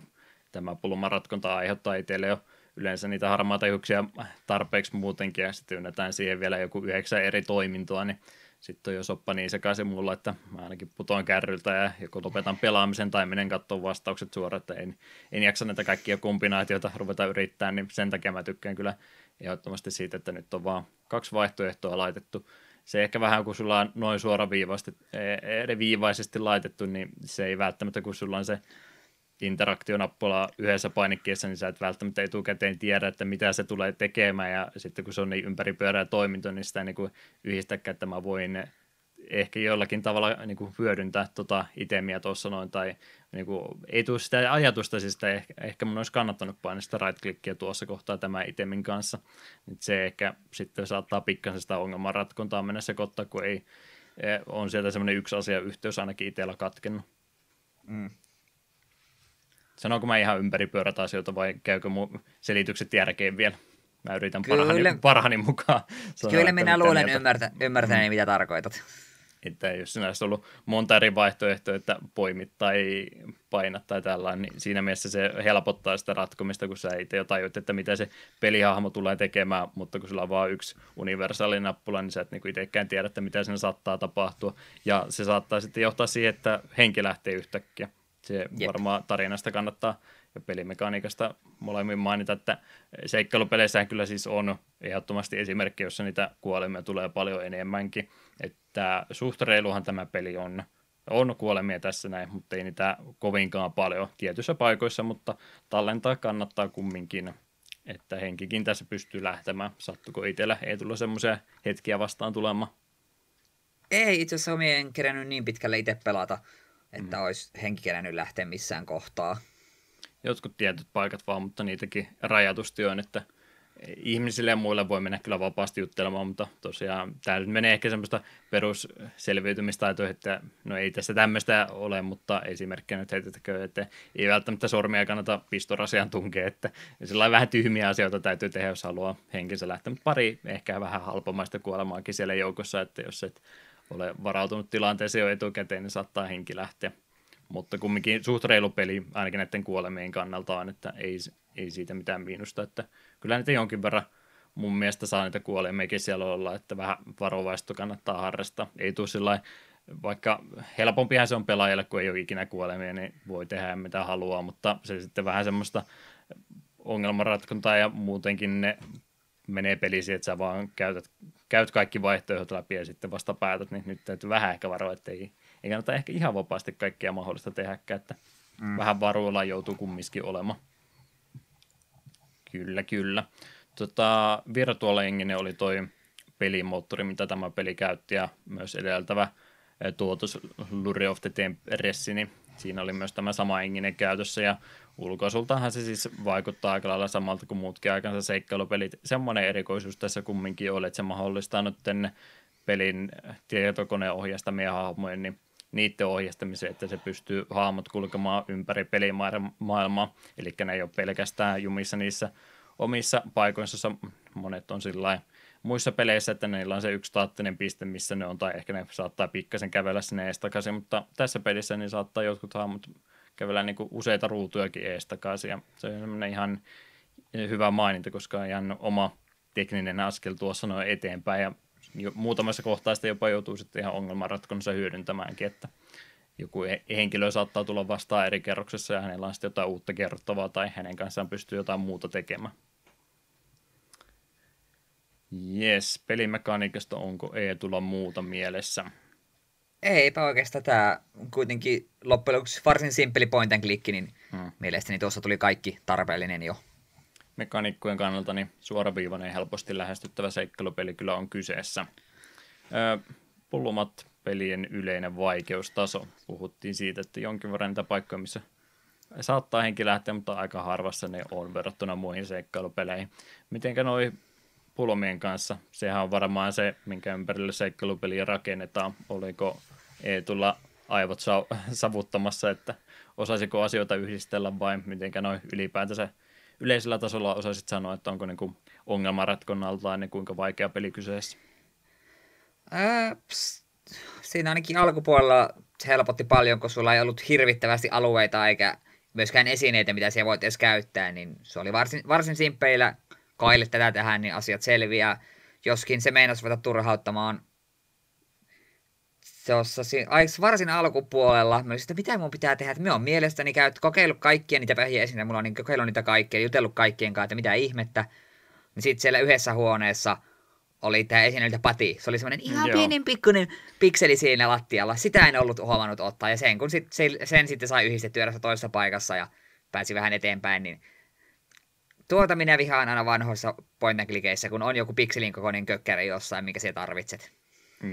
tämä pulmanratkonta aiheuttaa itselle jo yleensä niitä harmaata hiuksia tarpeeksi muutenkin, ja sitten ynnätään siihen vielä joku 9 eri toimintoa, niin sitten on jo soppa niin sekaisin mulla, että mä ainakin putoan kärryltä ja joko lopetan pelaamisen tai menen katsomaan vastaukset suoraan, että en jaksa näitä kaikkia kombinaatioita ruveta yrittämään, niin sen takia mä tykkään kyllä ehdottomasti siitä, että nyt on vaan 2 vaihtoehtoa laitettu. Se ehkä vähän, kun sulla on noin viivaisesti laitettu, niin se ei välttämättä, kun sulla on se interaktionappula yhdessä painikkeessa, niin sä et välttämättä etukäteen tiedä, että mitä se tulee tekemään, ja sitten kun se on niin ympäripyörää toiminto, niin sitä ei niin yhdistäkään, että mä voin ehkä jollakin tavalla niin kuin hyödyntää tota itemiä tuossa noin, tai niin kuin, ei tule sitä ajatusta, siis sitä ehkä mun olisi kannattanut painaa sitä right-klikkiä tuossa kohtaa tämän itemin kanssa, nyt se ehkä sitten saattaa pikkasen sitä ongelman ratkontaa mennä sekoittaa, kun ei, on sieltä semmoinen yksi asia yhteys ainakin itsellä katkennut. Mm. Sanoinko mä ihan ympäripyörätä asioita vai käykö mun selitykset järkeen vielä? Mä yritän parhaani mukaan sanoa. Kyllä minä luulen ymmärtäneeni, mitä tarkoitat. Että jos sinä olisi ollut monta eri vaihtoehtoa, että poimit tai painat tai tällainen, niin siinä mielessä se helpottaa sitä ratkomista, kun sä itse jo tajuit, että mitä se pelihahmo tulee tekemään, mutta kun sulla on vaan yksi universaali nappula, niin sä et niinku itsekään tiedä, että mitä siinä saattaa tapahtua. Ja se saattaa sitten johtaa siihen, että henki lähtee yhtäkkiä. Se varmaan tarinasta kannattaa ja pelimekaniikasta molemmin mainita, että seikkailupeleissähän kyllä siis on ehdottomasti esimerkki, jossa niitä kuolemia tulee paljon enemmänkin, että suht reiluhan tämä peli on kuolemia tässä näin, mutta ei niitä kovinkaan paljon tietyissä paikoissa, mutta tallentaa kannattaa kumminkin, että henkikin tässä pystyy lähtemään, sattuko itsellä, ei tulla semmoisia hetkiä vastaan tulemaan. Ei, itse asiassa minä en kerennyt niin pitkälle itse pelata, että olisi henki kerännyt lähteä missään kohtaa. Jotkut tietyt paikat vaan, mutta niitäkin rajatusti on, että ihmisille ja muille voi mennä kyllä vapaasti juttelemaan, mutta tosiaan tämä nyt menee ehkä semmoista perusselviytymistaitoa, että no ei tässä tämmöistä ole, mutta esimerkkinä nyt heitetäkö, että ei välttämättä sormia kannata pistorasiaan tunkea, että sellainen vähän tyhmiä asioita täytyy tehdä, jos haluaa henkensä lähteä, mutta pari ehkä vähän halpamaista kuolemaakin siellä joukossa, että jos et ole varautunut tilanteeseen jo etukäteen, niin saattaa henki lähteä. Mutta kumminkin suht reilu peli ainakin näiden kuolemien kannalta on, että ei siitä mitään miinusta. Että kyllä niitä jonkin verran mun mielestä saa niitä kuolemiakin siellä olla, että vähän varovaista kannattaa harrastaa. Ei tule sillain, vaikka helpompihan se on pelaajalle, kun ei ole ikinä kuolemia, niin voi tehdä mitä haluaa, mutta se sitten vähän semmoista ongelmanratkontaa ja muutenkin ne menee pelisiin, että sä vaan käyt kaikki vaihtoehdot läpi ja sitten vasta päätät, niin nyt täytyy vähän ehkä varoa, että ei kannata ehkä ihan vapaasti kaikkea mahdollista tehdäkään, että vähän varuilla joutuu kumminkin olemaan. Kyllä. Virtual Engine oli toi pelimoottori, mitä tämä peli käytti, ja myös edeltävä tuotos Lure of the Temperessi, niin siinä oli myös tämä sama engine käytössä, ja ulkoasultahan se siis vaikuttaa aika lailla samalta kuin muutkin aikansa seikkailupelit. Semmoinen erikoisuus tässä kumminkin oli, että se mahdollistaa nyt pelin tietokoneen ohjastamien hahmojen, niin niiden ohjastamiseen, että se pystyy hahmot kulkemaan ympäri pelimaailmaa, eli ne ei ole pelkästään jumissa niissä omissa paikoissa, monet on sillain muissa peleissä, että niillä on se yksi staattinen piste, missä ne on, tai ehkä ne saattaa pikkasen kävellä sinne eestakaisin, mutta tässä pelissä niin saattaa jotkut hahmot kävellä niin kuin useita ruutujakin eestakaisin, ja se on semmoinen ihan hyvä maininta, koska on ihan oma tekninen askel tuossa noin eteenpäin, ja muutamassa kohtaa sitä jopa joutuu sitten ihan ongelmanratkonnossa hyödyntämäänkin, että joku henkilö saattaa tulla vastaan eri kerroksessa ja hänellä on sitten jotain uutta kerrottavaa tai hänen kanssaan pystyy jotain muuta tekemään. Jes, pelimekaniikasta onko Eetulla muuta mielessä? Eipä oikeastaan tämä kuitenkin loppujen lopuksi varsin simppeli point and click, niin mielestäni tuossa tuli kaikki tarpeellinen jo. Mekaniikkojen kannalta niin suoraviivainen ja helposti lähestyttävä seikkailupeli kyllä on kyseessä. Pullumat pelien yleinen vaikeustaso. Puhuttiin siitä, että jonkin verran niitä paikkoja, missä saattaa henki lähteä, mutta aika harvassa ne on verrattuna muihin seikkailupeleihin. Mitenkä noi pulmien kanssa? Sehän on varmaan se, minkä ympärillä seikkailupeliä rakennetaan. Oliko Eetulla aivot savuttamassa, että osaisiko asioita yhdistellä vai mitenkä noi ylipäätänsä yleisellä tasolla osaisit sanoa, että onko niinku ongelmanratkonnaltaan niin kuinka vaikea peli kyseessä? siinä ainakin alkupuolella se helpotti paljon, kun sulla ei ollut hirvittävästi alueita eikä myöskään esineitä, mitä siellä voit edes käyttää, niin se oli varsin simppeillä. Kaile tätä tähän, niin asiat selviää. Joskin se meinasi ruveta turhauttamaan. Tuossa varsin alkupuolella mä olin, että mitä mun pitää tehdä, että mä oon mielestäni kokeillut kaikkia niitä päihiä esineitä, mulla on niin kokeillut niitä kaikkia, jutellut kaikkien kanssa, että mitä ihmettä. Niin sit siellä yhdessä huoneessa oli tää esineiltä pati. Se oli semmoinen ihan pienen pikkuinen pikseli siinä lattialla. Sitä en ollut huomannut ottaa. Ja sen kun sen sitten sai yhdistettyä erässä toisessa paikassa ja pääsi vähän eteenpäin, niin tuota minä vihaan aina vanhoissa point-and-klikeissä, kun on joku pikselin kokoinen kökkäri jossain, minkä sinä tarvitset.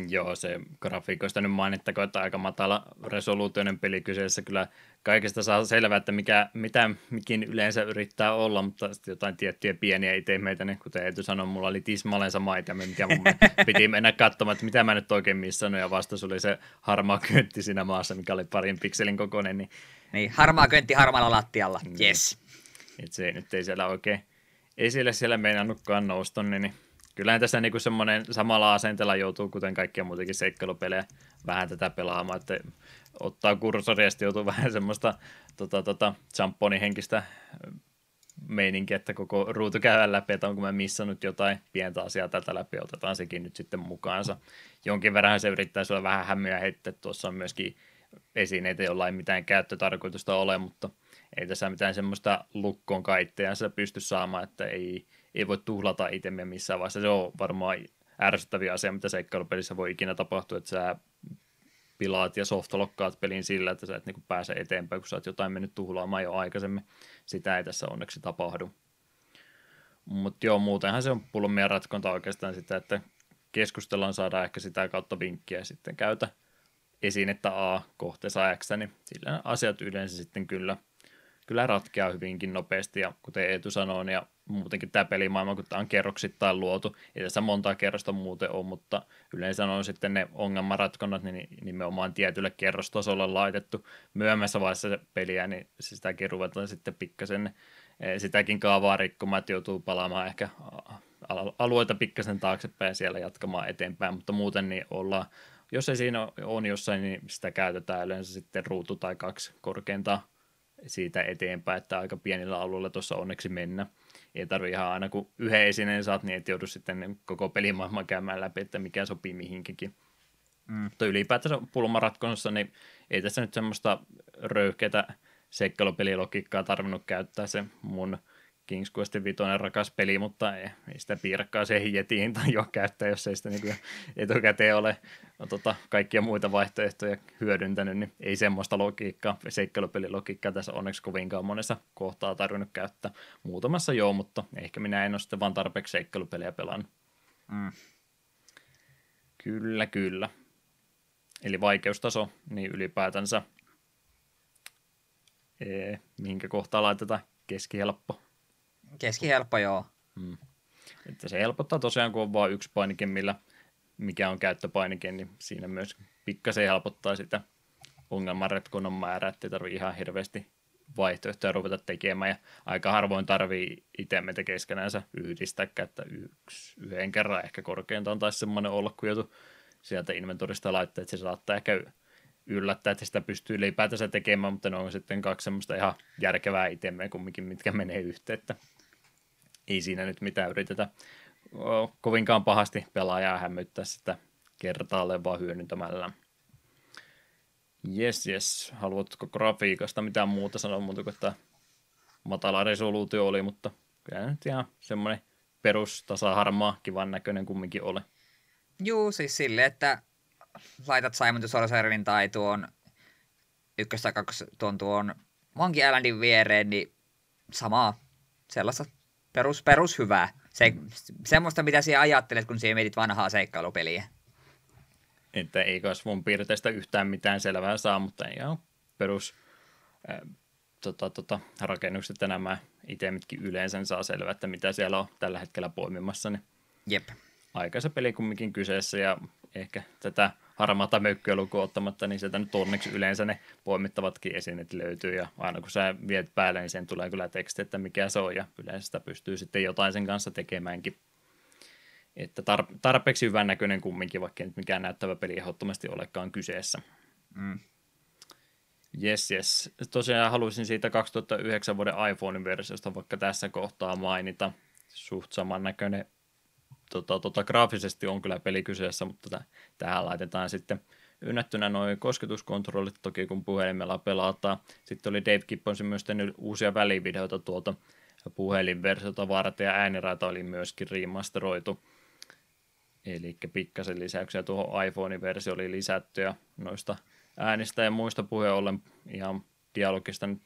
Joo, se grafiikoista nyt mainittakoon, että aika matala resoluutioinen peli kyseessä. Kyllä kaikesta saa selvää, että mitä mikin yleensä yrittää olla, mutta sitten jotain tiettyjä pieniä itemeitä, niin kuten Eetu sanoi, mulla oli tismalleen sama iteme, mikä mun piti mennä katsomaan, että mitä mä nyt oikein missä sanoin, ja vasta oli se harmaa köntti siinä maassa, mikä oli parin pikselin kokoinen. Niin harmaa köntti harmaalla lattialla, jes. Että se nyt ei siellä oikein, ei siellä meinannutkaan nousta, niin kyllähän tässä niinku semmoinen samalla asenteella joutuu, kuten kaikkia muutenkin seikkailupelejä, vähän tätä pelaamaan, että ottaa kursoria ja sitten joutuu vähän semmoista sampponihenkistä meininkiä, että koko ruutu käydään läpi, että onko mä missannut jotain pientä asiaa tätä läpi, otetaan sekin nyt sitten mukaansa. Jonkin verran se yrittää sulla vähän hämyä heittää, tuossa on myöskin esineitä, jolla ei mitään käyttötarkoitusta ole, mutta ei tässä mitään semmoista lukkoon kaittejansa pysty saamaan, että ei voi tuhlata itemme missään vaiheessa. Se on varmaan ärsyttäviä asia, mitä seikkailupelissä voi ikinä tapahtua, että sä pilaat ja softlockkaat pelin sillä, että sä et niinku pääse eteenpäin, kun sä oot jotain mennyt tuhlaamaan jo aikaisemmin. Sitä ei tässä onneksi tapahdu. Mutta joo, muutenhan se on pulmien ratkonta oikeastaan sitä, että keskustellaan, saadaan ehkä sitä kautta vinkkiä sitten käytä esinettä A kohteessa X, niin sillä asiat yleensä sitten kyllä ratkeaa hyvinkin nopeasti, ja kuten Eetu sanoi, ja muutenkin tämä pelimaailma, kun tämä on kerroksittain luotu, ei tässä montaa kerrosta muuten ole, mutta yleensä on sitten ne ongelmanratkonnat niin nimenomaan tietyllä kerrostasolla laitettu myöhemmässä vaiheessa peliä, niin sitäkin ruvetaan sitten pikkasen sitäkin kaavaa rikkomaan, että joutuu palaamaan ehkä alueita pikkasen taaksepäin ja siellä jatkamaan eteenpäin, mutta muuten niin ollaan, jos ei siinä on jossain, niin sitä käytetään yleensä sitten ruutu tai kaksi korkeintaan siitä eteenpäin, että aika pienillä alueilla tuossa onneksi mennä. Ei tarvitse ihan aina, kun yhden esineen saat, niin et joudu sitten koko pelimaailman käymään läpi, että mikä sopii mihinkin. Mutta ylipäätänsä pulmaratkonnossa, niin ei tässä nyt semmoista röyhkeätä seikkailupelilogiikkaa tarvinnut käyttää, se mun King's Quest V rakas peli, mutta ei sitä piirakkaa siihen jetiin tai jo käyttää, jos ei sitä niin etukäteen ole kaikkia muita vaihtoehtoja hyödyntänyt, niin ei semmoista logiikkaa, seikkailupelilogiikkaa tässä onneksi kovinkaan monessa kohtaa tarvinnut käyttää. Muutamassa joo, mutta ehkä minä en ole sitten vaan tarpeeksi seikkailupelejä pelannut. Kyllä. Eli vaikeustaso, niin ylipäätänsä mihinkä kohtaa laitetaan keskihelppo? Keskihelppo, joo. Että se helpottaa tosiaan, kun on vaan yksi painike, mikä on käyttöpainike, niin siinä myös pikkasen helpottaa sitä ongelmanretkonnan määrää, ettei tarvitse ihan hirveästi vaihtoehtoja ruveta tekemään, ja aika harvoin tarvii itsemeitä keskenänsä yhdistääkään, että yhden kerran ehkä korkeintaan taisi semmoinen olla, kun joutu sieltä inventorista laittaa, että se saattaa ehkä yllättää, että sitä pystyy ylipäätänsä tekemään, mutta ne on sitten kaksi semmoista ihan järkevää itemeä kumminkin, mitkä menee yhteen, että ei siinä nyt mitään yritetä kovinkaan pahasti pelaajaa hämyttää sitä kertaalleen vaan hyödyntämällä. Jes. Haluatko grafiikasta mitään muuta sanoa, muuta kuin tämä matala resoluutio oli, mutta kyllä nyt ihan semmoinen perustasaharmaa, kivan näköinen kumminkin oli. Juu, siis silleen, että laitat Simon to Sorcererin tai tuon ykkös tai kaksi tuon Monkey Islandin viereen, niin samaa sellaista perus hyvää. Semmoista, mitä sinä ajattelet, kun sinä mietit vanhaa seikkailupeliä. Että ei kasvun piirteistä yhtään mitään selvää saa, mutta ei ole perus rakennukset ja nämä itemitkin yleensä saa selvää, että mitä siellä on tällä hetkellä poimimassa. Niin jep. Aika se peli kumminkin kyseessä, ja ehkä tätä harmaata mökköä lukuun ottamatta, niin sieltä nyt onneksi yleensä ne poimittavatkin esineet löytyy, ja aina kun sä viet päälle, niin sen tulee kyllä teksti, että mikä se on, ja yleensä sitä pystyy sitten jotain sen kanssa tekemäänkin. Että tarpeeksi hyvän näköinen kumminkin, vaikka nyt mikään näyttävä peli ehdottomasti olekaan kyseessä. Yes. Tosiaan haluaisin siitä 2009 vuoden iPhone-versiosta vaikka tässä kohtaa mainita. Suht samannäköinen graafisesti on kyllä peli kyseessä, mutta tähän laitetaan sitten ynnättynä noin kosketuskontrollit toki, kun puhelimella pelataan. Sitten oli Dave Gibbons myös tehnyt uusia välivideoita tuolta puhelinversiota varten, ja ääniraita oli myöskin remasteroitu. Eli pikkasen lisäyksiä tuohon iPhone-versio oli lisätty, ja noista äänistä ja muista puheen ollen ihan dialogista nyt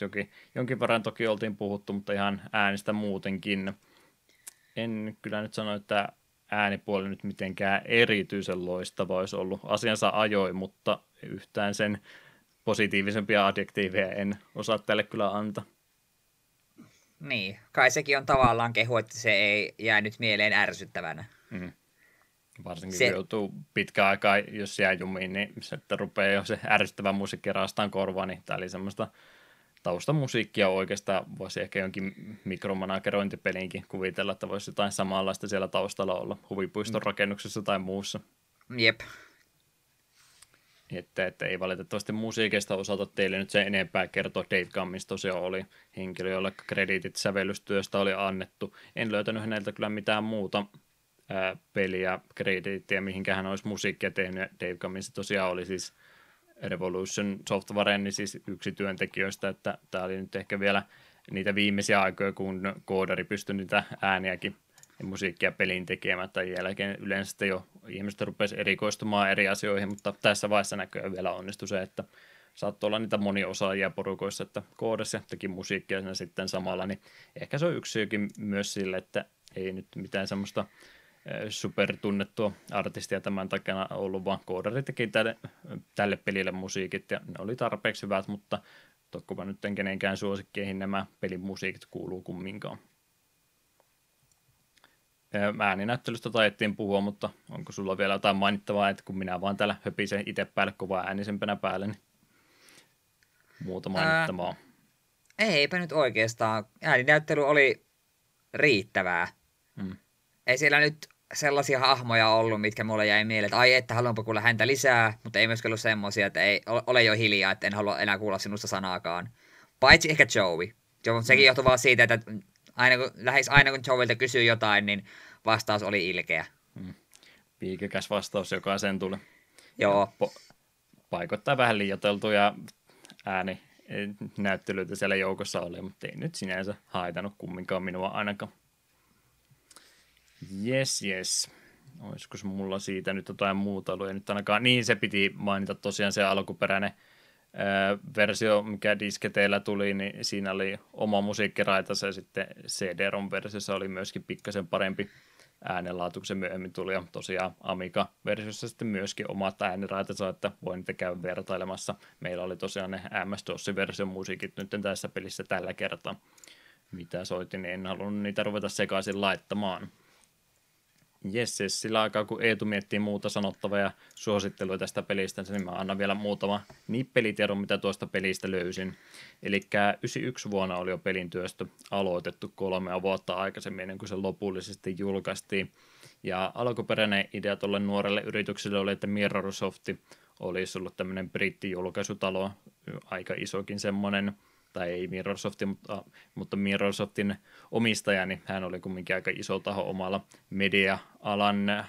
jonkin verran toki oltiin puhuttu, mutta ihan äänistä muutenkin. En kyllä nyt sano, että äänipuoli nyt mitenkään erityisen loistava olisi ollut. Asiansa ajoi, mutta yhtään sen positiivisempia adjektiiveja en osaa tälle kyllä antaa. Niin, kai sekin on tavallaan kehu, että se ei jäänyt mieleen ärsyttävänä. Varsinkin se joutuu pitkään aikaa, jos jää jumiin, niin se, että rupeaa jo se ärsyttävä musiikki raastaan korvaan, niin tämä oli semmoista taustamusiikkia oikeastaan. Voisi ehkä jonkin mikromanagerointipelinkin kuvitella, että voisi jotain samanlaista siellä taustalla olla huvipuiston rakennuksessa tai muussa. Jep. Että ei valitettavasti musiikista osata teille nyt sen enempää kertoa. Dave Cummins tosiaan oli henkilö, jolle krediitit sävellystyöstä oli annettu. En löytänyt häneltä kyllä mitään muuta peliä, krediittiä, mihinkä hän olisi musiikkia tehnyt. Dave Cummins tosiaan oli siis Revolution Softwaren, niin siis yksi työntekijöistä, että tämä oli nyt ehkä vielä niitä viimeisiä aikoja, kun koodari pystyi niitä ääniäkin ja musiikkia pelin tekemättä. Jälkeen yleensä jo ihmiset rupesi erikoistumaan eri asioihin, mutta tässä vaiheessa näköjään vielä onnistui se, että saattoi olla niitä moniosaajia porukoissa, että koodasi ja teki musiikkia siinä sitten samalla, niin ehkä se on yksi syykin myös sille, että ei nyt mitään semmoista supertunnettua artistia tämän takana ollut, vaan koodari teki tälle pelille musiikit, ja ne oli tarpeeksi hyvät, mutta tokkopa nyt en kenenkään suosikkeihin nämä pelin musiikit kuuluu kumminkaan. Ääninäyttelystä taidettiin puhua, mutta onko sulla vielä jotain mainittavaa, että kun minä vaan täällä höpisen itse päälle kovaa äänisempänä päälle, niin muuta mainittavaa. Eipä nyt oikeastaan. Ääninäyttely oli riittävää. Ei siellä nyt sellaisia hahmoja ollut, mitkä mulle jäi mieleen, että ai että haluanpa kuulla häntä lisää, mutta ei myöskään ollut semmoisia, että ei, ole jo hiljaa, että en halua enää kuulla sinusta sanaakaan. Paitsi ehkä Joey. Sekin johtui vaan siitä, että lähes aina kun Joelta kysyy jotain, niin vastaus oli ilkeä. Piikikäs vastaus jokaisen tuli. Joo. Paikoittain vähän liioiteltuja ääninäyttelyitä siellä joukossa oli, mutta ei nyt sinänsä haitanut kumminkaan minua ainakaan. Yes. Olisiko mulla siitä nyt jotain muuta ollut? Ei nyt ainakaan. Niin, se piti mainita tosiaan se alkuperäinen versio, mikä disketeillä tuli, niin siinä oli oma musiikkiraitansa ja sitten CD-ROM versiossa oli myöskin pikkasen parempi äänenlaatu, kun se myöhemmin tuli. Ja tosiaan Amiga-versiossa sitten myöskin omat ääniraitansa, että voi niitä käydä vertailemassa. Meillä oli tosiaan ne MS-DOS-version musiikit nyt tässä pelissä tällä kertaa. Mitä soitin, niin en halunnut niitä ruveta sekaisin laittamaan. Yes, sillä aikaa kun Eetu miettii muuta sanottavaa ja suosittelua tästä pelistä, niin mä annan vielä muutama nippelitiedon, mitä tuosta pelistä löysin. Eli 91 vuonna oli jo pelin työstö aloitettu 3 vuotta aikaisemmin, ennen kuin se lopullisesti julkaistiin. Ja alkuperäinen idea tuolle nuorelle yritykselle oli, että Mirrorsoft olisi ollut tämmöinen brittijulkaisutalo, aika isokin semmoinen. Tai ei Mirrorsoftin, mutta Mirrorsoftin omistaja, niin hän oli kumminkin aika iso taho omalla media-alan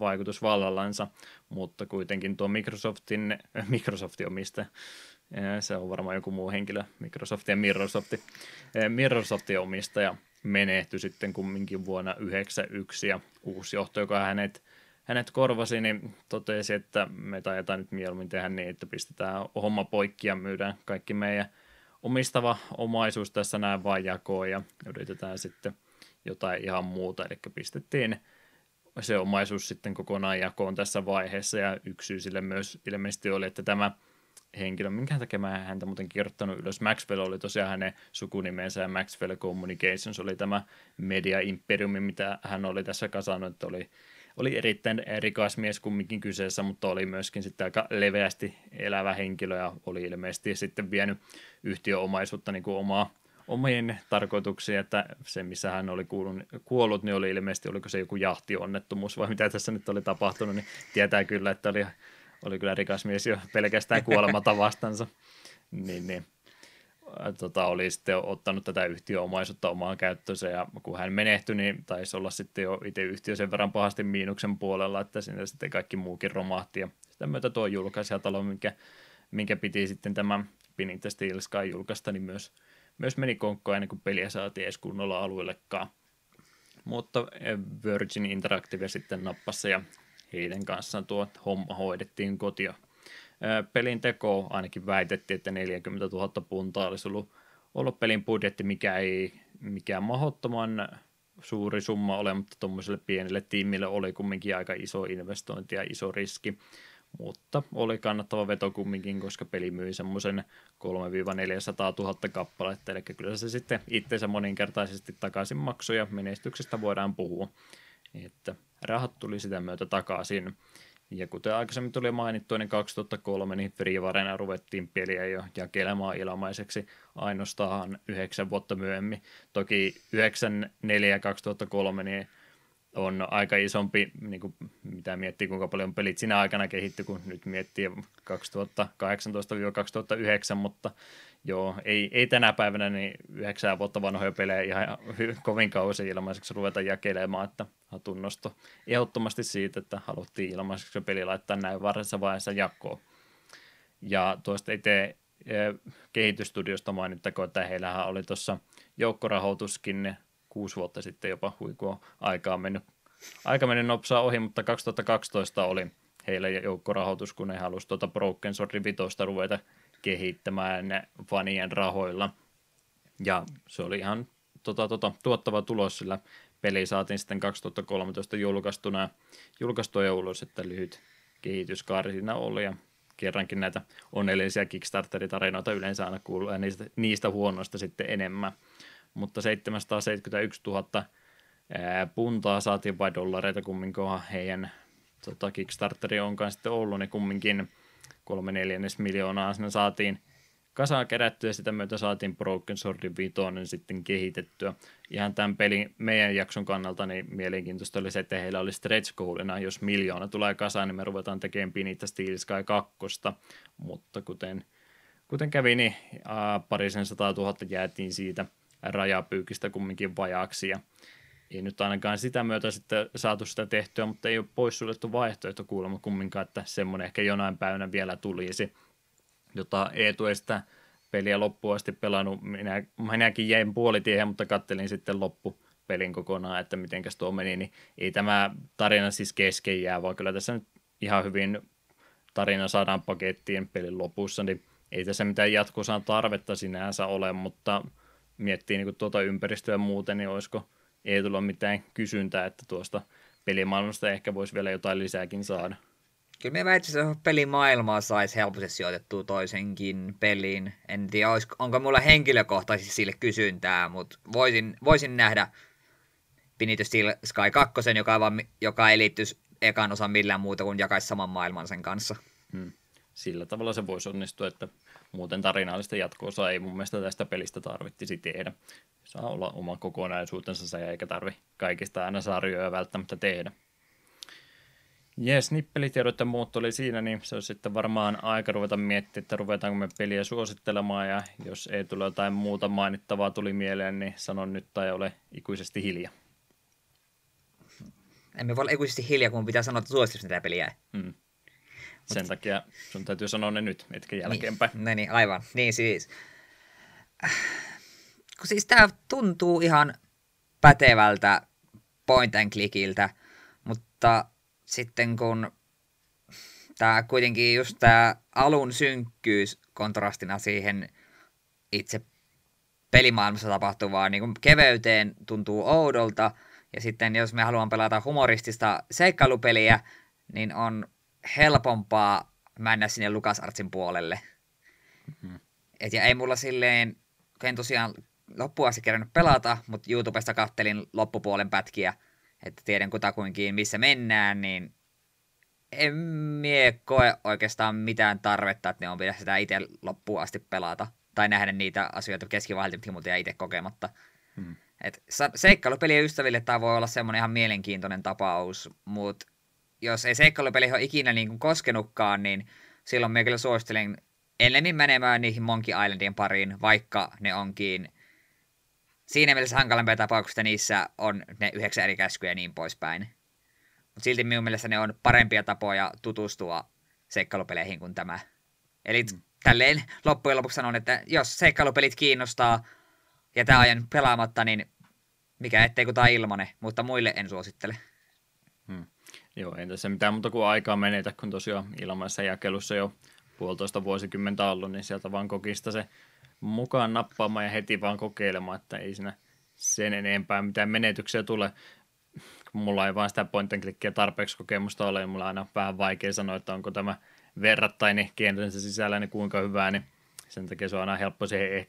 vaikutusvallallansa, mutta kuitenkin tuo Microsoftin omistaja, se on varmaan joku muu henkilö, Microsoft ja Mirrorsoftin omistaja menehtyi sitten kumminkin vuonna 1991, ja uusi johto, joka hänet korvasi, niin totesi, että me taitaa nyt mieluummin tehdä niin, että pistetään homma poikki ja myydään kaikki meidän omistava omaisuus tässä näin vaan jakoon ja yritetään sitten jotain ihan muuta, eli pistettiin se omaisuus sitten kokonaan jakoon tässä vaiheessa, ja yksi syy sille myös ilmeisesti oli, että tämä henkilö, minkä takia mä häntä muuten kirjoittanut ylös, Maxwell oli tosiaan hänen sukunimensä, ja Maxwell Communications oli tämä media imperiumi, mitä hän oli tässä kasannut, että oli erittäin rikas mies kumminkin kyseessä, mutta oli myöskin sitten aika leveästi elävä henkilö ja oli ilmeisesti sitten vienyt yhtiöomaisuutta niin kuin omaa omiin tarkoituksiin, että se, missä hän oli kuollut, niin oli ilmeisesti, oliko se joku jahtionnettomuus vai mitä tässä nyt oli tapahtunut, niin tietää kyllä, että oli kyllä rikas mies jo pelkästään kuolematavastansa. Niin. Oli sitten ottanut tätä yhtiöomaisuutta omaan käyttöönsä, ja kun hän menehtyi, niin taisi olla sitten jo itse yhtiö sen verran pahasti miinuksen puolella, että siinä sitten kaikki muukin romahti, ja sitä myötä tuo julkaisijatalo, minkä piti sitten tämä Spinning the Steel Sky julkaista, niin myös meni konkkaan ennen kuin peliä saatiin edes kunnolla alueellekaan. Mutta Virgin Interactive sitten nappasi, ja heidän kanssaan tuo homma hoidettiin kotia. Pelin teko ainakin väitettiin, että 40 000 puntaa olisi ollut pelin budjetti, mikä ei mikään mahdottoman suuri summa ole, mutta tuommoiselle pienelle tiimille oli kumminkin aika iso investointi ja iso riski, mutta oli kannattava veto kumminkin, koska peli myi semmoisen 300 000–400 000 kappaletta, eli kyllä se sitten itsensä moninkertaisesti takaisin maksoi, ja menestyksestä voidaan puhua, että rahat tuli sitä myötä takaisin. Ja kuten aikaisemmin tuli mainittua, niin 2003 niin Freevarena ruvettiin peliä jo jakelemaan ilmaiseksi ainoastaan 9 vuotta myöhemmin. Toki 1994 ja 2003 niin on aika isompi, niin kuin mitä miettii, kuinka paljon pelit sinä aikana kehittyi, kun nyt miettii 2018–2009, mutta joo, ei tänä päivänä niin 9 vuotta vanhoja pelejä ihan kovin kausi ilmaiseksi ruveta jakelemaan, että hatunnosto ehdottomasti siitä, että haluttiin ilmaiseksi peli laittaa näin varhaisessa vaiheessa jakoon. Ja tuosta itse kehitysstudiosta mainittakoon, että heillähän oli tuossa joukkorahoituskin 6 vuotta sitten jopa huikua aikaa mennyt. Aika meni nopsaa ohi, mutta 2012 oli heillä joukkorahoitus, kun he halusivat tuota Broken Sword 5 ruveta kehittämään fanien rahoilla. Ja se oli ihan tuottava tulos, sillä peli saatiin sitten 2013 julkaistua ja ulos, että lyhyt kehityskaari siinä oli. Ja kerrankin näitä onnellisia Kickstarter-tarinoita yleensä aina kuuluu, ja niistä huonoista sitten enemmän. Mutta 771 000 puntaa saatiin vai dollareita kumminkohan heidän Kickstarteri onkaan sitten ollut, niin kumminkin 3/4 miljoonaa sinne saatiin kasaan kerättyä, ja sitä myötä saatiin Broken Swordin 5 sitten kehitettyä. Ihan tämän pelin meidän jakson kannalta niin mielenkiintoista oli se, että heillä oli stretch goalina, jos 1 miljoona tulee kasaan, niin me ruvetaan tekemään Pinita Steel Sky 2, mutta kuten kävi, niin parisen 100 000 jäätiin siitä rajapyykistä kumminkin vajaaksi, ja ei nyt ainakaan sitä myötä sitten saatu sitä tehtyä, mutta ei ole poissuljettu vaihtoehto kuulemma kumminkaan, että semmoinen ehkä jonain päivänä vielä tulisi, jota Eetu ei sitä peliä loppuun asti pelannut. Minäkin jäin puolitiehen, mutta kattelin sitten loppupelin kokonaan, että mitenkäs tuo meni, niin ei tämä tarina siis kesken jää, vaan kyllä tässä nyt ihan hyvin tarina saadaan pakettiin pelin lopussa, niin ei tässä mitään jatkosaan tarvetta sinänsä ole, mutta miettii niin tuota ympäristöä muuten, niin olisiko ei tulla mitään kysyntää, että tuosta pelimaailmasta ehkä voisi vielä jotain lisääkin saada. Kyllä minä väitän, että pelimaailmaa saisi helposti sijoitettua toisenkin peliin. En tiedä, onko mulla henkilökohtaisesti sille kysyntää, mutta voisin nähdä Pinito Steel Sky 2, joka ei liittyisi ekan osan millään muuta kuin jakaisi saman maailman sen kanssa. Sillä tavalla se voisi onnistua, että muuten tarinallista jatko-osaa ei mun mielestä tästä pelistä tarvittisi tehdä. Saa olla oma kokonaisuutensa se, eikä tarvi kaikista aina sarjoja välttämättä tehdä. Jes, nippelitiedot ja muut oli siinä, niin se on sitten varmaan aika ruveta miettimään, että ruvetaanko me peliä suosittelemaan, ja jos ei tule jotain muuta mainittavaa tuli mieleen, niin sanon nyt tai ole ikuisesti hiljaa. Emme voi olla ikuisesti hiljaa, kun pitää sanoa, että suosittelisi tätä peliä. Sen takia sun täytyy sanoa ne nyt, etkä jälkeenpäin. Niin, aivan. Niin siis. Kun siis tää tuntuu ihan pätevältä point and clickiltä, mutta sitten kun tää kuitenkin just tää alun synkkyys kontrastina siihen itse pelimaailmassa tapahtuvaan niin keveyteen tuntuu oudolta, ja sitten jos me haluamme pelata humoristista seikkailupeliä, niin on helpompaa mennä sinne LucasArtsin puolelle. Ja ei mulla silleen, kun en tosiaan loppuun asti kerännyt pelata, mutta YouTubesta kattelin loppupuolen pätkiä, että tiedän kutakuinkin missä mennään, niin en mie koe oikeastaan mitään tarvetta, että ne on pitäisi sitä itse loppuun asti pelata. tai nähdä niitä asioita keskivaiheelta, mitkä multa jää itse kokematta. Hmm. Et seikkailupelien ystäville tämä voi olla semmoinen ihan mielenkiintoinen tapaus, mutta jos ei seikkailupeliä ole ikinä niin kuin koskenutkaan, niin silloin minä kyllä suosittelen ennemmin menemään niihin Monkey Islandien pariin, vaikka ne onkin siinä mielessä hankalampia tapauksia, niissä on ne 9 eri käskyjä ja niin poispäin. Mutta silti minun mielestä ne on parempia tapoja tutustua seikkailupeleihin kuin tämä. Eli tälleen loppujen lopuksi sanon, että jos seikkailupelit kiinnostaa ja tämä ajan pelaamatta, niin mikä ettei kun tämä ilmanen, mutta muille en suosittele. Joo, ei tässä mitään muuta kuin aikaa menetä, kun tosiaan ilmaisessa jakelussa jo 1,5 vuosikymmentä ollut, niin sieltä vaan kokista se mukaan nappaamaan ja heti vaan kokeilemaan, että ei siinä sen enempää mitään menetyksiä tule. Mulla ei vaan sitä point and clickia tarpeeksi kokemusta ole, ja mulla on aina vähän vaikea sanoa, että onko tämä verrattain genrensä sisällä, niin kuinka hyvää, niin sen takia se on aina helppo siihen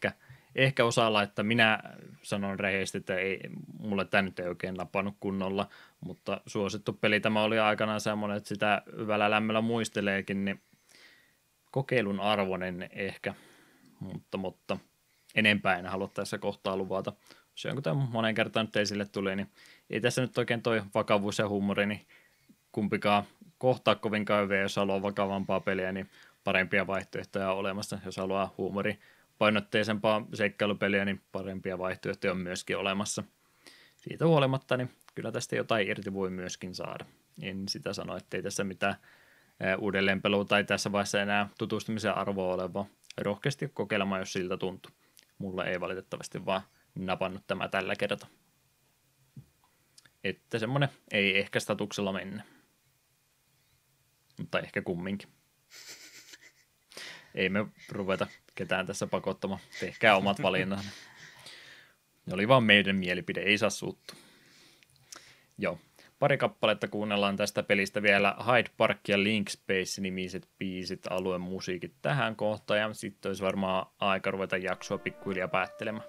ehkä osalla, että minä sanon rehellisesti, että ei, mulle tämä nyt ei oikein napannut kunnolla, mutta suosittu peli tämä oli aikanaan semmoinen, että sitä hyvällä lämmöllä muisteleekin, niin kokeilun arvoinen ehkä, mutta enempää en halua tässä kohtaa luvata. Se on, kun tämä monen kertaan nyt esille tuli, niin ei tässä nyt oikein toi vakavuus ja huumori, niin kumpikaan kohtaa kovin käyviä, jos haluaa vakavampaa peliä, niin parempia vaihtoehtoja on olemassa. Jos haluaa huumoripainotteisempaa seikkailupeliä, niin parempia vaihtoehtoja on myöskin olemassa. Siitä huolimatta, niin kyllä tästä jotain irti voi myöskin saada. En sitä sano, ettei tässä mitään uudelleenpelua tai tässä vaiheessa enää tutustumisen arvoa olevaa. Rohkeasti kokeilemaan, jos siltä tuntuu. Mulla ei valitettavasti vaan napannut tämä tällä kertaa. Että semmonen ei ehkä statuksella mennä. Mutta ehkä kumminkin. Ei me ruveta ketään tässä pakottamaan. Tehkää omat valinnat. Ne oli vaan meidän mielipide, ei saa suuttua. Joo. Pari kappaletta kuunnellaan tästä pelistä vielä. Hyde Park ja Link Space-nimiset biisit, aluemusiikit tähän kohtaan. Ja sitten olisi varmaan aika ruveta jaksoa pikkuhiljaa päättelemään.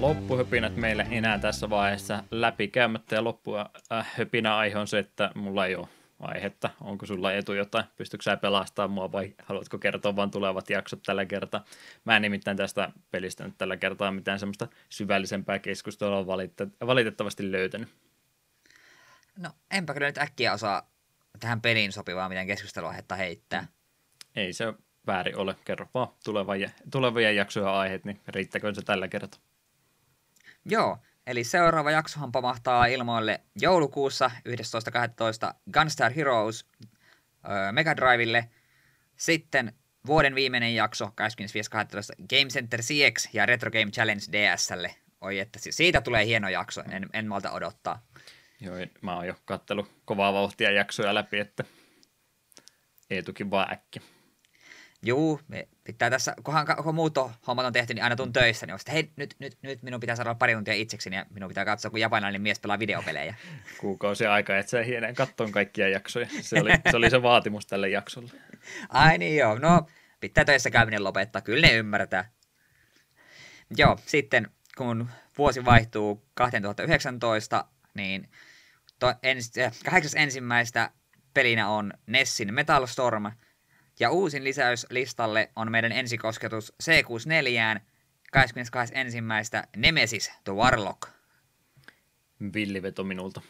Loppuhöpinät meillä enää tässä vaiheessa läpikäymättä, ja loppuhöpinä aihe on se, että mulla ei ole aihetta. Onko sulla etu jotain? Pystytkö sä pelastamaan mua vai haluatko kertoa vaan tulevat jaksot tällä kertaa? Mä en nimittäin tästä pelistä nyt tällä kertaa mitään semmoista syvällisempää keskustelua valitettavasti löytänyt. No enpä kyllä nyt äkkiä osaa tähän peliin sopivaa mitään keskusteluaihetta heittää. Ei se väärin ole. Kerro vaan tulevia jaksoja aiheet, niin riittäköön se tällä kertaa. Joo, eli seuraava jaksohan pamahtaa ilmoille joulukuussa 11.12. Gunstar Heroes Mega Drivelle. Sitten vuoden viimeinen jakso 25.12. Game Center CX ja Retro Game Challenge DS:lle. Oi, että siitä tulee hieno jakso, en malta odottaa. Joo, mä oon jo katsellut kovaa vauhtia jaksoja läpi, että Eetukin vaan äkki. Juu, me pitää tässä, kun muutohommat on tehty, niin aina tuun töissä, niin on, että hei, nyt minun pitää saada pari tuntia itsekseni ja minun pitää katsoa, kun japanilainen mies pelaa videopelejä. Kuukausi aikaa, et sä hieneen kattoon kaikkia jaksoja. Se oli se vaatimus tälle jaksolle. Ai niin joo, no pitää töissä käyminen lopettaa, kyllä ne ymmärtää. Joo, sitten kun vuosi vaihtuu 2019, niin 8.1. pelinä on Nessin Metal Storm. Ja uusin lisäys listalle on meidän ensikosketus C64:ään 22.1. Nemesis The Warlock. Villiveto minulta.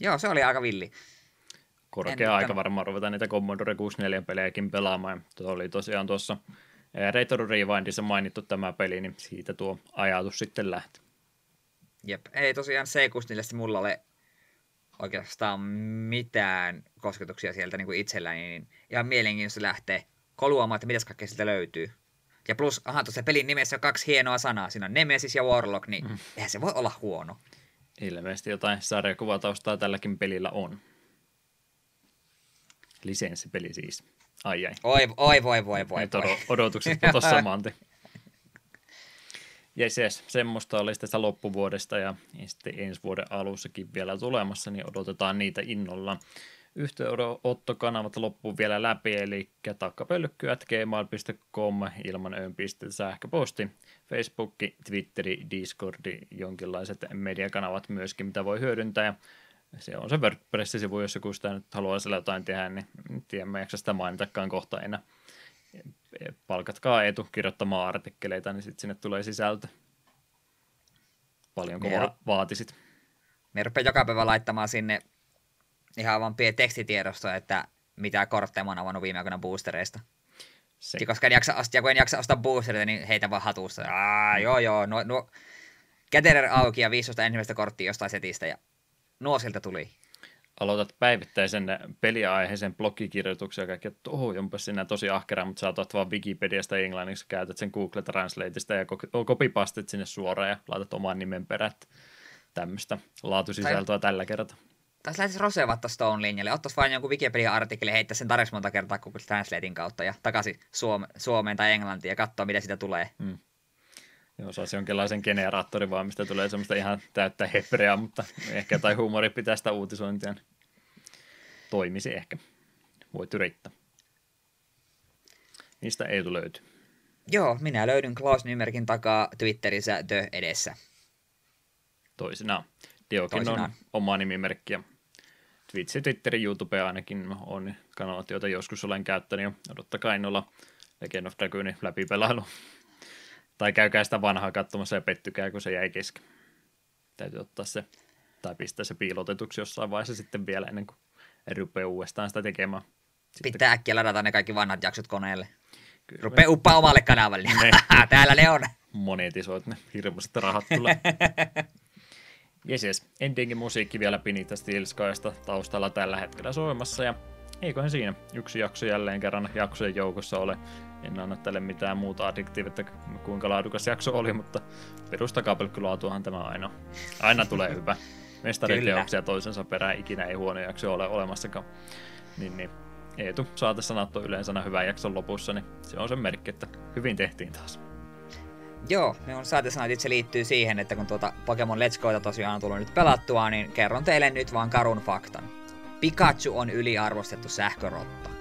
Joo, se oli aika villi. Korkea aika varmaan ruvetaan niitä Commodore 64-pelejäkin pelaamaan. Tuo oli tosiaan tuossa Retro Rewindissa mainittu tämä peli, niin siitä tuo ajatus sitten lähti. Jep, ei tosiaan C64 mulla ole oikeastaan mitään kosketuksia sieltä niin kuin itselläni, niin ihan mielenkiintoista lähtee koluamaan, että mitäs kaikkea sieltä löytyy. Ja plus, tuossa pelin nimessä on kaksi hienoa sanaa, siinä on Nemesis ja Warlock, niin eihän se voi olla huono. Ilmeisesti jotain sarjakuvataustaa tälläkin pelillä on. Lisenssipeli siis. Ai. Oi. Odotukset putosi samanti. Yes, semmoista oli tässä loppuvuodesta ja sitten ensi vuoden alussakin vielä tulemassa, niin odotetaan niitä innolla. Yhteydenottokanavat loppuun vielä läpi, eli takkapölkky@gmail.com ilman öönpistettä sähköposti, Facebook, Twitteri, Discordi, jonkinlaiset mediakanavat myöskin, mitä voi hyödyntää. Se on se WordPress-sivu, jos joku sitä nyt haluaa sillä jotain tehdä, niin en tiedä, mä jaksa sitä mainitakaan kohta enää. Palkatkaa Eetu kirjoittamaan artikkeleita, niin sitten sinne tulee sisältö. Paljonko vaatisit? Me rupeaa joka päivä laittamaan sinne ihan vaan pieni tekstitiedosto, että mitä kortteja mä oon avannut viime aikoina boostereista. Ja koska en jaksa ostaa boostereita, niin heitä vaan hatusta. Käterer auki ja 15 ensimmäistä korttia jostain setistä ja nuo siltä tuli. Aloitat päivittäisen peliaiheisen blogikirjoituksen ja kaikki, että onpas sinä tosi ahkera, mutta sä otat vaan Wikipediasta englanniksi, käytät sen Google Translateista ja copypastet sinne suoraan ja laitat oman nimen perät. Tämmöistä laatusisältöä tällä kertaa. Taisi lähtisi rosevatta Stone linjalle, ottaisi vain jonkun Wikipedia-artikkeli, heittää sen tarjoksi monta kertaa Google Translatein kautta ja takaisin Suomeen tai Englantiin ja katsoa, mitä siitä tulee. Mm. Joo, saisi jonkinlaisen generaattori vaan, mistä tulee semmoista ihan täyttä hebreaa, mutta ehkä tai huumori pitää sitä uutisointia. Toimisi ehkä. Voit yrittää. Mistä Eetu löytyy? Joo, minä löydyn Klaus Nymerkin takaa Twitterissä The edessä. Toisinaan. Diokin on oma nimimerkki ja Twitch, Twitteri, YouTube ainakin on kanavat, joita joskus olen käyttänyt jo. Odottakaa innolla Legend of Dragoonin läpipelailu. Tai käykää sitä vanhaa katsomassa ja pettykää, kun se jäi kesken. Täytyy ottaa se, tai pistää se piilotetuksi jossain vaiheessa sitten vielä ennen kuin rupeaa uudestaan sitä tekemään. Sitten pitää äkkiä ladata ne kaikki vanhat jaksot koneelle. Kyllä. Rupea uppaa omalle kanavalle. Täällä ne on. Monetisoit ne, hirveästi rahat tulee. Jes. Endingin musiikki vielä Pinita Steelskaista taustalla tällä hetkellä soimassa ja eiköhän siinä. Yksi jakso jälleen kerran jaksojen joukossa ole. En anna tälle mitään muuta addiktiivetta, kuinka laadukas jakso oli, mutta perustakaa pelkkylaatuahan tämä aina. Aina tulee hyvä. Mestariteoksia toisensa perään ikinä ei huono jakso ole olemassakaan. Niin. Eetu, saata sanattua yleensä hyvän jakson lopussa, niin se on sen merkki, että hyvin tehtiin taas. Joo, minun saatesanat itse liittyy siihen, että kun tuota Pokemon Let's Goita tosiaan on tullut nyt pelattua, niin kerron teille nyt vaan karun faktan. Pikachu on yliarvostettu sähkörotta.